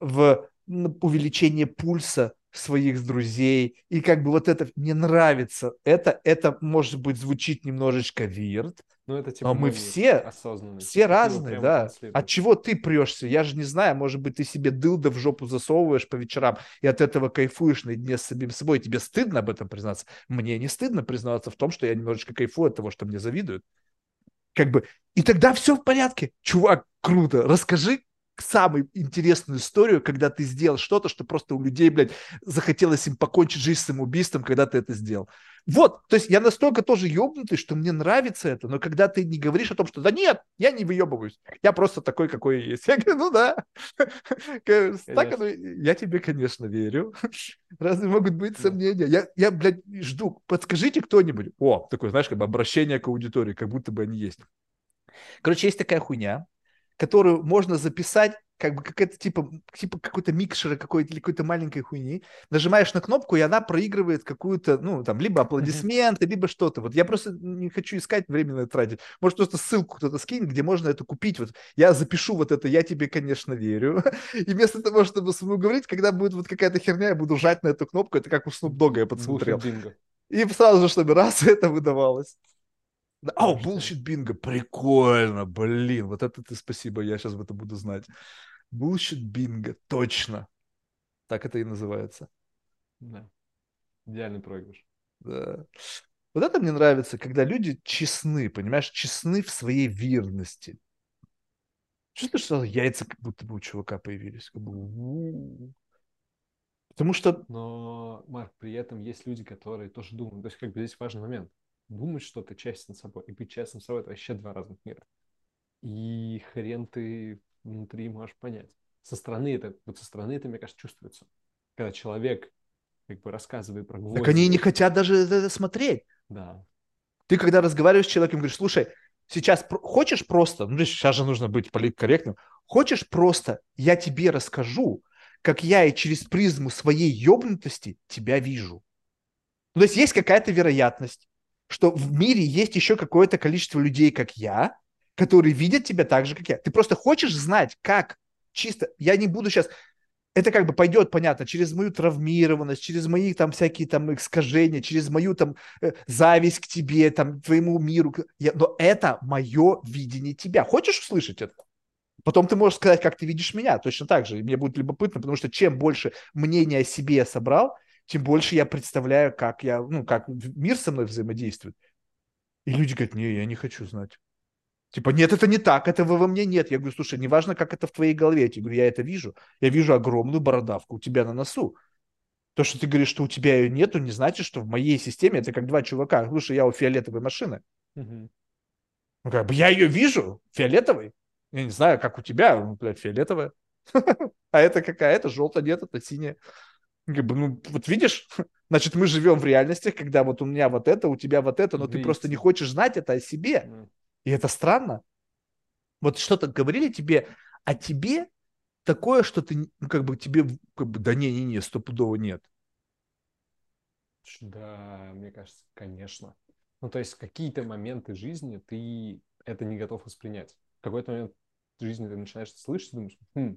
в увеличение пульса своих друзей, и как бы вот это мне нравится. Это, это может быть, звучит немножечко weird, но, это, типа, но мы все, все разные, да. От чего ты прешься? Я же не знаю, может быть, ты себе дылдо в жопу засовываешь по вечерам и от этого кайфуешь наедине с самим собой. Тебе стыдно об этом признаться? Мне не стыдно признаваться в том, что я немножечко кайфую от того, что мне завидуют. Как бы, и тогда все в порядке. Чувак, круто, расскажи самую интересную историю, когда ты сделал что-то, что просто у людей, блядь, захотелось им покончить жизнь самоубийством, когда ты это сделал. Вот, то есть я настолько тоже ёбнутый, что мне нравится это, но когда ты не говоришь о том, что да нет, я не выёбываюсь, я просто такой, какой я есть. Я говорю, ну да, я тебе, конечно, верю. Разве могут быть сомнения? Я, блядь, жду, подскажите кто-нибудь. О, такое, знаешь, как бы обращение к аудитории, как будто бы они есть. Короче, есть такая хуйня, которую можно записать, как бы какая-то типа, типа какой-то микшера какой-то или какой-то маленькой хуйни. Нажимаешь на кнопку, и она проигрывает какую-то, ну, там, либо аплодисменты, либо что-то. Вот я просто не хочу искать, временно тратить. Может, просто ссылку кто-то скинет, где можно это купить. Вот я запишу вот это, я тебе, конечно, верю. И вместо того, чтобы с вами говорить, когда будет вот какая-то херня, я буду жать на эту кнопку. Это как у Снуп Догга я подсмотрел. И сразу же, чтобы раз это выдавалось. О, bullshit bingo, прикольно, блин, вот это ты спасибо, я сейчас в это буду знать. Bullshit bingo, точно, так это и называется. Да, идеальный проигрыш. Да. Вот это мне нравится, когда люди честны, понимаешь, честны в своей верности. Чувствуешь, что яйца как будто бы у чувака появились, как бы... Потому что... Но, Марк, при этом есть люди, которые тоже думают, то есть как бы здесь важный момент. Думать, что ты честен с собой, и быть честным с собой — это вообще два разных мира. И хрен ты внутри можешь понять. Со стороны это, вот со стороны это, мне кажется, чувствуется. Когда человек как бы рассказывает про гвозди. Так они не хотят даже это смотреть. Да. Ты когда разговариваешь с человеком, говоришь, слушай, сейчас хочешь просто, ну, сейчас же нужно быть политкорректным, хочешь просто, я тебе расскажу, как я и через призму своей ёбнутости тебя вижу. Ну, то есть есть какая-то вероятность, что в мире есть еще какое-то количество людей, как я, которые видят тебя так же, как я. Ты просто хочешь знать, как чисто... Я не буду сейчас... Это как бы пойдет, понятно, через мою травмированность, через мои там всякие там искажения, через мою там зависть к тебе, там, твоему миру. Я... Но это мое видение тебя. Хочешь услышать это? Потом ты можешь сказать, как ты видишь меня. Точно так же. И мне будет любопытно, потому что чем больше мнения о себе я собрал, тем больше я представляю, как я, ну, как мир со мной взаимодействует. И люди говорят: не, я не хочу знать. Типа, нет, это не так, этого во мне нет. Я говорю: слушай, неважно, как это в твоей голове. Я тебе говорю, я это вижу. Я вижу огромную бородавку у тебя на носу. То, что ты говоришь, что у тебя ее нету, не значит, что в моей системе это как два чувака. Слушай, я у фиолетовой машины. Угу. Ну, как бы я ее вижу, фиолетовой. Я не знаю, как у тебя, блядь, фиолетовая. А это какая? Это желтая, нет, это синяя. Как бы, ну, вот видишь, значит, мы живем в реальностях, когда вот у меня вот это, у тебя вот это, но ты просто не хочешь знать это о себе. И это странно. Вот что-то говорили тебе, а тебе такое, что ты, ну, как бы тебе, как бы, да не-не-не, стопудово нет. Да, мне кажется, конечно. Ну, то есть какие-то моменты жизни ты это не готов воспринять. В какой-то момент жизни ты начинаешь слышать, ты думаешь, хм,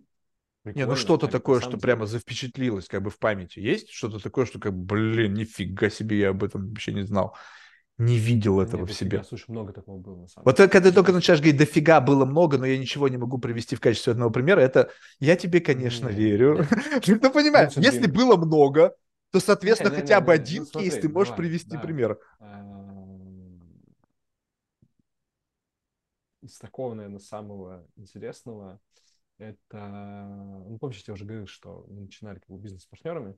прикольно. Не, ну что-то а такое, что деле... прямо завпечатлилось как бы в памяти. Есть что-то такое, что как, блин, нифига себе, я об этом вообще не знал. Не видел этого Нет, в себе. Слушай, много такого было, на самом вот деле. Вот когда ты только начинаешь говорить, дофига было много, но я ничего не могу привести в качестве одного примера, это я тебе, конечно, нет, верю. Нет. Ну, понимаешь, нет, если нет. было много, то, соответственно, нет, хотя нет, бы нет, один нет, кейс смотри, ты можешь давай, привести да. пример. Из такого, наверное, самого интересного, это... Ну, помнишь, я тебе уже говорил, что мы начинали как бы бизнес с партнерами,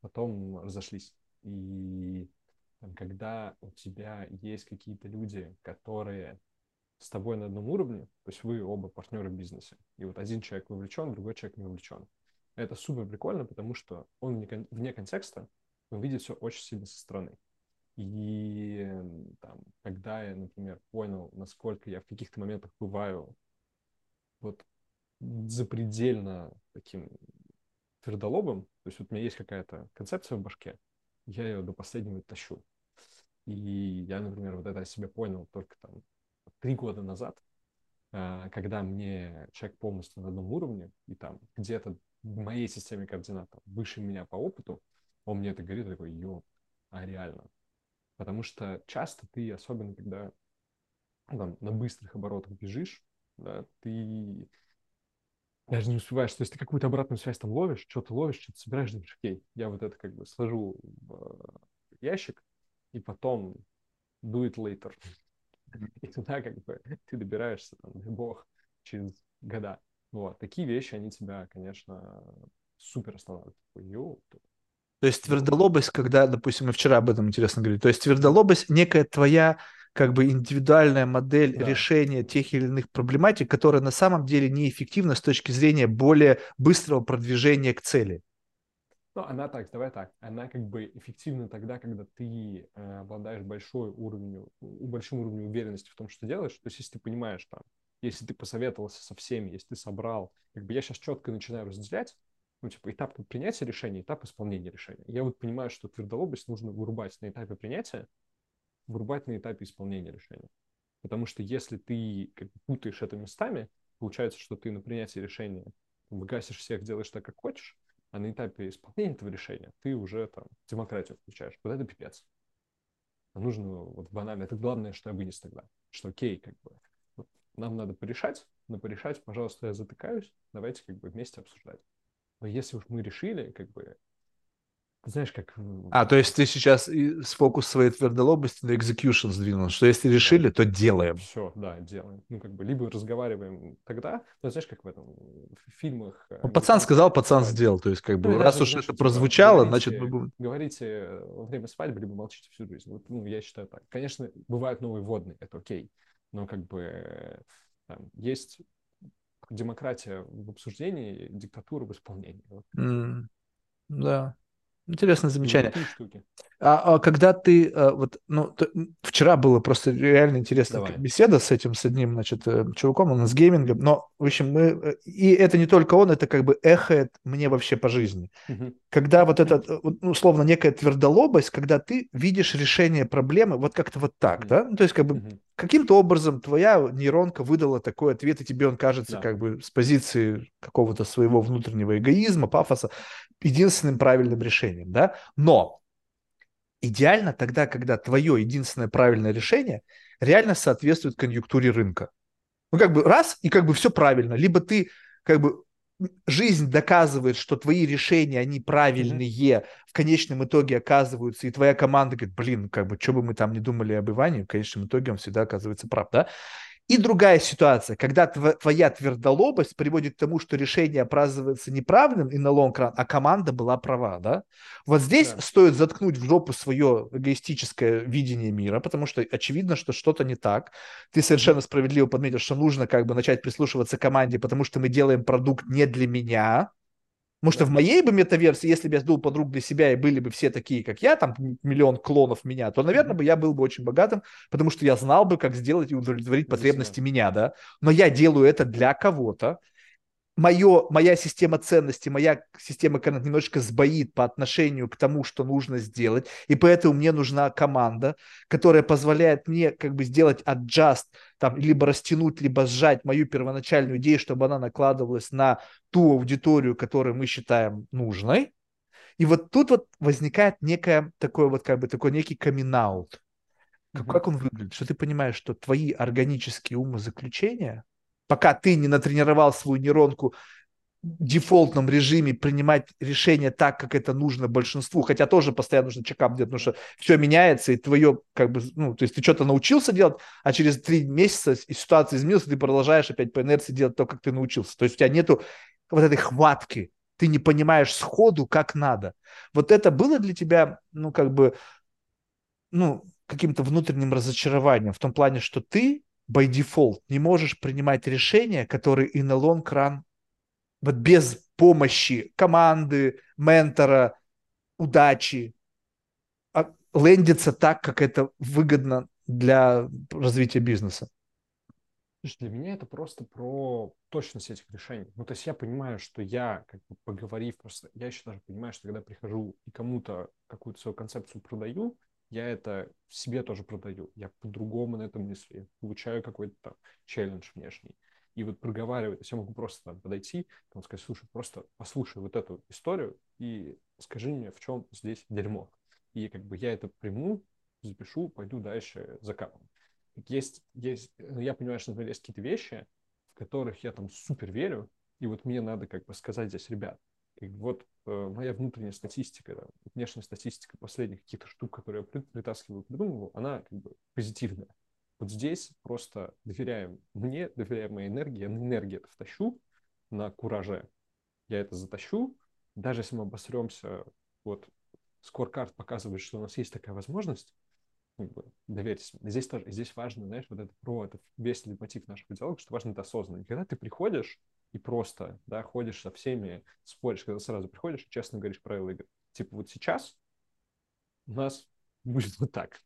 потом разошлись. И... Когда у тебя есть какие-то люди, которые с тобой на одном уровне, то есть вы оба партнеры в бизнесе, и вот один человек вовлечен, другой человек не вовлечен. Это супер прикольно, потому что он вне контекста, он видит все очень сильно со стороны. И там, когда я, например, понял, насколько я в каких-то моментах бываю вот запредельно таким твердолобым, то есть вот у меня есть какая-то концепция в башке, я ее до последнего тащу. И я, например, вот это о себе понял только там три года назад, когда мне человек полностью на одном уровне, и там где-то в моей системе координат выше меня по опыту, он мне это говорит, такой, ё, а реально. Потому что часто ты, особенно когда там, на быстрых оборотах бежишь, да, ты даже не успеваешь, то есть ты какую-то обратную связь там ловишь, что-то ловишь, что-то собираешь, думаешь, окей, я вот это как бы сложу в ящик, и потом do it later. И туда как бы ты добираешься, там, дай бог, через года. Вот, такие вещи, они тебя, конечно, супер останавливают. То есть твердолобость, когда, допустим, мы вчера об этом интересно говорили, то есть твердолобость некая твоя как бы индивидуальная модель да. решения тех или иных проблематик, которая на самом деле неэффективна с точки зрения более быстрого продвижения к цели. Ну, она так, давай так, она как бы эффективна тогда, когда ты э, обладаешь большой уровнем, большим уровнем уверенности в том, что делаешь. То есть, если ты понимаешь, там, если ты посоветовался со всеми, если ты собрал, как бы я сейчас четко начинаю разделять, ну, типа, этап принятия решения, этап исполнения решения. Я вот понимаю, что твердолобость нужно вырубать на этапе принятия, вырубать на этапе исполнения решения. Потому что если ты как бы путаешь это местами, получается, что ты на принятии решения выгасишь всех, делаешь так, как хочешь, а на этапе исполнения этого решения ты уже там демократию включаешь. Вот это пипец. А нужно вот банально. Это главное, что я вынес тогда. Что окей, как бы, вот, нам надо порешать, но порешать, пожалуйста, я затыкаюсь, давайте как бы вместе обсуждать. Но если уж мы решили, как бы, знаешь, как... А, то есть ты сейчас с фокус своей твердолобости на execution сдвинул, что если решили, да. то делаем. Все, да, делаем. Ну, как бы, либо разговариваем тогда, но знаешь, как в этом, в фильмах... Ну, пацан сказал, пацан сделал, то есть, как бы, ну, раз да, уж значит, это прозвучало, говорите, значит... мы будем... Говорите во время свадьбы, либо молчите всю жизнь. Вот, ну, я считаю так. Конечно, бывают новые вводные, это окей, но, как бы, там, есть демократия в обсуждении, диктатура в исполнении. Вот. Mm, да. Интересное замечание. А, а когда ты, а, вот, ну, то, вчера было просто реально интересная Давай. беседа с этим, с одним, значит, чуваком, он с геймингом, но, в общем, мы, и это не только он, это как бы эхо мне вообще по жизни. Угу. Когда вот эта, условно, некая твердолобость, когда ты видишь решение проблемы вот как-то вот так, угу. да, ну, то есть как бы угу. каким-то образом твоя нейронка выдала такой ответ, и тебе он кажется да. как бы с позиции какого-то своего внутреннего эгоизма, пафоса, единственным правильным решением, да, но... Идеально тогда, когда твое единственное правильное решение реально соответствует конъюнктуре рынка. Ну, как бы раз, и как бы все правильно. Либо ты, как бы, жизнь доказывает, что твои решения, они правильные, mm-hmm. в конечном итоге оказываются, и твоя команда говорит, блин, как бы, что бы мы там ни думали об Иване, в конечном итоге он всегда оказывается прав, да? И другая ситуация, когда твоя твердолобость приводит к тому, что решение оказывается неправильным и на лонг-ран, а команда была права, да? Вот здесь да. стоит заткнуть в жопу свое эгоистическое видение мира, потому что очевидно, что что-то не так. Ты совершенно справедливо подметил, что нужно как бы начать прислушиваться к команде, потому что мы делаем продукт не для меня. Потому что в моей бы метаверсии, если бы я сделал подруг для себя и были бы все такие, как я, там миллион клонов меня, то, наверное, бы я был бы очень богатым, потому что я знал бы, как сделать и удовлетворить потребности меня, да. Но я делаю это для кого-то. Мое, моя система ценностей, моя система немножечко сбоит по отношению к тому, что нужно сделать, и поэтому мне нужна команда, которая позволяет мне как бы сделать аджаст, там, либо растянуть, либо сжать мою первоначальную идею, чтобы она накладывалась на ту аудиторию, которую мы считаем нужной. И вот тут вот возникает некое такое вот как бы такой некий камин-аут. Как, как он выглядит? Что ты понимаешь, что твои органические умозаключения, пока ты не натренировал свою нейронку в дефолтном режиме принимать решения так, как это нужно большинству, хотя тоже постоянно нужно чекап делать, потому что все меняется, и твое, как бы, ну, то есть ты что-то научился делать, а через три месяца ситуация изменилась, и ты продолжаешь опять по инерции делать то, как ты научился. То есть у тебя нету вот этой хватки, ты не понимаешь сходу, как надо. Вот это было для тебя, ну, как бы, ну, каким-то внутренним разочарованием в том плане, что ты by default не можешь принимать решения, которые in a long run вот без помощи команды, ментора, удачи лендятся так, как это выгодно для развития бизнеса. Для меня это просто про точность этих решений. Ну, то есть я понимаю, что я, как бы поговорив просто, я еще даже понимаю, что когда прихожу и кому-то какую-то свою концепцию продаю, я это себе тоже продаю. Я по-другому на этом мыслю. Я получаю какой-то там челлендж внешний. И вот проговариваю, то есть я могу просто там подойти, там, сказать, слушай, просто послушай вот эту историю и скажи мне, в чем здесь дерьмо. И как бы я это приму, запишу, пойду дальше за капом. Есть, есть, я понимаю, что, например, есть какие-то вещи, в которых я там супер верю, и вот мне надо как бы сказать здесь, ребят, как бы вот э, моя внутренняя статистика, да, внешняя статистика последних каких-то штук, которые я притаскиваю, придумывал, она как бы позитивная. Вот здесь просто доверяем мне, доверяем моей энергии, я на энергии это втащу, на кураже я это затащу. Даже если мы обосремся, вот скоркард показывает, что у нас есть такая возможность, как бы, доверьтесь. Здесь тоже, здесь важно, знаешь, вот это про, это весь мотив нашего диалога, что важно это осознанно. Когда ты приходишь и просто, да, ходишь со всеми, споришь, когда сразу приходишь и честно говоришь правила игры. Типа вот сейчас у нас будет вот так.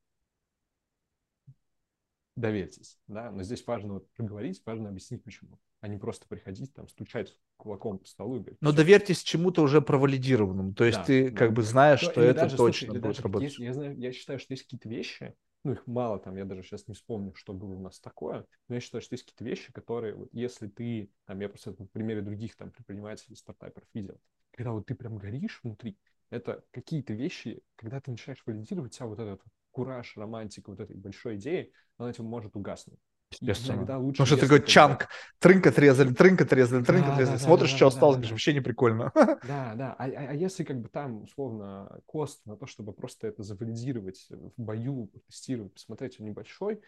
Доверьтесь, да, но здесь важно вот проговорить, важно объяснить, почему, а не просто приходить, там, стучать кулаком по столу и говорить. Но доверьтесь чему-то уже провалидированному, то есть да, ты да. как бы знаешь, но, что это даже, точно слушай, будет работать. Есть, я, знаю, я считаю, что есть какие-то вещи, ну, их мало там, я даже сейчас не вспомню, что было у нас такое, но я считаю, что есть какие-то вещи, которые, вот, если ты, там, я просто на примере других, там, предпринимателей, стартаперов видел, когда вот ты прям горишь внутри, это какие-то вещи, когда ты начинаешь валидировать, тебя вот этот кураж, романтика вот этой большой идеи, она тебе может угаснуть. Потому что ты такой чанк, трынк отрезали, трынк отрезали, трынк да, отрезали, да, смотришь, да, что да, осталось, да, да. вообще не прикольно. Да, да, а, а если как бы там, условно, кост на то, чтобы просто это завалидировать в бою, протестировать, посмотреть, он небольшой,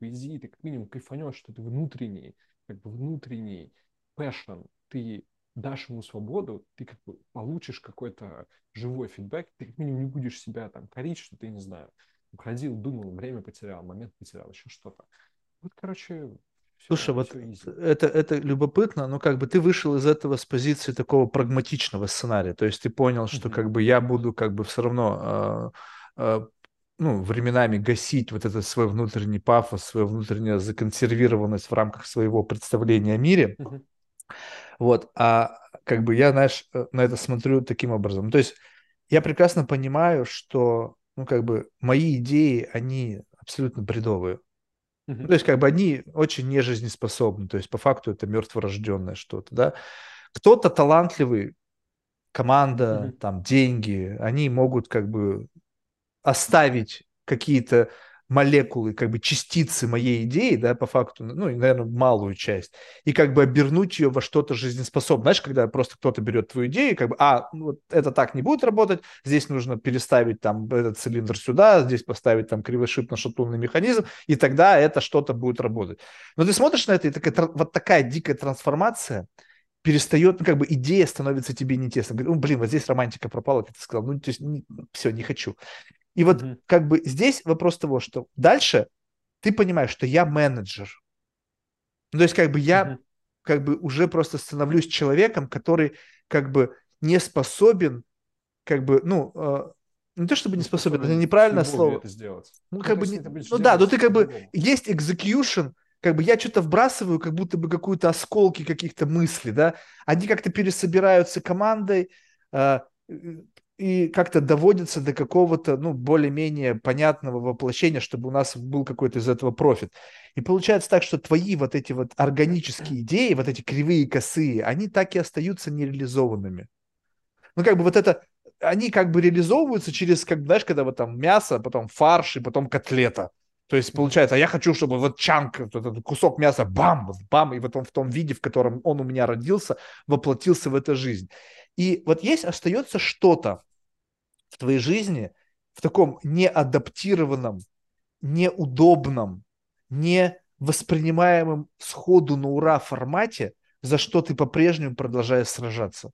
по идее ты как минимум кайфанешь, что ты внутренний, как бы внутренний passion, ты дашь ему свободу, ты как бы получишь какой-то живой фидбэк, ты как минимум не будешь себя там корить, что ты, не знаю, ходил, думал, время потерял, момент потерял, еще что-то. Вот, короче, все. Слушай, вот это, это любопытно, но как бы ты вышел из этого с позиции такого прагматичного сценария, то есть ты понял, что mm-hmm. как бы я буду как бы все равно ну, временами гасить вот этот свой внутренний пафос, свою внутреннюю законсервированность в рамках своего представления о мире. Uh-huh. Вот, а как бы я, знаешь, на это смотрю таким образом. То есть я прекрасно понимаю, что, ну, как бы мои идеи, они абсолютно бредовые. Uh-huh. Ну, то есть как бы они очень нежизнеспособны. То есть по факту это мертворожденное что-то, да. Кто-то талантливый, команда, uh-huh. там, деньги, они могут как бы оставить какие-то молекулы, как бы частицы моей идеи, да, по факту, ну, и, наверное, малую часть, и как бы обернуть ее во что-то жизнеспособное. Знаешь, когда просто кто-то берет твою идею, как бы, а, вот это так не будет работать, здесь нужно переставить там этот цилиндр сюда, здесь поставить там кривошипно-шатунный механизм, и тогда это что-то будет работать. Но ты смотришь на это, и такая, вот такая дикая трансформация перестает, ну, как бы идея становится тебе неинтересна. Говорит, ну, блин, вот здесь романтика пропала, как ты сказал, ну, то есть, не, все, не хочу. И вот mm-hmm. как бы здесь вопрос того, что дальше ты понимаешь, что я менеджер. Ну, то есть как бы я mm-hmm. как бы уже просто становлюсь человеком, который как бы не способен, как бы, ну, э, не то чтобы не способен, это неправильное слово. Это сделать. Ну, ну, как бы, не, ну делать, да, но ты как бы, любого. Есть execution, как бы я что-то вбрасываю, как будто бы какие-то осколки каких-то мыслей, да, они как-то пересобираются командой, э, и как-то доводится до какого-то, ну, более-менее понятного воплощения, чтобы у нас был какой-то из этого профит. И получается так, что твои вот эти вот органические идеи, вот эти кривые, косые, они так и остаются нереализованными. Ну, как бы вот это, они как бы реализовываются через, как, знаешь, когда вот там мясо, потом фарш и потом котлета. То есть получается, а я хочу, чтобы вот чанк, вот этот кусок мяса, бам, бам, и вот он в том виде, в котором он у меня родился, воплотился в эту жизнь. И вот есть, остается что-то в твоей жизни в таком неадаптированном, неудобном, невоспринимаемом сходу на ура формате, за что ты по-прежнему продолжаешь сражаться.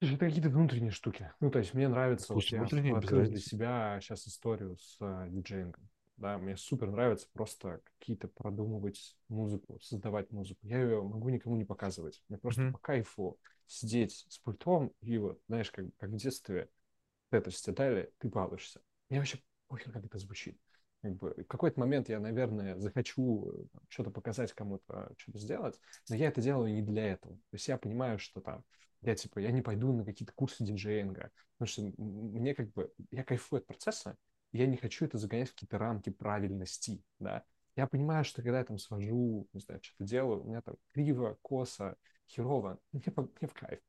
Это какие-то внутренние штуки. Ну, то есть мне нравится, вот я открыл для себя сейчас историю с а, диджеингом. Да, мне супер нравится просто какие-то продумывать музыку, создавать музыку. Я ее могу никому не показывать. Мне просто mm-hmm. по кайфу сидеть с пультом и вот, знаешь, как, как в детстве это стедали, ты балуешься. Мне вообще похер, как это звучит. Как бы, в какой-то момент я, наверное, захочу что-то показать кому-то, что-то сделать, но я это делаю не для этого. То есть я понимаю, что там я, типа, я не пойду на какие-то курсы диджеинга, потому что мне как бы, я кайфую от процесса, я не хочу это загонять в какие-то рамки правильности, да. Я понимаю, что когда я там свожу, не знаю, что-то делаю, у меня там криво, косо, херово, мне, мне в кайф,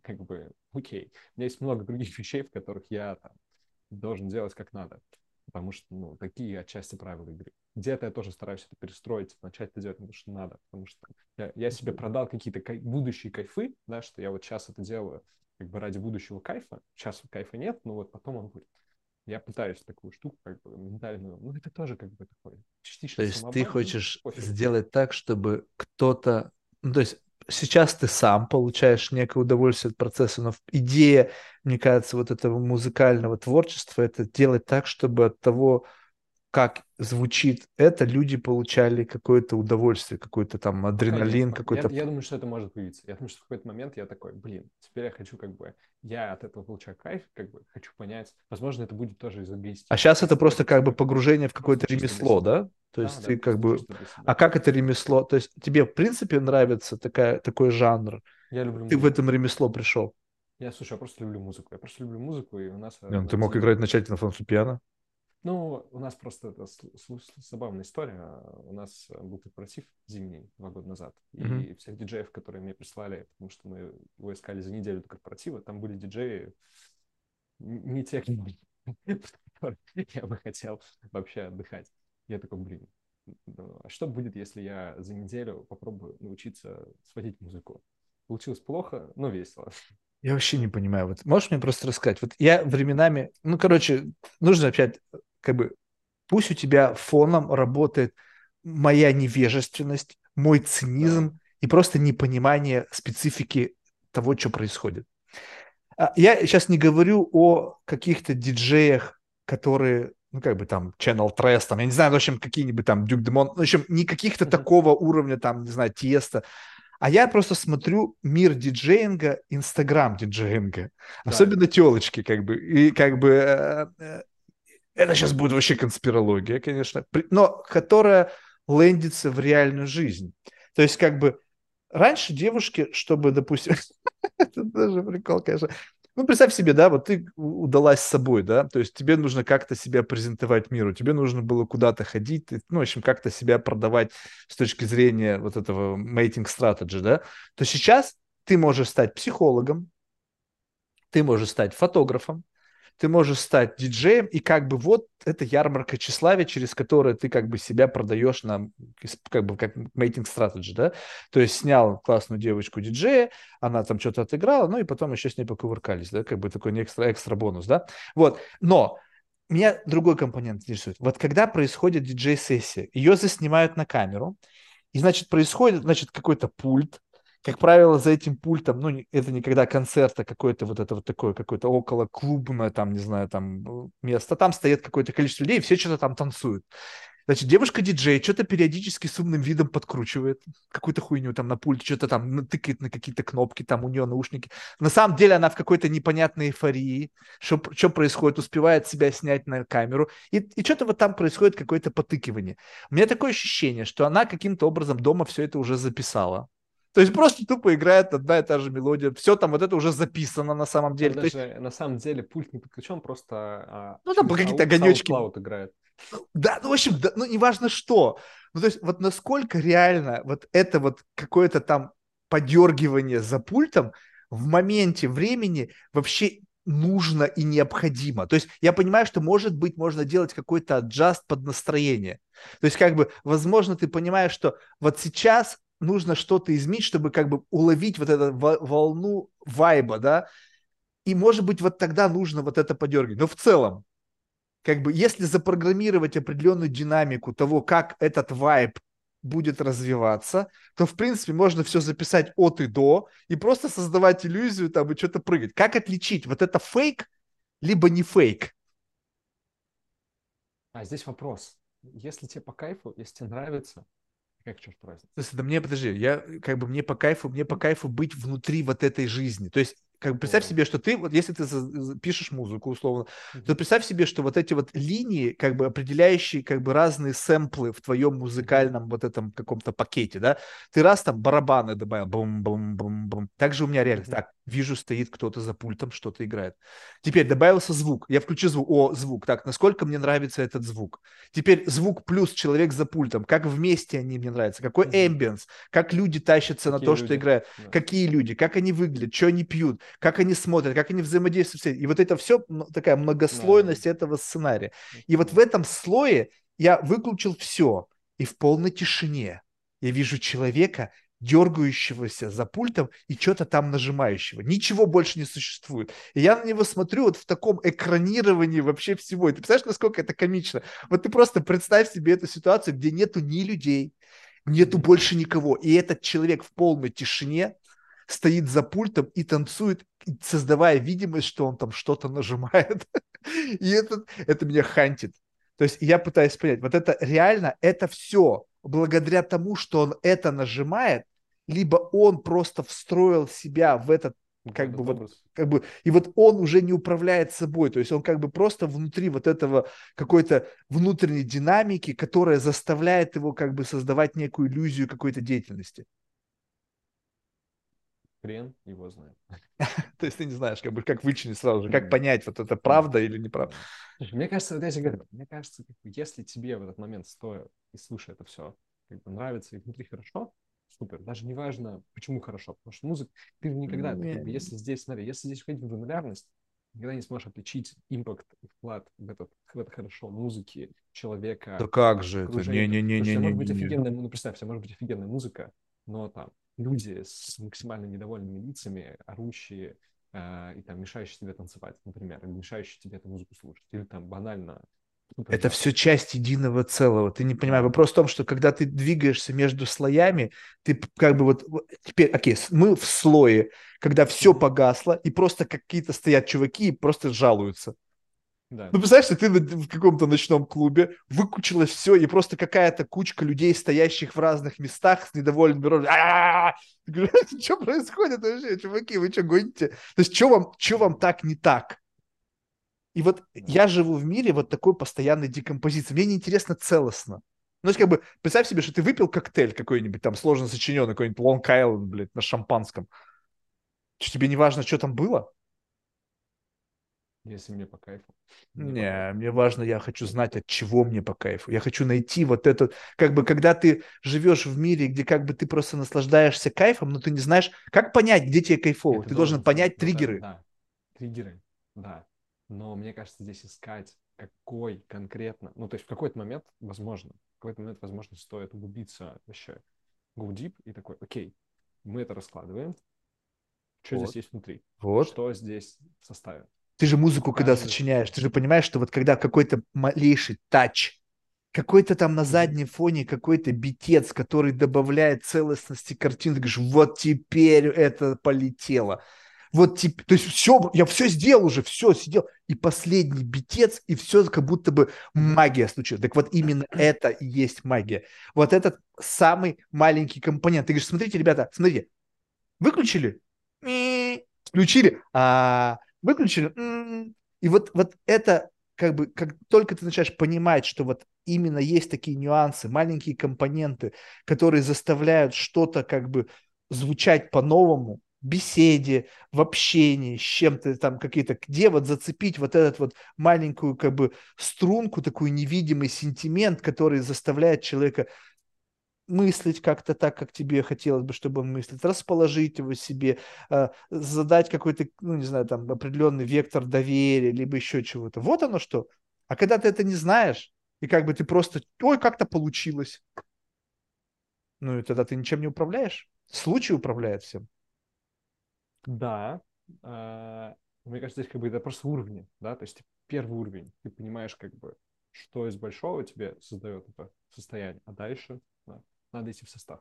как бы, окей. У меня есть много других вещей, в которых я там должен делать как надо, потому что, ну, такие отчасти правила игры. Где-то я тоже стараюсь это перестроить, начать это делать, потому что надо, потому что я, я себе продал какие-то кай- будущие кайфы, да, что я вот сейчас это делаю как бы ради будущего кайфа, сейчас кайфа нет, но вот потом он будет. Я пытаюсь такую штуку, как бы, ментальную, ну, это тоже как бы такое частично. То есть ты хочешь кофе. Сделать так, чтобы кто-то... Ну, то есть сейчас ты сам получаешь некое удовольствие от процесса, но идея, мне кажется, вот этого музыкального творчества, это делать так, чтобы от того, как звучит это, люди получали какое-то удовольствие, какой-то там адреналин, я, какой-то... Я, я думаю, что это может появиться. Я думаю, что в какой-то момент я такой, блин, теперь я хочу как бы... Я от этого получаю кайф, как бы хочу понять. Возможно, это будет тоже из эгоистики. А сейчас это просто как бы погружение в какое-то ремесло, да? То есть а, ты да, как бы... А как это ремесло? То есть тебе, в принципе, нравится такая, такой жанр? Я люблю ты музыку. В этом ремесло пришел? Я, слушай, я просто люблю музыку. Я просто люблю музыку, и у нас... Нет, ну, ты мог играть начать на фортепиано? Ну, у нас просто это забавная история. У нас был корпоратив зимний два года назад. Mm-hmm. И всех диджеев, которые мне прислали, потому что мы его искали за неделю до корпоратива, там были диджеи не те, которые я бы хотел вообще отдыхать. Я такой, блин, а что будет, если я за неделю попробую научиться сводить музыку? Получилось плохо, но весело. Я вообще не понимаю. Вот можешь мне просто рассказать? Вот я временами... Ну, короче, нужно опять... Как бы пусть у тебя фоном работает моя невежественность, мой цинизм да. и просто непонимание специфики того, что происходит. Я сейчас не говорю о каких-то диджеях, которые, ну, как бы там, Channel Tress, там, я не знаю, в общем, какие-нибудь там Дюк Демон, в общем, не каких-то такого уровня, там, не знаю, Тиеста, А я просто смотрю мир диджеинга, Инстаграм диджеинга. Да. Особенно телочки, как бы. И как бы э, э, это сейчас будет вообще конспирология, конечно. При, но которая лендится в реальную жизнь. То есть как бы раньше девушки, чтобы, допустим... Это даже прикол, конечно. Ну, представь себе, да, вот ты удалась с собой, да, то есть тебе нужно как-то себя презентовать миру, тебе нужно было куда-то ходить, ну, в общем, как-то себя продавать с точки зрения вот этого mating strategy, да, то сейчас ты можешь стать психологом, ты можешь стать фотографом, ты можешь стать диджеем, и как бы вот это ярмарка тщеславия, через которую ты как бы себя продаешь на, как бы, как mating strategy, да, то есть снял классную девочку диджея, она там что-то отыграла, ну и потом еще с ней покувыркались, да, как бы такой экстра-экстра бонус, да, вот, но меня другой компонент интересует, вот когда происходит диджей-сессия, ее заснимают на камеру, и, значит, происходит, значит, какой-то пульт. Как правило, за этим пультом, ну, это никогда концерт, а какое-то вот это вот такое, какое-то околоклубное, там, не знаю, там, место. Там стоит какое-то количество людей, и все что-то там танцуют. Значит, девушка-диджей что-то периодически с умным видом подкручивает. Какую-то хуйню там на пульте, что-то там тыкает на какие-то кнопки, там у нее наушники. На самом деле она в какой-то непонятной эйфории. Что, что происходит? Успевает себя снять на камеру. И, и что-то вот там происходит какое-то потыкивание. У меня такое ощущение, что она каким-то образом дома все это уже записала. То есть просто тупо играет одна и та же мелодия. Все там вот это уже записано на самом деле. Даже есть... на самом деле пульт не подключен, просто... Ну там какие-то огонечки. SoundCloud играет. Да, ну в общем, да, ну неважно что. Ну то есть вот насколько реально вот это вот какое-то там подергивание за пультом в моменте времени вообще нужно и необходимо. То есть я понимаю, что, может быть, можно делать какой-то аджаст под настроение. То есть как бы, возможно, ты понимаешь, что вот сейчас... нужно что-то изменить, чтобы как бы уловить вот эту волну вайба, да, и, может быть, вот тогда нужно вот это подергивать. Но в целом, как бы, если запрограммировать определенную динамику того, как этот вайб будет развиваться, то, в принципе, можно все записать от и до и просто создавать иллюзию там и что-то прыгать. Как отличить, вот это фейк, либо не фейк? А здесь вопрос. Если тебе по кайфу, если тебе нравится, как черт возьми. Слушай, да мне, подожди, я как бы мне по кайфу, мне по кайфу быть внутри вот этой жизни. То есть, как бы представь себе, что ты, вот если ты пишешь музыку условно, mm-hmm. то представь себе, что вот эти вот линии, как бы определяющие как бы разные сэмплы в твоем музыкальном вот этом каком-то пакете, да, ты раз там барабаны добавил, бум-бум-бум-бум. Также у меня реально mm-hmm. так, вижу, стоит кто-то за пультом, что-то играет. Теперь добавился звук, я включу звук, о, звук, так, насколько мне нравится этот звук. Теперь звук плюс человек за пультом, как вместе они мне нравятся, какой mm-hmm. эмбиенс, как люди тащатся какие на то, люди? Что играют, да. Какие люди, как они выглядят, что они пьют, как они смотрят, как они взаимодействуют. И вот это все такая многослойность да. этого сценария. И вот в этом слое я выключил все. И в полной тишине я вижу человека, дергающегося за пультом и что-то там нажимающего. Ничего больше не существует. И я на него смотрю вот в таком экранировании вообще всего. И ты представляешь, насколько это комично? Вот ты просто представь себе эту ситуацию, где нету ни людей, нету больше никого. И этот человек в полной тишине стоит за пультом и танцует, создавая видимость, что он там что-то нажимает. И это, это меня хантит. То есть я пытаюсь понять, вот это реально, это все благодаря тому, что он это нажимает, либо он просто встроил себя в этот, как это бы, вот, как бы, и вот он уже не управляет собой, то есть он как бы просто внутри вот этого какой-то внутренней динамики, которая заставляет его как бы создавать некую иллюзию какой-то деятельности. Хрен его знает. То есть ты не знаешь, как бы как вычленить сразу же, как понять, вот это правда или неправда. Мне кажется, вот я тебе говорю, мне кажется, если тебе в этот момент, стоя и слушая это все, как бы нравится и внутри хорошо, супер. Даже не важно, почему хорошо, потому что музыка, ты никогда, ну, ты, как бы, если здесь, смотри, если здесь входить в гранулярность, никогда не сможешь отличить импакт и вклад в этот, в это хорошо музыки, человека. Да как же это? Не-не-не-не-не. Может быть офигенная, ну представь себе, может быть офигенная музыка, но там люди с максимально недовольными лицами, орущие э, и там мешающие тебе танцевать, например, или мешающие тебе эту музыку слушать, или там банально... Супер. Это все часть единого целого. Ты не понимаешь. Вопрос в том, что когда ты двигаешься между слоями, ты как бы вот... Теперь, окей, мы в слое, когда все погасло, и просто какие-то стоят чуваки и просто жалуются. Да. Ну, представляешь, ты в каком-то ночном клубе, выкучилось все, и просто какая-то кучка людей, стоящих в разных местах, с недовольными рожами. А-а-а! Что происходит вообще, чуваки, вы что гоните? То есть, что вам, что вам так не так? И вот я живу в мире вот такой постоянной декомпозиции. Мне неинтересно целостно. Ну, то есть, как бы, представь себе, что ты выпил коктейль какой-нибудь, там, сложно сочиненный, какой-нибудь Long Island, блядь, на шампанском. Что, тебе не важно, что там было? Если мне по кайфу. Мне не, по кайфу. Мне важно, я хочу знать, от чего мне по кайфу. Я хочу найти вот это, как бы, когда ты живешь в мире, где как бы ты просто наслаждаешься кайфом, но ты не знаешь, как понять, где тебе кайфово. Это ты должен, должен понять триггеры. Да, да, триггеры, да. Но мне кажется, здесь искать, какой конкретно, ну, то есть в какой-то момент, возможно, в какой-то момент, возможно, стоит углубиться вообще, go deep и такой, окей, мы это раскладываем, что вот. Здесь есть внутри, вот. Что здесь в составе. Ты же музыку, когда сочиняешь, ты же понимаешь, что вот когда какой-то малейший тач, какой-то там на заднем фоне какой-то битец, который добавляет целостности картины, ты говоришь, вот теперь это полетело. Вот теперь, то есть все, я все сделал уже, все сидел, и последний битец, и все как будто бы магия случилась. Так вот именно это и есть магия. Вот этот самый маленький компонент. Ты говоришь, смотрите, ребята, смотрите, выключили, включили, а... выключили. И вот, вот это, как бы, как только ты начинаешь понимать, что вот именно есть такие нюансы, маленькие компоненты, которые заставляют что-то как бы звучать по-новому в беседе, в общении с чем-то там какие-то, где вот зацепить вот этот вот маленькую как бы струнку, такой невидимый сентимент, который заставляет человека мыслить как-то так, как тебе хотелось бы, чтобы он мыслит, расположить его себе, задать какой-то, ну, не знаю, там, определенный вектор доверия, либо еще чего-то. Вот оно что. А когда ты это не знаешь, и как бы ты просто, ой, как-то получилось. Ну, и тогда ты ничем не управляешь. Случай управляет всем. Да. Мне кажется, здесь как бы это просто уровни, да, то есть первый уровень. Ты понимаешь, как бы, что из большого тебе создает это состояние, а дальше надо идти в состав.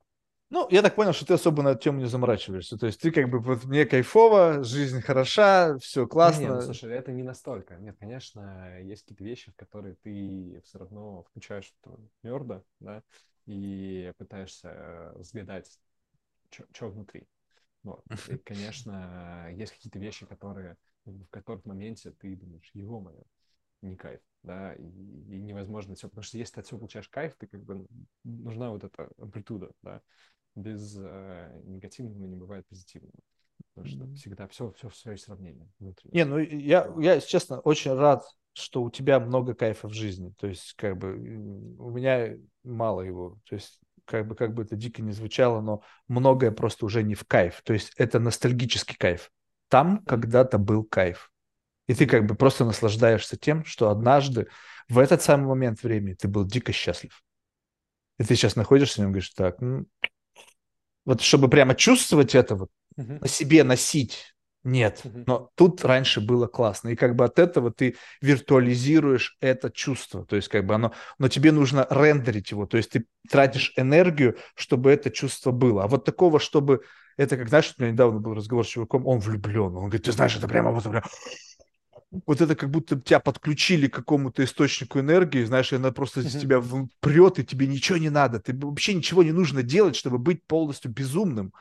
Ну, я так понял, что ты особо на эту тему не заморачиваешься. То есть ты как бы, вот мне кайфово, жизнь хороша, все классно. Не, не, ну, слушай, это не настолько. Нет, конечно, есть какие-то вещи, в которые ты все равно включаешь нерда, да, и пытаешься разгадать, что внутри. Вот. И, конечно, есть какие-то вещи, которые, в которых моменте ты думаешь, ё-моё, не кайф. Да, и, и невозможно все, потому что если ты от всего получаешь кайф, ты как бы нужна вот эта амплитуда, да, без э, негативного не бывает позитивного, потому что всегда все, все в своем сравнении внутри. Не, ну я, я, честно, очень рад, что у тебя много кайфа в жизни, то есть как бы у меня мало его, то есть как бы, как бы это дико не звучало, но многое просто уже не в кайф, то есть это ностальгический кайф, там когда-то был кайф. И ты как бы просто наслаждаешься тем, что однажды в этот самый момент времени ты был дико счастлив. И ты сейчас находишься в нем и говоришь, так, ну, вот чтобы прямо чувствовать это, вот, uh-huh. на себе носить, нет. Uh-huh. Но тут раньше было классно. И как бы от этого ты виртуализируешь это чувство. То есть как бы оно, но тебе нужно рендерить его. То есть ты тратишь энергию, чтобы это чувство было. А вот такого, чтобы... Это как, знаешь, у меня недавно был разговор с чуваком, он влюблен. Он говорит, ты знаешь, это прямо вот... Прямо... Вот это как будто тебя подключили к какому-то источнику энергии, знаешь, она просто из тебя прет, и тебе ничего не надо. Ты вообще ничего не нужно делать, чтобы быть полностью безумным,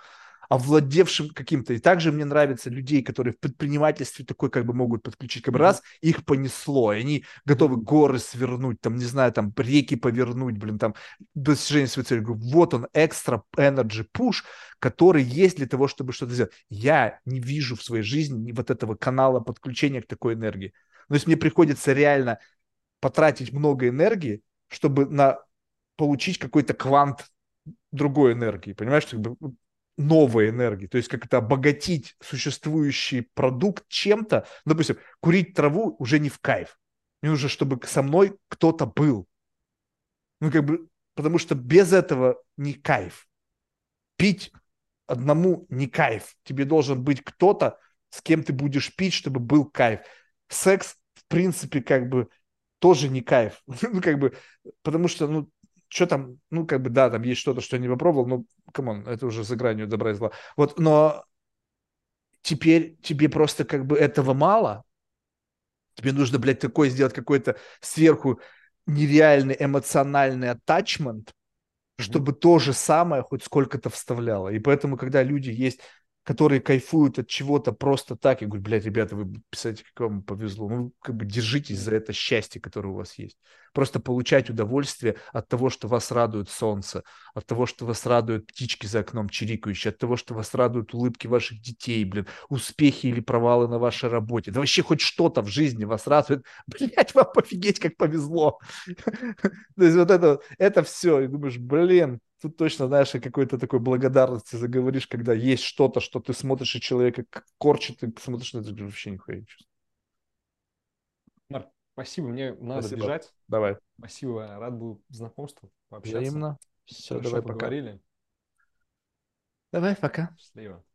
овладевшим каким-то. И также мне нравятся людей, которые в предпринимательстве такой как бы могут подключить. Как бы раз, их понесло, и они готовы горы свернуть, там, не знаю, там, реки повернуть, блин, там, достижение своей цели. Вот он, экстра энерджи пуш, который есть для того, чтобы что-то сделать. Я не вижу в своей жизни вот этого канала подключения к такой энергии. То есть мне приходится реально потратить много энергии, чтобы на... получить какой-то квант другой энергии. Понимаешь, как бы новой энергии. То есть как-то обогатить существующий продукт чем-то. Допустим, курить траву уже не в кайф. Мне нужно, чтобы со мной кто-то был. Ну, как бы, потому что без этого не кайф. Пить одному не кайф. Тебе должен быть кто-то, с кем ты будешь пить, чтобы был кайф. Секс, в принципе, как бы тоже не кайф. Ну, как бы, потому что, ну, что там, ну, как бы, да, там есть что-то, что я не попробовал, но, камон, это уже за гранью добра и зла. Вот, но теперь тебе просто как бы этого мало. Тебе нужно, блядь, такое сделать, какой-то сверху нереальный эмоциональный аттачмент, чтобы то же самое хоть сколько-то вставляло. И поэтому, когда люди есть, которые кайфуют от чего-то просто так, и говорят, блядь, ребята, вы писаете, как вам повезло. Ну, как бы держитесь за это счастье, которое у вас есть. Просто получать удовольствие от того, что вас радует солнце, от того, что вас радуют птички за окном чирикающие, от того, что вас радуют улыбки ваших детей, блин, успехи или провалы на вашей работе. Да вообще хоть что-то в жизни вас радует. Блядь, вам пофигеть, как повезло. То есть вот это, это все. И думаешь, блин, тут точно, знаешь, о какой-то такой благодарности заговоришь, когда есть что-то, что ты смотришь, и человека корчит, и смотришь на это, вообще нихуя не чувствуешь. Марк, спасибо, мне надо спасибо. бежать. Давай. Спасибо, рад был знакомству, пообщаться. Взаимно. Все, Все давай, пока. Говорили. Давай, пока. Счастливо.